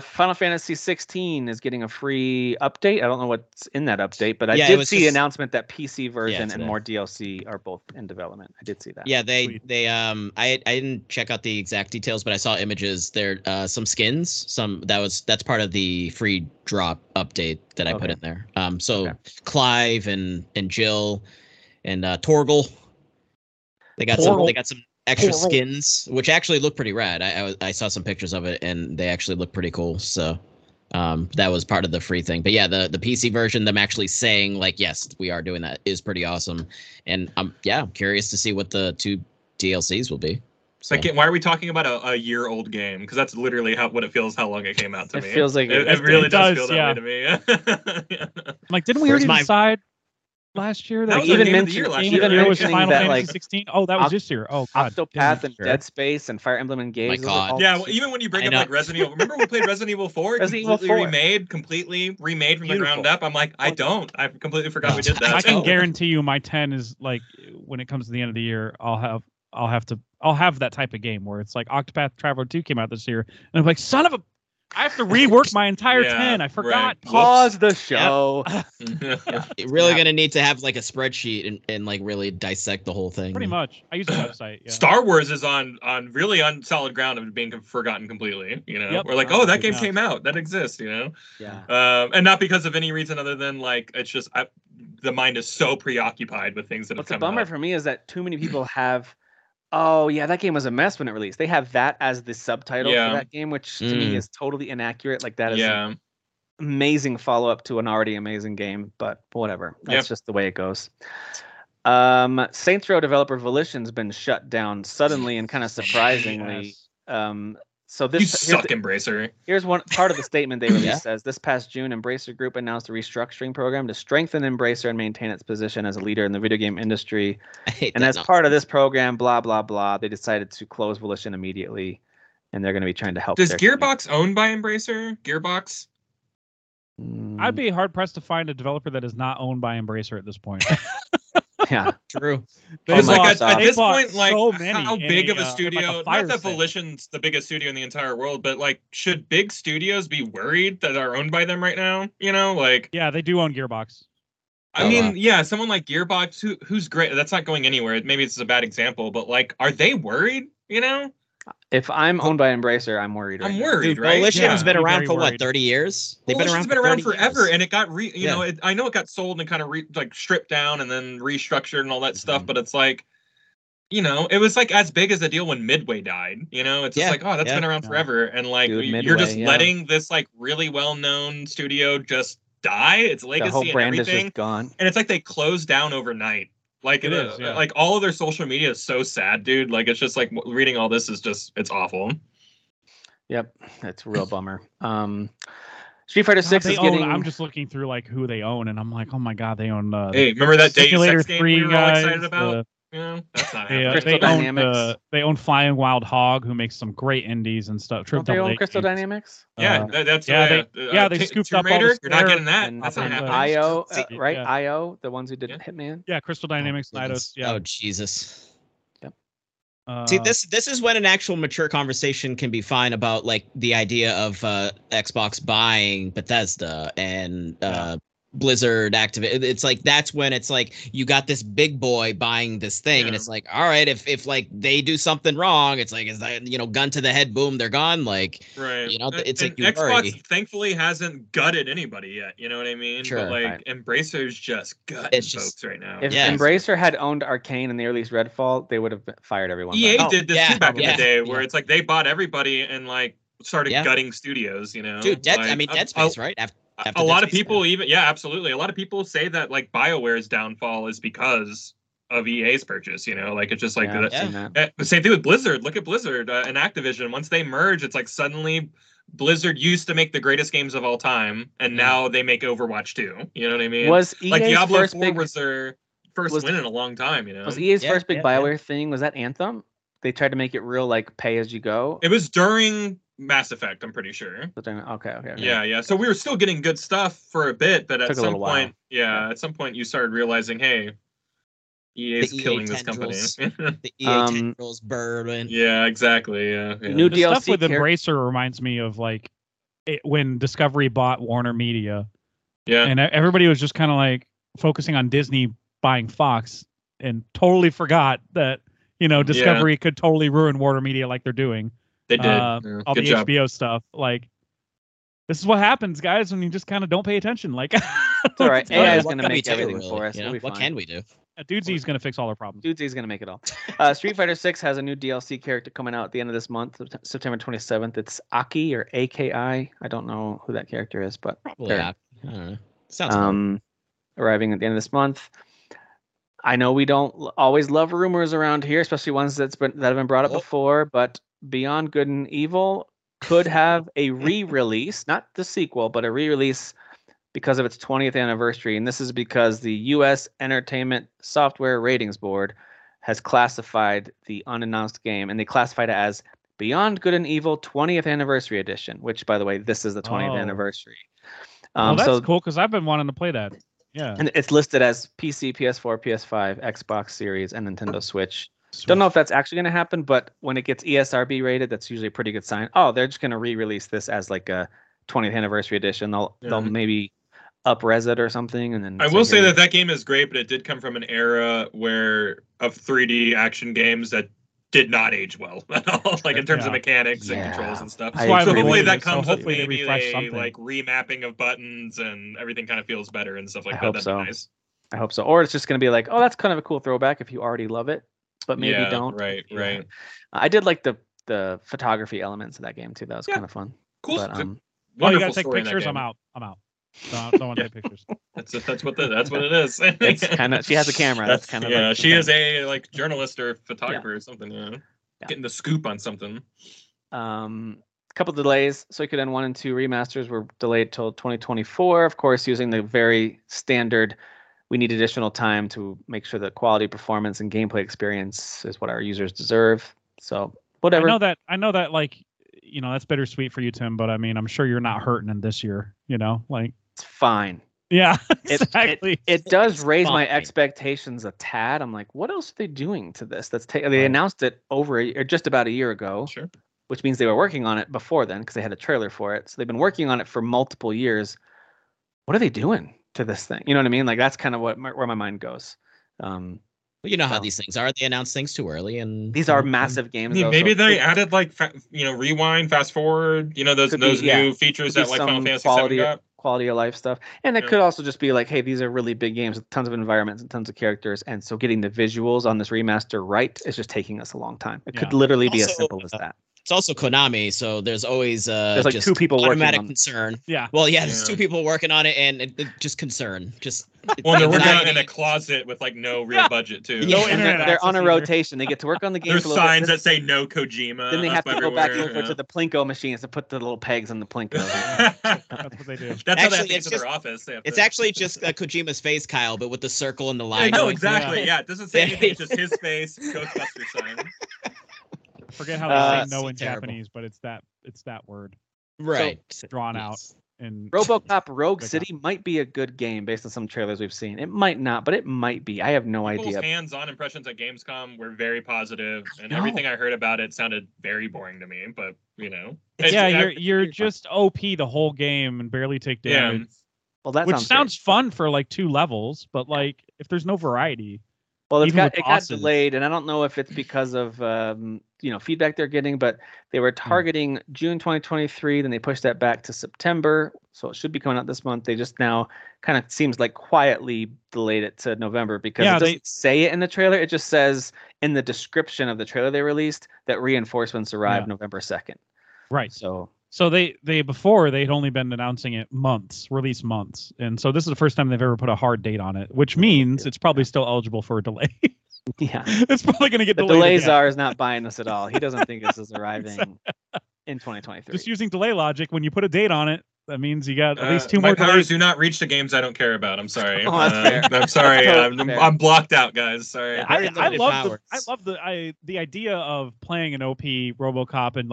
Final Fantasy 16 is getting a free update. I don't know what's in that update, but I did see the announcement that PC version and more DLC are both in development. I did see that. Yeah, I didn't check out the exact details, but I saw images there. Some skins, that's part of the free drop update that I put in there. Clive and Jill and Torgel, they got some extra skins, which actually look pretty rad. I saw some pictures of it, and they actually look pretty cool. So That was part of the free thing. But yeah, the PC version, them actually saying like, yes, we are doing that, is pretty awesome. And I'm curious to see what the two DLCs will be. So. Like, why are we talking about a year-old game? Because that's literally what it feels, how long it came out to me. It feels like it really does feel that way to me. Yeah. Like, didn't we already decide last year that even mentioned it was Final Fantasy 16? Oh, that was this year. Oh, God. Octopath and Dead Space and Fire Emblem Engage. Yeah, well, even when you bring up like Resident Evil, remember we played Resident Evil 4? Completely remade from the ground up. I'm like, I completely forgot we did that. I can guarantee you, my 10 is like, when it comes to the end of the year, I'll have that type of game where it's like Octopath Traveler 2 came out this year, and I'm like, son of a, I have to rework my entire 10. I forgot. Right. Pause the show. You're really gonna need to have like a spreadsheet and like really dissect the whole thing. Pretty much. I use the website. Yeah. Star Wars is on solid ground of being forgotten completely. You know, we're like, that game came out. That exists. You know. Yeah. And not because of any reason other than like it's just the mind is so preoccupied with things that. What's a bummer for me is that too many people have. Oh, yeah, that game was a mess when it released. They have that as the subtitle for that game, which to me is totally inaccurate. Like, that is an amazing follow-up to an already amazing game, but whatever. That's just the way it goes. Saints Row developer Volition's been shut down suddenly and kind of surprisingly. Yes. So this, you suck, Embracer. Here's one part of the statement they released says, this past June, Embracer Group announced a restructuring program to strengthen Embracer and maintain its position as a leader in the video game industry. And as part of this program, blah, blah, blah, they decided to close Volition immediately, and they're going to be trying to help. Does Gearbox owned by Embracer? Gearbox? I'd be hard-pressed to find a developer that is not owned by Embracer at this point. Yeah, true. Because at this point, like, so how big of a studio? Like not that Volition's the biggest studio in the entire world, but like, should big studios be worried that are owned by them right now? You know, like. Yeah, they do own Gearbox. I mean, someone like Gearbox, who's great. That's not going anywhere. Maybe it's a bad example, but like, are they worried? You know. If I'm owned by Embracer, I'm worried. Right I'm worried, now. Dude, right? Volition's been around for what, 30 years? Volition's been around forever, and it got I know it got sold and kind of stripped down and then restructured and all that stuff, but it's like, you know, it was like as big as the deal when Midway died. You know, it's just like, oh, that's been around forever, and like you're just letting this like really well-known studio just die. Its legacy, the whole brand and everything, is just gone, and it's like they closed down overnight. Like it is, like all of their social media is so sad, dude. Like it's just like reading all this is just, it's awful. Yep, that's a real bummer. Street Fighter 6 is getting. I'm just looking through like who they own, and I'm like, oh my god, they own. Hey, remember that Simulator 3 game we were all excited about? Yeah, that's not happening. They own Flying Wild Hog, who makes some great indies and stuff. They own Crystal Dynamics. They scooped up. Raider, you're not getting that. That's not happening. IO, right? Yeah. IO, the ones who did Hitman. Yeah, Crystal Dynamics, Eidos. Yeah. Oh Jesus. Yep. See, this is when an actual mature conversation can be fine about like the idea of Xbox buying Bethesda and. Blizzard Activate. It's like that's when it's like you got this big boy buying this thing, and it's like, all right, if like they do something wrong, it's like, is that, you know, gun to the head, boom, they're gone. Like, right, you know, it's and like Xbox worry. Thankfully hasn't gutted anybody yet. You know what I mean? Sure, but like Embracer's just gutting folks right now. If Embracer had owned Arcane and they released Redfall, they would have fired everyone. EA did this too back in the day, where it's like they bought everybody and like started gutting studios. You know, dude, Dead Space, right? After a lot of people absolutely. A lot of people say that like BioWare's downfall is because of EA's purchase, you know, like it's just like the same thing with Blizzard. Look at Blizzard and Activision. Once they merge, it's like suddenly Blizzard used to make the greatest games of all time, and now they make Overwatch 2. You know what I mean? Was EA's like Diablo 4 was their first win in a long time, you know? Was EA's first big BioWare thing, was that Anthem? They tried to make it real like pay as you go. It was during Mass Effect, I'm pretty sure. Okay. Yeah. So we were still getting good stuff for a bit, but at some point, at some point you started realizing, hey, EA's killing this company. The EA tendrils burden. Yeah, exactly. Yeah. New DLC stuff with Embracer reminds me of like when Discovery bought Warner Media. Yeah. And everybody was just kind of like focusing on Disney buying Fox and totally forgot that, you know, Discovery could totally ruin Warner Media like they're doing. They did all the HBO stuff. Like, this is what happens, guys, when you just kind of don't pay attention. Like, it's all right. AI is going to make everything for us. What can we do? Dudesy's going to fix all our problems. Dudesy's going to make it all. Street Fighter 6 has a new DLC character coming out at the end of this month, September 27th. It's Aki or AKI. I don't know who that character is, but yeah, I don't know. Sounds cool. Arriving at the end of this month. I know we don't always love rumors around here, especially ones that have been brought up before, but Beyond Good and Evil could have a re-release, not the sequel, but a re-release because of its 20th anniversary. And this is because the U.S. Entertainment Software Ratings Board has classified the unannounced game, and they classified it as Beyond Good and Evil 20th Anniversary Edition, which, by the way, this is the 20th anniversary. Well, that's cool, because I've been wanting to play that. Yeah. And it's listed as PC, PS4, PS5, Xbox Series, and Nintendo Switch. Don't know if that's actually going to happen, but when it gets ESRB rated, that's usually a pretty good sign. Oh, they're just going to re-release this as like a 20th anniversary edition. They'll maybe up-res it or something. And then I will say that game is great, but it did come from an era of 3D action games that did not age well at all, like in terms of mechanics and controls and stuff. So hopefully that comes with maybe a remapping of buttons and everything kind of feels better and stuff like that. That'd be nice. I hope so. Or it's just going to be like, oh, that's kind of a cool throwback if you already love it. But maybe don't. Right. I did like the photography elements of that game too. That was kind of fun. Cool. But, well, you gotta take pictures. I'm out. Don't want to take pictures. That's what it is. It's kind of. She has a camera. That's kind of. Yeah. Like she is a journalist or photographer or something. You know? Yeah. Getting the scoop on something. A couple delays. Suikoden 1 and 2 remasters were delayed till 2024. Of course, using the very standard. We need additional time to make sure that quality, performance, and gameplay experience is what our users deserve. So whatever. I know that that's bittersweet for you, Tim, but I mean, I'm sure you're not hurting in this year, It's fine. Yeah, exactly. It does raise my expectations a tad. I'm like, what else are they doing to this? They announced it just about a year ago, sure. Which means they were working on it before then because they had a trailer for it. So they've been working on it for multiple years. What are they doing to this thing? You know what I mean? Like, that's kind of where my mind goes. Well, you know how these things are. They announce things too early, and these are massive games. I mean, maybe they added rewind, fast forward, those new features that Final Fantasy 7 got. Quality of life stuff. And it could also just be like, hey, these are really big games with tons of environments and tons of characters. And so getting the visuals on this remaster right is just taking us a long time. It could literally be as simple as that. It's also Konami, so there's always just two people automatic concern. Yeah. Well, there's two people working on it, and just concern. They're working on it in a closet with no real budget too. Yeah. No internet. They're on a rotation. They get to work on the game. There's signs that say no Kojima. Then they have to go back over to the Plinko machines to put the little pegs on the Plinko. That's what they do. That's how they get to their office. It's actually just Kojima's face, Kyle, but with the circle and the line. No, exactly. Yeah, it doesn't say anything. It's just his face. Ghostbuster sign. Forget how they say no in Japanese, but it's that word. Right. So, drawn out. And RoboCop Rogue City might be a good game based on some trailers we've seen. It might not, but it might be. I have no idea. Hands-on impressions at Gamescom were very positive, and everything I heard about it sounded very boring to me, but you're just OP the whole game and barely take damage. Yeah. Well, that sounds fun for 2 levels, but if there's no variety. Well, it got delayed, and I don't know if it's because of feedback they're getting, but they were targeting June 2023, then they pushed that back to September, so it should be coming out this month. They just now kind of seems quietly delayed it to November because it doesn't say it in the trailer. It just says in the description of the trailer they released that reinforcements arrived November 2nd. Right. So they before they'd only been announcing it release months. And so this is the first time they've ever put a hard date on it, which means it's probably still eligible for a delay. Yeah. It's probably going to get delayed. Delays are is not buying this at all. He doesn't think this is arriving in 2023. Just using delay logic, when you put a date on it, that means you got at least two more. My powers do not reach the games I don't care about. I'm sorry. Oh, I'm sorry. I'm blocked out, guys. Sorry. Yeah, I love the idea of playing an OP RoboCop and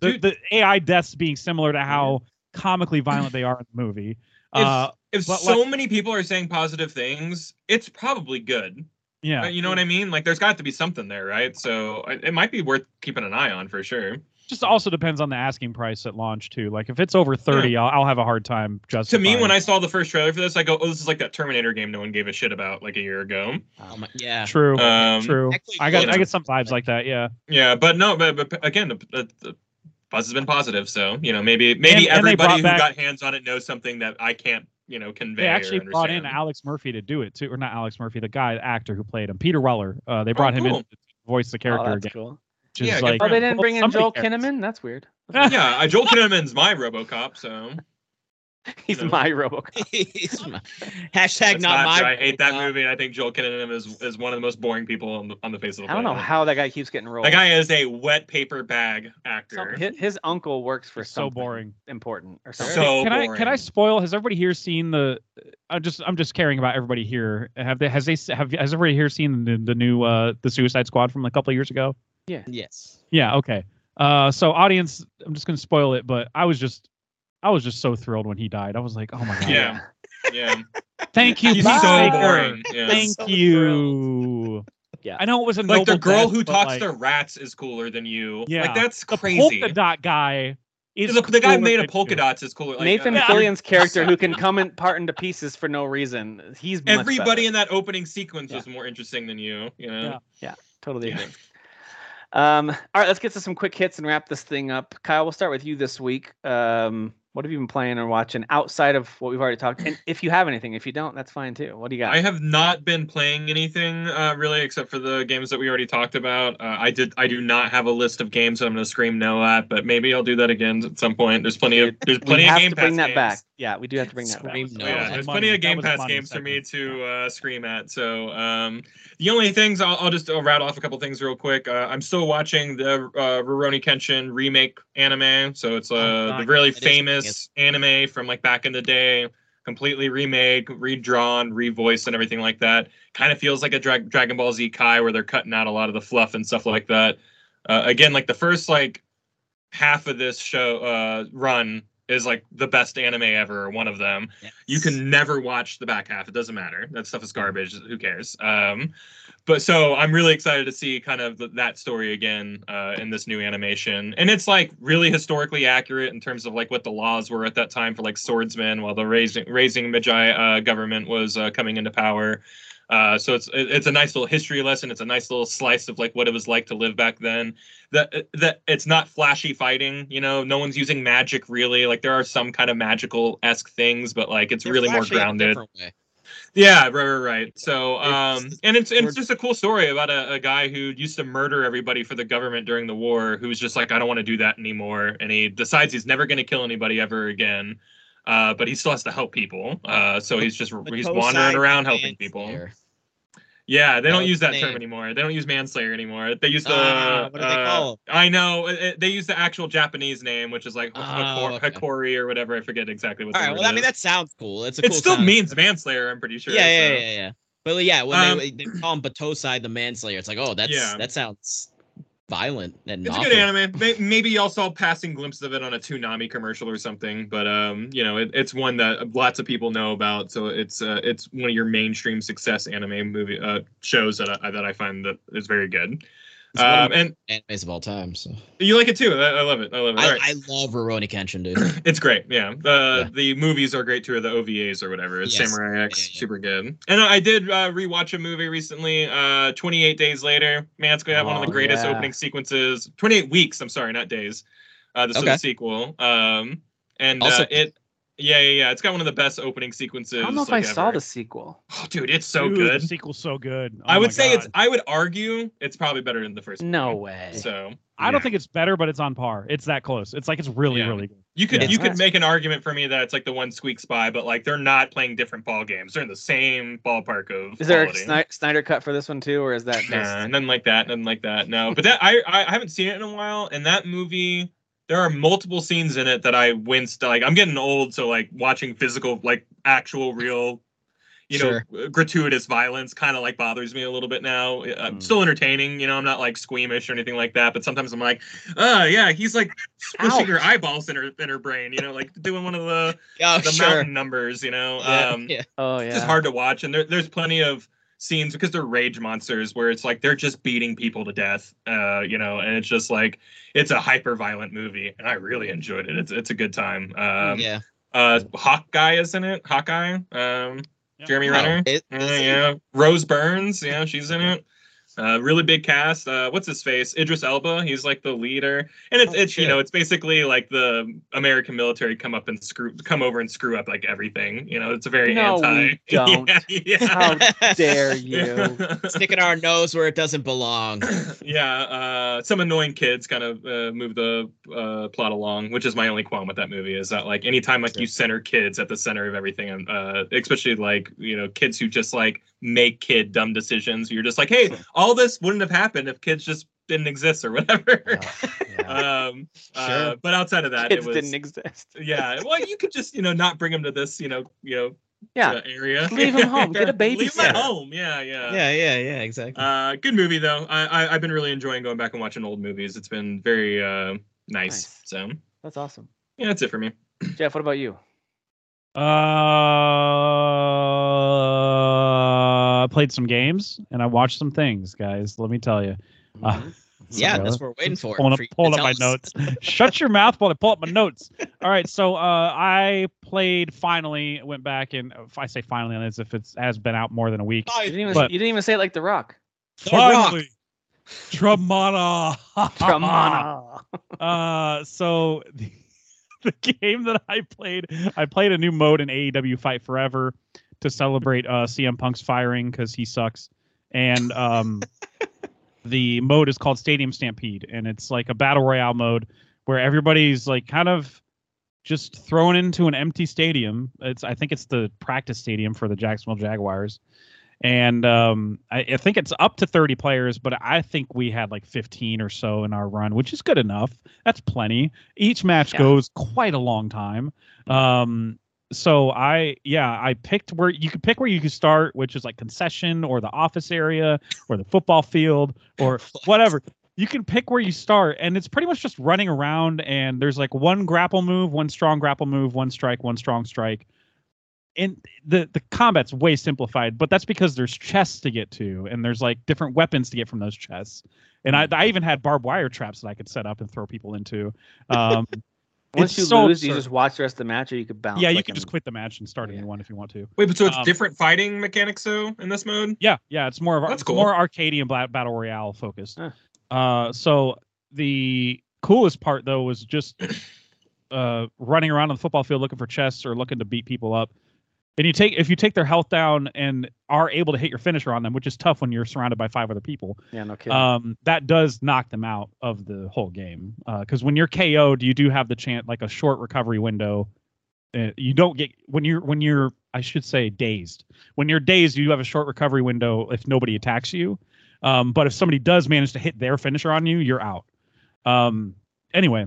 the AI deaths being similar to how comically violent they are in the movie. If so many people are saying positive things, it's probably good. Yeah. You know what I mean? There's got to be something there, right? So it might be worth keeping an eye on for sure. Just also depends on the asking price at launch, too. If it's over 30, I'll have a hard time justifying. To me, when I saw the first trailer for this, I go, oh, this is like that Terminator game no one gave a shit about a year ago. Yeah. True. True. Actually, I get some vibes like that, yeah. Yeah, but no, but again, the buzz has been positive, so maybe everybody who got hands on it knows something that I can't you know, convey. They actually brought in Alex Murphy to do it too, or not Alex Murphy, the guy, the actor who played him, Peter Weller. They brought him in to voice the character again. Cool. Yeah, like, oh, they didn't bring in Joel Kinnaman? That's weird. Yeah, Joel Kinnaman's my RoboCop, so. He's my RoboCop. Hashtag not my. I hate that movie, and I think Joel Kinnaman is one of the most boring people on the face of the planet. I don't know how that guy keeps getting rolled. That guy is a wet paper bag actor. His uncle works for something important or something. So boring. Can I spoil? Has everybody here seen the? I'm just caring about everybody here. Has everybody here seen the new the Suicide Squad from a couple of years ago? Yeah. Yes. Yeah. Okay. So, audience, I'm just gonna spoil it, but I was just so thrilled when he died. I was like, oh my god. Yeah. Yeah. Thank you. He's so boring. Yeah. Thank you. Yeah. I know it was a noble death, like the girl who talks to rats is cooler than you. Yeah. Like that's crazy. The polka dot guy. The guy made a polka dots is cooler. Like, Nathan Fillion's character, who can come in part into pieces for no reason. He's much everybody better. In that opening sequence was more interesting than you. You know. Yeah. Totally agree. All right, let's get to some quick hits and wrap this thing up. Kyle, we'll start with you this week. What have you been playing or watching outside of what we've already talked? And if you have anything, if you don't, that's fine too. What do you got? I have not been playing anything really, except for the games that we already talked about. I do not have a list of games that I'm going to scream no at, but maybe I'll do that again at some point. There's plenty of Game Pass games. We have to bring that back. Yeah, we do have to bring that back. There's plenty of Game Pass games for me to scream at. So the only things, I'll rattle off a couple things real quick. I'm still watching the Rurouni Kenshin remake anime. So it's the really famous anime from like back in the day, completely remade, redrawn, revoiced, and everything like that. Kind of feels like a Dragon Ball Z Kai where they're cutting out a lot of the fluff and stuff like that. Again, like the first like half of this show run is like the best anime ever, one of them. Yes. You can never watch the back half. It doesn't matter. That stuff is garbage. Who cares? But so I'm really excited to see kind of that story again in this new animation. And it's like really historically accurate in terms of like what the laws were at that time for like swordsmen while the raising Magi government was coming into power. So it's a nice little history lesson. It's a nice little slice of like what it was like to live back then. That it's not flashy fighting, you know. No one's using magic really. Like there are some kind of magical-esque things, but like it's really more grounded. Yeah, right. So and it's just a cool story about a guy who used to murder everybody for the government during the war, who's just like, I don't want to do that anymore, and he decides he's never going to kill anybody ever again. But he still has to help people. So he's wandering around helping people. Yeah, they don't use that term anymore. They don't use manslayer anymore. They use the... what do they call it? I know. They use the actual Japanese name, which is like Hikori or whatever. I forget exactly what the word is. All right, well, I mean, that sounds cool. It still means manslayer, I'm pretty sure. Yeah. But yeah, when they call him Batosai the manslayer, it's like, oh, that sounds... violent and it's a good anime. Maybe y'all saw passing glimpses of it on a Toonami commercial or something, but you know, it's one that lots of people know about. So it's one of your mainstream success anime movie shows that I find that is very good. And animes of all time. So you like it too. I love it. All right. I love Rurouni Kenshin, dude. It's great. Yeah. The movies are great too, or the OVAs or whatever. It's Samurai X, super good. And I did rewatch a movie recently, 28 Days Later. Man, it's gonna have one of the greatest opening sequences. 28 weeks. I'm sorry, not days. This was a sequel. And also, it's got one of the best opening sequences. I don't know if I saw the sequel. Oh, dude, it's so good. The sequel's so good. Oh, I would say I would argue it's probably better than the first one. No way. So I don't think it's better, but it's on par. It's that close. It's like it's really good. You could make an argument for me that it's like the one squeaks by, but like they're not playing different ball games. They're in the same ballpark of. Is there a Snyder cut for this one too, or is that? Nothing like that. No, but that I haven't seen it in a while, and that movie. There are multiple scenes in it that I winced. Like I'm getting old, so like watching physical, like actual, real, gratuitous violence kind of like bothers me a little bit now. I'm still entertaining, you know. I'm not like squeamish or anything like that. But sometimes I'm like, he's like squishing her eyeballs in her brain, you know, like doing one of the mountain numbers, you know. It's just hard to watch, and there's plenty of scenes because they're rage monsters where it's like they're just beating people to death, you know, and it's just like it's a hyper violent movie, and I really enjoyed it. It's a good time. Hawkeye is in it. Hawkeye, Jeremy Renner, Rose Burns, she's in it. Really big cast. What's his face? Idris Elba. He's like the leader, and it's you know, it's basically like the American military come over and screw up like everything. You know, it's a very don't. Yeah. How dare you? Sticking our nose where it doesn't belong. Yeah. Some annoying kids kind of move the plot along, which is my only qualm with that movie. Is that like anytime like you center kids at the center of everything, and especially like you know kids who just like make kid dumb decisions. You're just like, hey. All this wouldn't have happened if kids just didn't exist or whatever. Yeah. But outside of that, kids didn't exist. Yeah. Well, you could just, you know, not bring them to this, area. Leave them home. Get a babysitter. Leave them at home. Yeah. Exactly. Good movie though. I've been really enjoying going back and watching old movies. It's been very nice. So that's awesome. Yeah, that's it for me. Jeff, what about you? I played some games and I watched some things, guys. Let me tell you. That's what we're waiting for. I'm pulling up my notes. Shut your mouth while I pull up my notes. All right, so I played finally, went back and I say finally as if it has been out more than a week. Oh, you didn't even say it like The Rock. Finally. Tremana. So the game that I played a new mode in AEW Fight Forever to celebrate CM Punk's firing because he sucks. And the mode is called Stadium Stampede, and it's like a battle royale mode where everybody's like kind of just thrown into an empty stadium. I think it's the practice stadium for the Jacksonville Jaguars. And I think it's up to 30 players, but I think we had like 15 or so in our run, which is good enough. That's plenty. Each match goes quite a long time. So I picked where you could start, which is like concession or the office area or the football field or whatever. You can pick where you start, and it's pretty much just running around. And there's like one grapple move, one strong grapple move, one strike, one strong strike. And the combat's way simplified, but that's because there's chests to get to, and there's like different weapons to get from those chests. And I even had barbed wire traps that I could set up and throw people into. Once you lose, absurd. You just watch the rest of the match, or you could bounce. Yeah, you can just quit the match and start a new one if you want to. Wait, but so it's different fighting mechanics though in this mode? Yeah, it's more of more arcadian battle royale focused. So the coolest part though was just running around on the football field looking for chests or looking to beat people up. And if you take their health down and are able to hit your finisher on them, which is tough when you're surrounded by 5 other people. Yeah, no kidding. That does knock them out of the whole game. Because when you're KO'd, you do have the chance, like a short recovery window. You don't get when you're dazed. When you're dazed, you have a short recovery window if nobody attacks you. But if somebody does manage to hit their finisher on you, you're out. Anyway,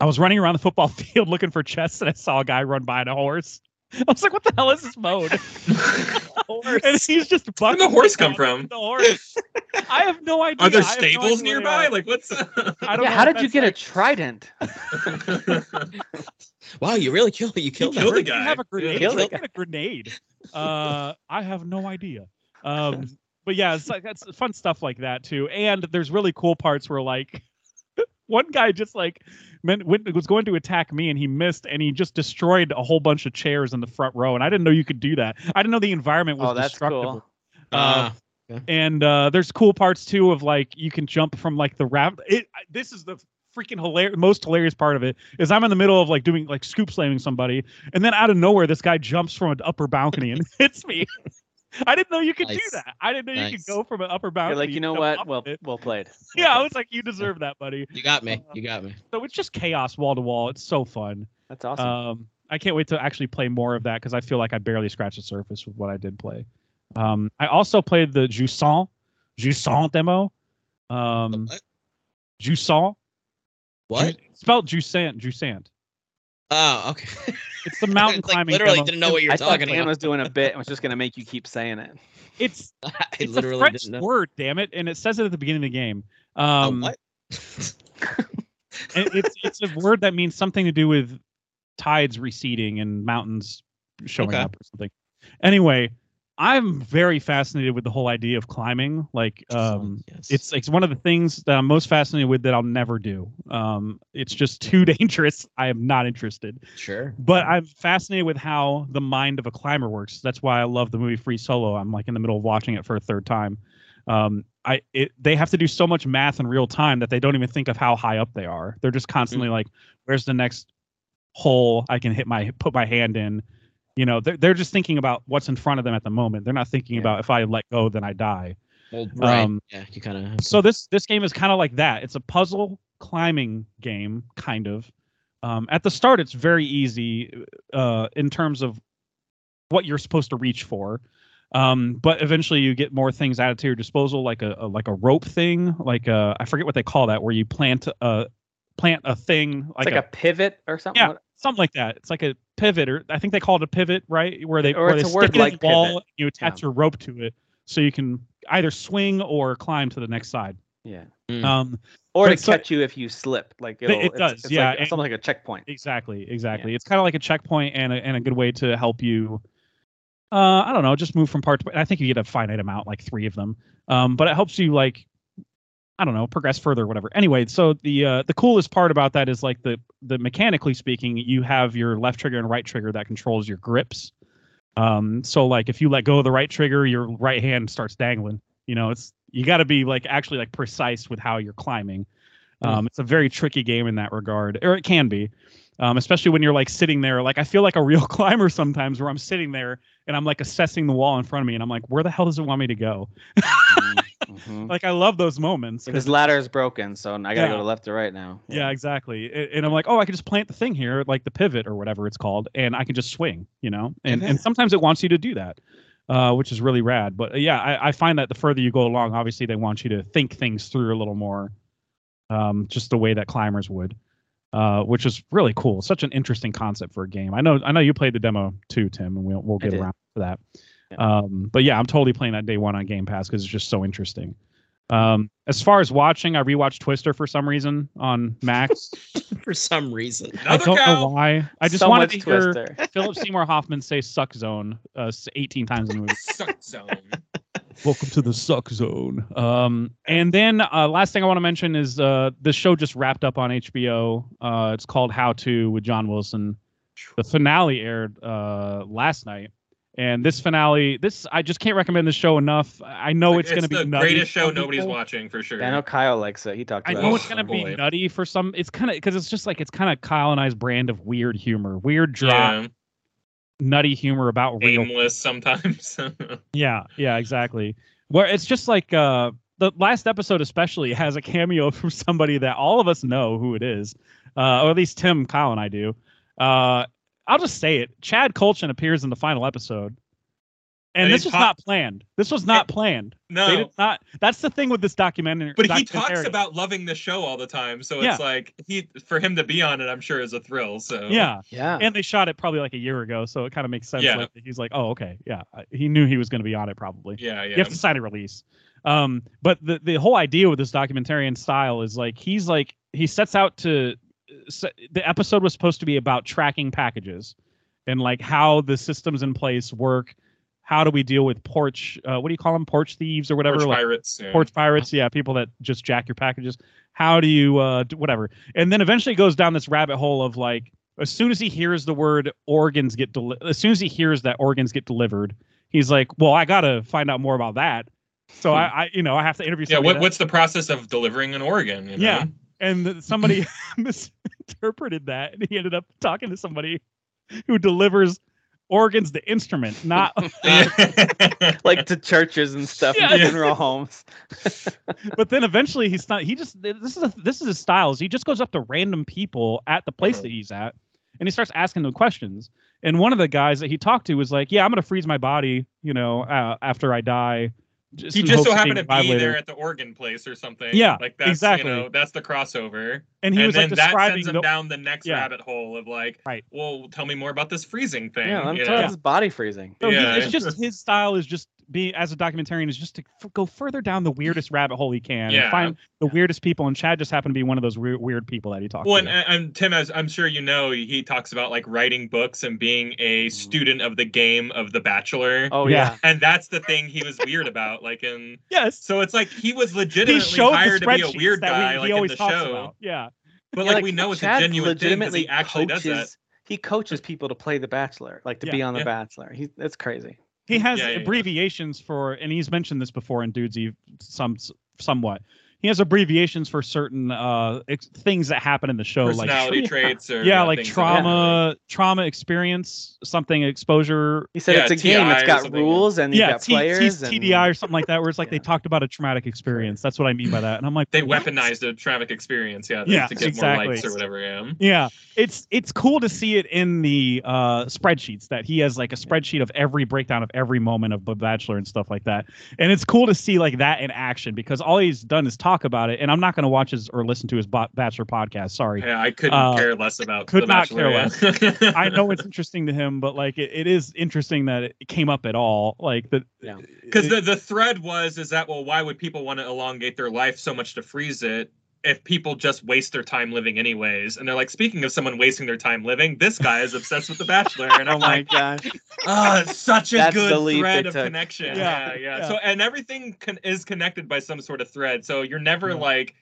I was running around the football field looking for chests, and I saw a guy run by on a horse. I was like, what the hell is this mode? And he's just bucking. Where'd the horse come from? The horse. I have no idea. Are there stables nearby? Like, what's up? I don't know. How did you get a trident? Wow, you really killed it. You killed the guy. You have a grenade. You killed a grenade. I have no idea. But yeah, it's like that's fun stuff like that too. And there's really cool parts where like one guy just like was going to attack me and he missed and he just destroyed a whole bunch of chairs in the front row. And I didn't know you could do that. I didn't know the environment was destructible. Cool. And there's cool parts too of like you can jump from like the raft. This is the freaking most hilarious part of it is I'm in the middle of like doing like scoop slamming somebody. And then out of nowhere, this guy jumps from an upper balcony and hits me. I didn't know you could do that. I didn't know you could go from an upper bound. You're like, you know what? Well played. Yeah, I was like, you deserve that, buddy. You got me. So it's just chaos wall to wall. It's so fun. That's awesome. I can't wait to actually play more of that because I feel like I barely scratched the surface with what I did play. I also played the Jusant demo. Jusant. What? It's spelled Jusant. Oh, okay. It's the mountain climbing. Literally demo. Didn't know what you were talking about. I was doing a bit and was just going to make you keep saying it. It's literally a French word, damn it. And it says it at the beginning of the game. What? it's a word that means something to do with tides receding and mountains showing up or something. Anyway, I'm very fascinated with the whole idea of climbing. Like, it's one of the things that I'm most fascinated with that I'll never do. It's just too dangerous. I am not interested. Sure. But I'm fascinated with how the mind of a climber works. That's why I love the movie Free Solo. I'm like in the middle of watching it for a third time. they have to do so much math in real time that they don't even think of how high up they are. They're just constantly like, where's the next hole I can put my hand in? You know, they're just thinking about what's in front of them at the moment. They're not thinking about if I let go, then I die. Well, right. You kind of. So this game is kind of like that. It's a puzzle climbing game, kind of. At the start, it's very easy in terms of what you're supposed to reach for. But eventually you get more things added to your disposal, like a rope thing, like I forget what they call that, where you plant a thing. It's like a pivot or something? Yeah, something like that. It's like a pivot, or I think they call it a pivot, right? Where they stick it in the wall and you attach your rope to it so you can either swing or climb to the next side. Yeah. Or to catch you if you slip. It's something like a checkpoint. Exactly. Yeah. It's kind of like a checkpoint and a good way to help you. I don't know, just move from part to part. I think you get a finite amount, like 3 of them. But it helps you, like, I don't know, progress further or whatever. Anyway, so the coolest part about that is, like, the mechanically speaking, you have your left trigger and right trigger that controls your grips. So, like, if you let go of the right trigger, your right hand starts dangling. You know, you got to be, like, actually, like, precise with how you're climbing. It's a very tricky game in that regard, or it can be. Especially when you're like sitting there, like I feel like a real climber sometimes, where I'm sitting there and I'm like assessing the wall in front of me, and I'm like, where the hell does it want me to go? Like I love those moments. This ladder is broken, so I gotta go to left or right now. Yeah, exactly. And I'm like, oh, I can just plant the thing here, like the pivot or whatever it's called, and I can just swing, you know. And sometimes it wants you to do that, which is really rad. But I find that the further you go along, obviously they want you to think things through a little more, just the way that climbers would. Which is really cool. Such an interesting concept for a game. I know you played the demo too, Tim, and we'll get around to that. Yeah. But yeah, I'm totally playing that day one on Game Pass because it's just so interesting. As far as watching, I rewatched Twister for some reason on Max. For some reason, I don't know why. I just wanted to hear Twister. Philip Seymour Hoffman say "Suck Zone" 18 times in the movie. Suck Zone. Welcome to the Suck Zone. And then last thing I want to mention is this show just wrapped up on HBO. It's called How To with John Wilson. The finale aired last night. And this finale, I just can't recommend this show enough. I know it's going to be nutty. It's the greatest show nobody's watching for sure. I know Kyle likes it. He talked about it. I know it's going to be nutty for some. It's kind of because it's just like it's kind of Kyle and I's brand of weird humor, weird drama. Yeah. Nutty humor about real aimless sometimes. yeah, exactly. Where it's just like the last episode especially has a cameo from somebody that all of us know who it is, or at least Tim, Kyle, and I do. I'll just say it: Chad Colchin appears in the final episode, and this was not planned. This was not planned. No, they did not. That's the thing with this documentary. But he talks about loving the show all the time, so it's like for him to be on it, I'm sure, is a thrill. So yeah. And they shot it probably like a year ago, so it kind of makes sense. Yeah. Like, he's like, oh, okay, yeah. He knew he was going to be on it probably. Yeah. You have to sign a release. But the whole idea with this documentarian style is like he sets out to. The episode was supposed to be about tracking packages and like how the systems in place work. How do we deal with porch? What do you call them? Porch thieves or whatever? Porch pirates. Yeah. Porch pirates. Yeah. People that just jack your packages. How do you do whatever? And then eventually goes down this rabbit hole of like, as soon as he hears the word organs get delivered, as soon as he hears that organs get delivered, he's like, well, I got to find out more about that. So I have to interview. Yeah. What's the process of delivering an organ? You know? Yeah. And somebody misinterpreted that, and he ended up talking to somebody who delivers organs to instrument, not like to churches and stuff, and funeral homes. But then eventually this is his styles. He just goes up to random people at the place that he's at, and he starts asking them questions. And one of the guys that he talked to was like, "Yeah, I'm gonna freeze my body, you know, after I die." He just so happened to be there at the organ place or something. Yeah, like that's exactly. You know, that's the crossover. And he was then like describing that sends him down the next rabbit hole of like, well, tell me more about this freezing thing. Yeah, I'm telling his body freezing. So it's just his style is just be as a documentarian is just to go further down the weirdest rabbit hole he can and find the weirdest people. And Chad just happened to be one of those weird people that he talked to. Well, and Tim, as I'm sure you know, he talks about like writing books and being a student of the game of The Bachelor. Oh yeah, and that's the thing he was weird about. Like in so it's like he was legitimately hired to be a weird guy, like in the show. Yeah, but like we know it's a genuine thing because he actually does that. He coaches people to play The Bachelor, like to be on The Bachelor. That's crazy. He has abbreviations for, and he's mentioned this before in Dudesy somewhat. He has abbreviations for certain things that happen in the show, personality like traits, or like trauma experience, something exposure. He said it's a game. It's got rules and you've got players. TDI or something like that, where it's like they talked about a traumatic experience. That's what I mean by that. And I'm like, they weaponized a traumatic experience, to get more likes or whatever. It's cool to see it in the spreadsheets that he has, like a spreadsheet of every breakdown of every moment of The Bachelor and stuff like that. And it's cool to see like that in action, because all he's done is talk about it, and I'm not going to watch his or listen to his Bachelor podcast. Sorry. Yeah, I couldn't care less about. Could not care less. I know it's interesting to him, but like it is interesting that it came up at all. Like the because the thread was well, why would people want to elongate their life so much to freeze it if people just waste their time living anyways? And they're like, speaking of someone wasting their time living, this guy is obsessed with The Bachelor. And I'm such a good thread of connection. Yeah. So, and everything is connected by some sort of thread. So you're never like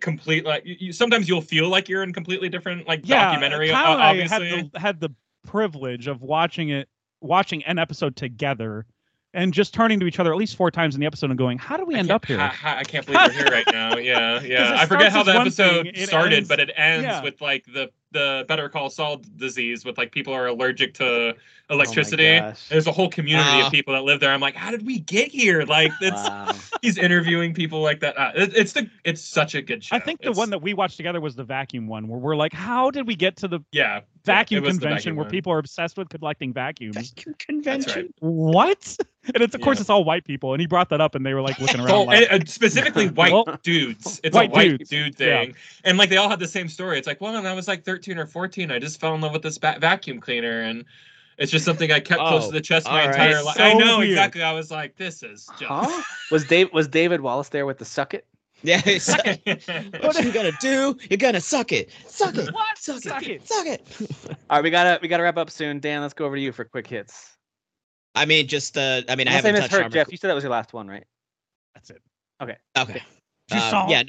complete, like you, sometimes you'll feel like you're in completely different, like documentary. Kyle obviously had the privilege of watching an episode together, and just turning to each other at least 4 times in the episode and going, how do we end up here? I can't believe we're here right now. Yeah. I forget how the episode started, but it ends with like the Better Call Saul disease, with like people are allergic to electricity. There's a whole community of people that live there. I'm like, how did we get here? Like, he's interviewing people like that. It's such a good show. I think the one that we watched together was the vacuum one, where we're like, how did we get to the vacuum convention where people are obsessed with collecting vacuums? Vacuum convention? What? And it's, of course, it's all white people. And he brought that up, and they were like looking around. Specifically white dudes. It's a white dude thing. Yeah. And like they all had the same story. It's like, well, when I was like 13 or 14, I just fell in love with this vacuum cleaner. And it's just something I kept close to the chest my entire life. So I know exactly. I was like, this is just. Huh? Was David Wallace there with the suck it? Yeah, suck it. What are you gonna do? You're gonna suck it. Suck it. What? Suck it. All right, we gotta wrap up soon. Dan, let's go over to you for quick hits. I haven't touched on Jeff. You said that was your last one, right? That's it. Okay.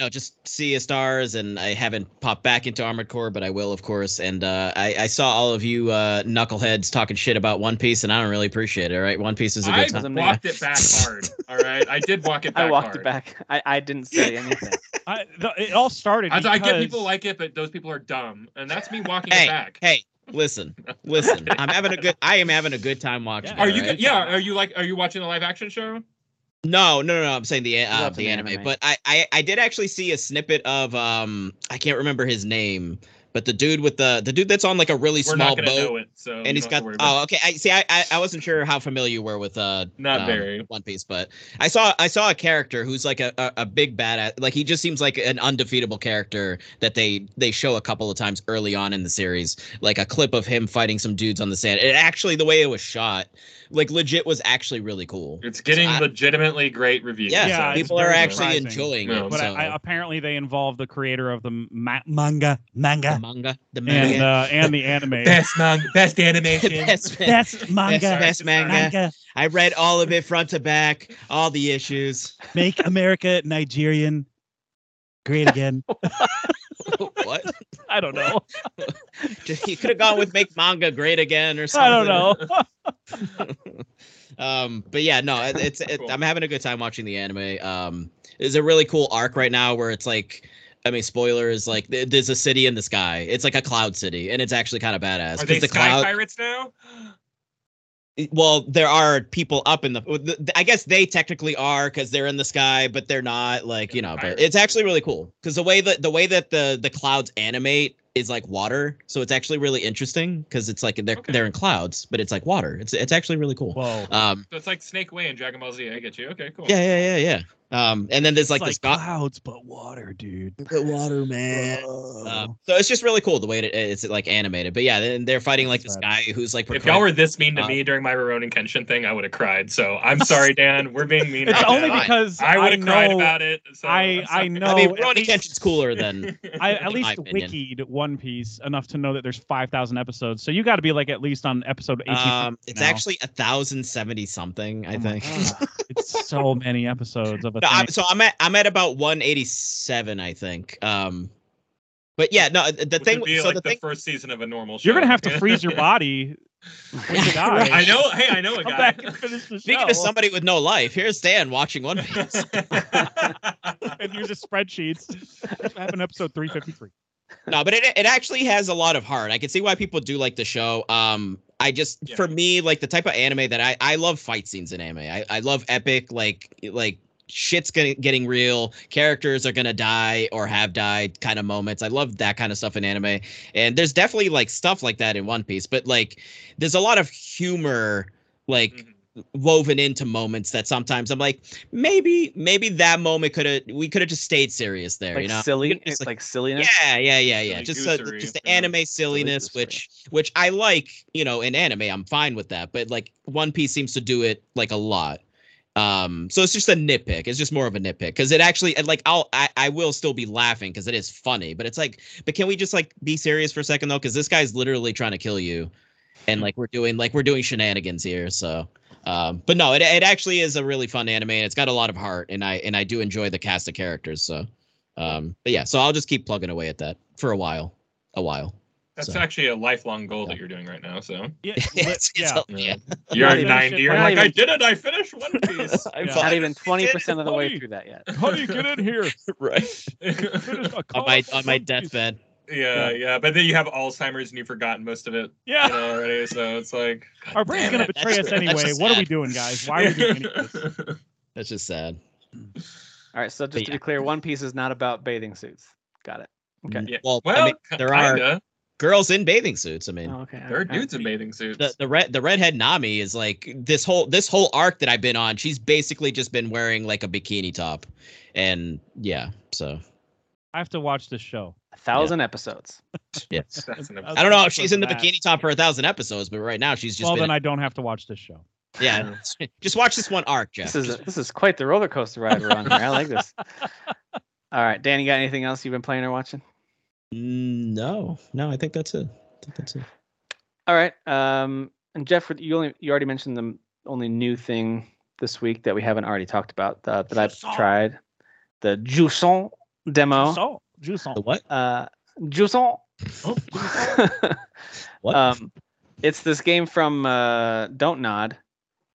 Just Sea of Stars, and I haven't popped back into Armored Core, but I will, of course. And I saw all of you knuckleheads talking shit about One Piece, and I don't really appreciate it. All right, One Piece is a good time. I walked it back hard. All right, I did walk it back. I didn't say anything. It all started. I get people like it, but those people are dumb, and that's me walking it back. Hey. Listen. I am having a good time watching. Yeah. It, right? Are you watching a live action show? No. I'm saying the anime. But I did actually see a snippet of I can't remember his name, but the dude with the dude that's on like a really small boat. Know it, so and he's got okay. I wasn't sure how familiar you were with not very One Piece, but I saw a character who's like a big badass, like he just seems like an undefeatable character that they show a couple of times early on in the series, like a clip of him fighting some dudes on the sand. It actually, the way it was shot, like legit, was actually really cool. It's getting legitimately great reviews. Yeah, so people are actually enjoying it. But so. Apparently they involved the creator of the manga. And the anime. Best manga, best animation, best manga. I read all of it front to back, all the issues. Make America Nigerian great again. What? I don't know. You could have gone with make manga great again or something. I don't know. Cool. I'm having a good time watching the anime. There's a really cool arc right now where it's like, I mean, spoilers, like there's a city in the sky. It's like a cloud city, and it's actually kind of badass. Are they sky pirates now? Well, there are people up in the I guess they technically are, because they're in the sky, but they're not, like, you know. But it's actually really cool, because the way that the clouds animate is like water, so it's actually really interesting, because it's like they're in clouds, but it's like water. It's actually really cool. Whoa. So it's like Snake Way in Dragon Ball Z. I get you. Okay, cool. Yeah. And then there's like the clouds, but water, dude. But water, man. So it's just really cool the way it's like animated. But yeah, then they're fighting like this guy who's like. If y'all were this mean to me during my Rurouni Kenshin thing, I would have cried. So I'm sorry, Dan. We're being mean. It's only because I would have cried about it. So I know. I mean, Rurouni Kenshin's cooler than. I at least wikied One Piece enough to know that there's 5,000 episodes. So you got to be like at least on episode 18. It's actually 1,070 something, I think. It's so many episodes of a. I'm at about 187, I think. But yeah, no, the thing. Would be so like the first season of a normal show. You're gonna have to freeze your body Right. I know. Hey, I know a guy. Back and finish the Speaking show. Of somebody with no life, here's Dan watching One Piece and uses spreadsheets. Happened episode 353. No, but it actually has a lot of heart. I can see why people do like the show. I just for me, like the type of anime that I love fight scenes in anime. I love epic, like shit's getting real, characters are gonna die or have died kind of moments. I love that kind of stuff in anime, and there's definitely like stuff like that in One Piece, but like there's a lot of humor like woven into moments that sometimes I'm like, maybe that moment we could have just stayed serious there, like, you know, silly, just, like silliness. Yeah. Silly just the anime silliness, which I like, you know, in anime, I'm fine with that, but like One Piece seems to do it like a lot. So it's just a nitpick. It's just more of a nitpick because it actually like I will still be laughing because it is funny, but it's like, but can we just like be serious for a second though? Because this guy's literally trying to kill you, and like we're doing shenanigans here. So, but no, it actually is a really fun anime. And it's got a lot of heart, and I do enjoy the cast of characters. So, but yeah, so I'll just keep plugging away at that for a while. That's actually a lifelong goal that you're doing right now. So yeah, yeah. You're at 90. You're like, I did it. I finished One Piece. I'm not even 20% of the way through that yet. How do you get in here? Right. on my deathbed. Yeah. But then you have Alzheimer's and you've forgotten most of it. Yeah. You know, already. So it's like our brain's gonna betray us anyway. What are we doing, guys? Why are we doing any of this? That's just sad. All right. So just to be clear, One Piece is not about bathing suits. Got it. Okay. Yeah. Well, I mean, there are girls in bathing suits. I mean, there are dudes in bathing suits. The redhead Nami is like this whole arc that I've been on. She's basically just been wearing like a bikini top, and yeah. So I have to watch this show. 1,000 episodes. Yes, I don't know if she's in the bikini top for 1,000 episodes, but right now she's just. Well, then I don't have to watch this show. Yeah, just watch this one arc, Jeff. This is quite the roller coaster ride we're on here. I like this. All right, Dan, you got anything else you've been playing or watching? No, I think that's it. All right. And Jeff, you already mentioned the only new thing this week that we haven't already talked about that I've tried. The Jusson demo. Jusson. The what? Jusson. Oh. What? It's this game from Don't Nod,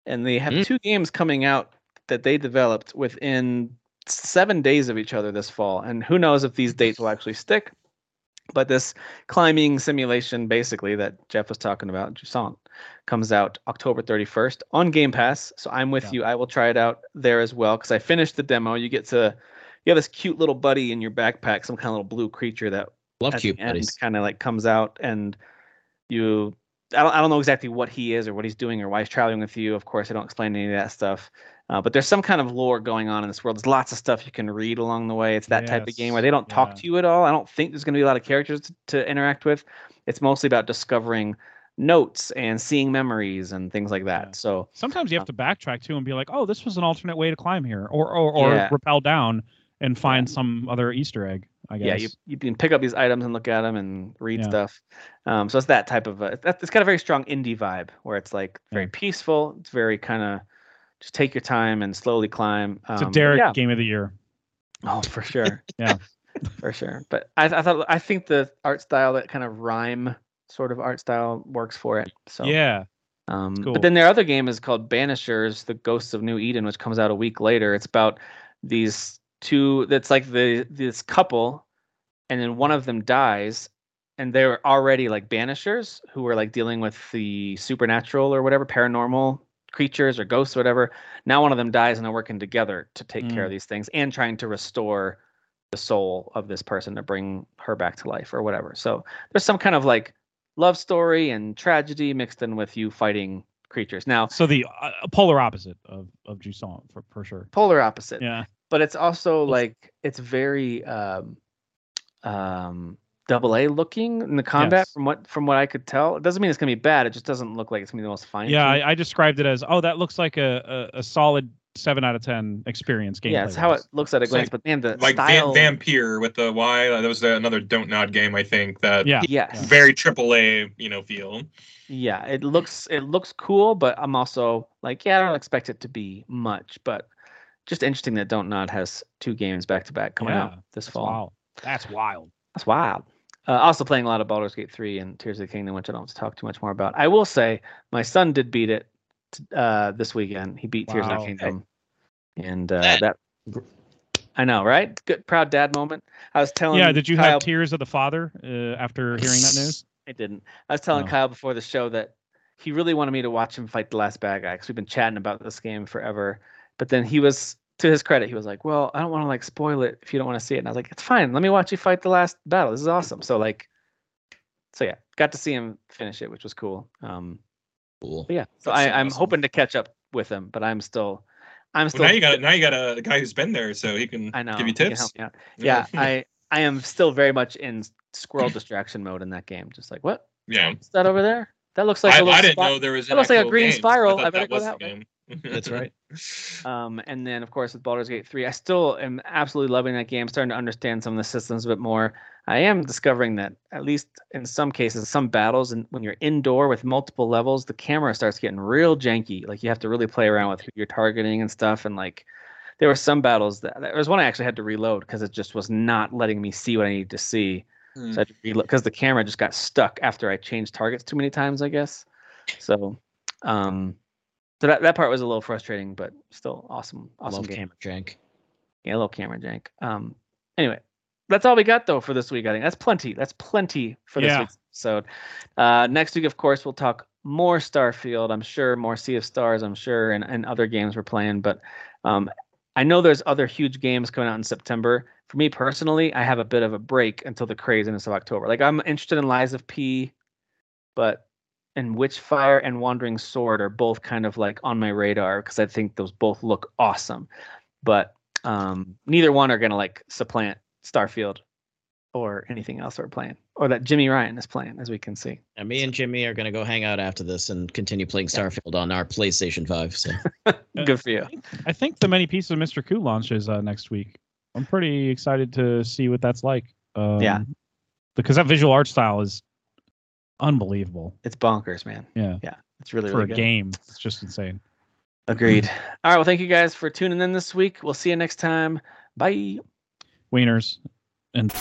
and they have two games coming out that they developed within 7 days of each other this fall, and who knows if these dates will actually stick. But this climbing simulation, basically, that Jeff was talking about, Jusson, comes out October 31st on Game Pass. So I'm with you. I will try it out there as well because I finished the demo. You have this cute little buddy in your backpack, some kind of little blue creature that kind of like comes out, and I don't know exactly what he is or what he's doing or why he's traveling with you. Of course, I don't explain any of that stuff. But there's some kind of lore going on in this world. There's lots of stuff you can read along the way. It's that type of game where they don't talk to you at all. I don't think there's going to be a lot of characters to interact with. It's mostly about discovering notes and seeing memories and things like that. So sometimes you have to backtrack too and be like, oh, this was an alternate way to climb here, or rappel down and find some other Easter egg, I guess. Yeah, you can pick up these items and look at them and read stuff. So it's that type of it's got a very strong indie vibe where it's like very peaceful. It's very kind of just take your time and slowly climb. It's a Derek game of the year. Oh, for sure. Yeah, for sure. But I think the art style, that kind of rhyme sort of art style, works for it. So yeah. Cool. But then their other game is called Banishers: The Ghosts of New Eden, which comes out a week later. It's about these two. That's like this couple, and then one of them dies. And they were already like banishers who were like dealing with the supernatural or whatever, paranormal creatures or ghosts or whatever. Now one of them dies and they're working together to take care of these things and trying to restore the soul of this person to bring her back to life or whatever. So there's some kind of like love story and tragedy mixed in with you fighting creatures. Now, so the polar opposite of Jusson for sure. Polar opposite. Yeah. But it's also like, it's very AA looking in the combat from what I could tell. It doesn't mean it's gonna be bad. It just doesn't look like it's gonna be the most fine. Yeah, I described it as that looks like a solid 7 out of 10 experience game. Yeah, that's how it looks at a glance. Like, but man, the like style... Vampire with the Y. That was another Don't Nod game, I think. That very AAA, you know, feel. Yeah, it looks cool, but I'm also like, I don't expect it to be much, but just interesting that Don't Nod has two games back to back coming out this fall. Wow, that's wild. Also playing a lot of Baldur's Gate 3 and Tears of the Kingdom, which I don't have to talk too much more about. I will say my son did beat it this weekend. He beat Tears of the Kingdom. And that I know, right? Good, proud dad moment. I was telling did you Kyle, have Tears of the Father after hearing that news? I didn't. I was telling Kyle before the show that he really wanted me to watch him fight the last bad guy because we've been chatting about this game forever. But then he was, to his credit, he was like, well, I don't want to like spoil it if you don't want to see it. And I was like, it's fine. Let me watch you fight the last battle. This is awesome. So like, so yeah, got to see him finish it, which was cool. Cool. Yeah. So I'm hoping to catch up with him, but I'm still. Well, now you got a guy who's been there, so he can give you tips. Help me out. Yeah. I am still very much in squirrel distraction mode in that game. Just like, what? Yeah. Is that over there? That looks like I didn't know there was. That looks like a green spiral. I better go that way. That's right. And then, of course, with Baldur's Gate 3, I still am absolutely loving that game. Starting to understand some of the systems a bit more. I am discovering that, at least in some cases, some battles, and when you're indoor with multiple levels, the camera starts getting real janky. Like you have to really play around with who you're targeting and stuff. And like, there were some battles that there was one I actually had to reload because it just was not letting me see what I needed to see. Mm. So I had to reload because the camera just got stuck after I changed targets too many times, I guess. So. So that part was a little frustrating, but still awesome game. Camera jank. Yeah, a little camera jank. Anyway, that's all we got though for this week. I think that's plenty. For this week's episode. Next week, of course, we'll talk more Starfield. I'm sure more Sea of Stars. I'm sure, and other games we're playing. But I know there's other huge games coming out in September. For me personally, I have a bit of a break until the craziness of October. Like I'm interested in Lies of P, but. And Witchfire and Wandering Sword are both kind of like on my radar because I think those both look awesome. But neither one are going to like supplant Starfield or anything else we're playing or that Jimmy Ryan is playing, as we can see. And me and Jimmy are going to go hang out after this and continue playing Starfield on our PlayStation 5. So good for you. I think the Many Pieces of Mr. Ku launches next week. I'm pretty excited to see what that's like. Because that visual art style is unbelievable. It's bonkers, man. Yeah. It's really for really a good game. It's just insane. Agreed. All right. Well, thank you guys for tuning in this week. We'll see you next time. Bye. Wieners and.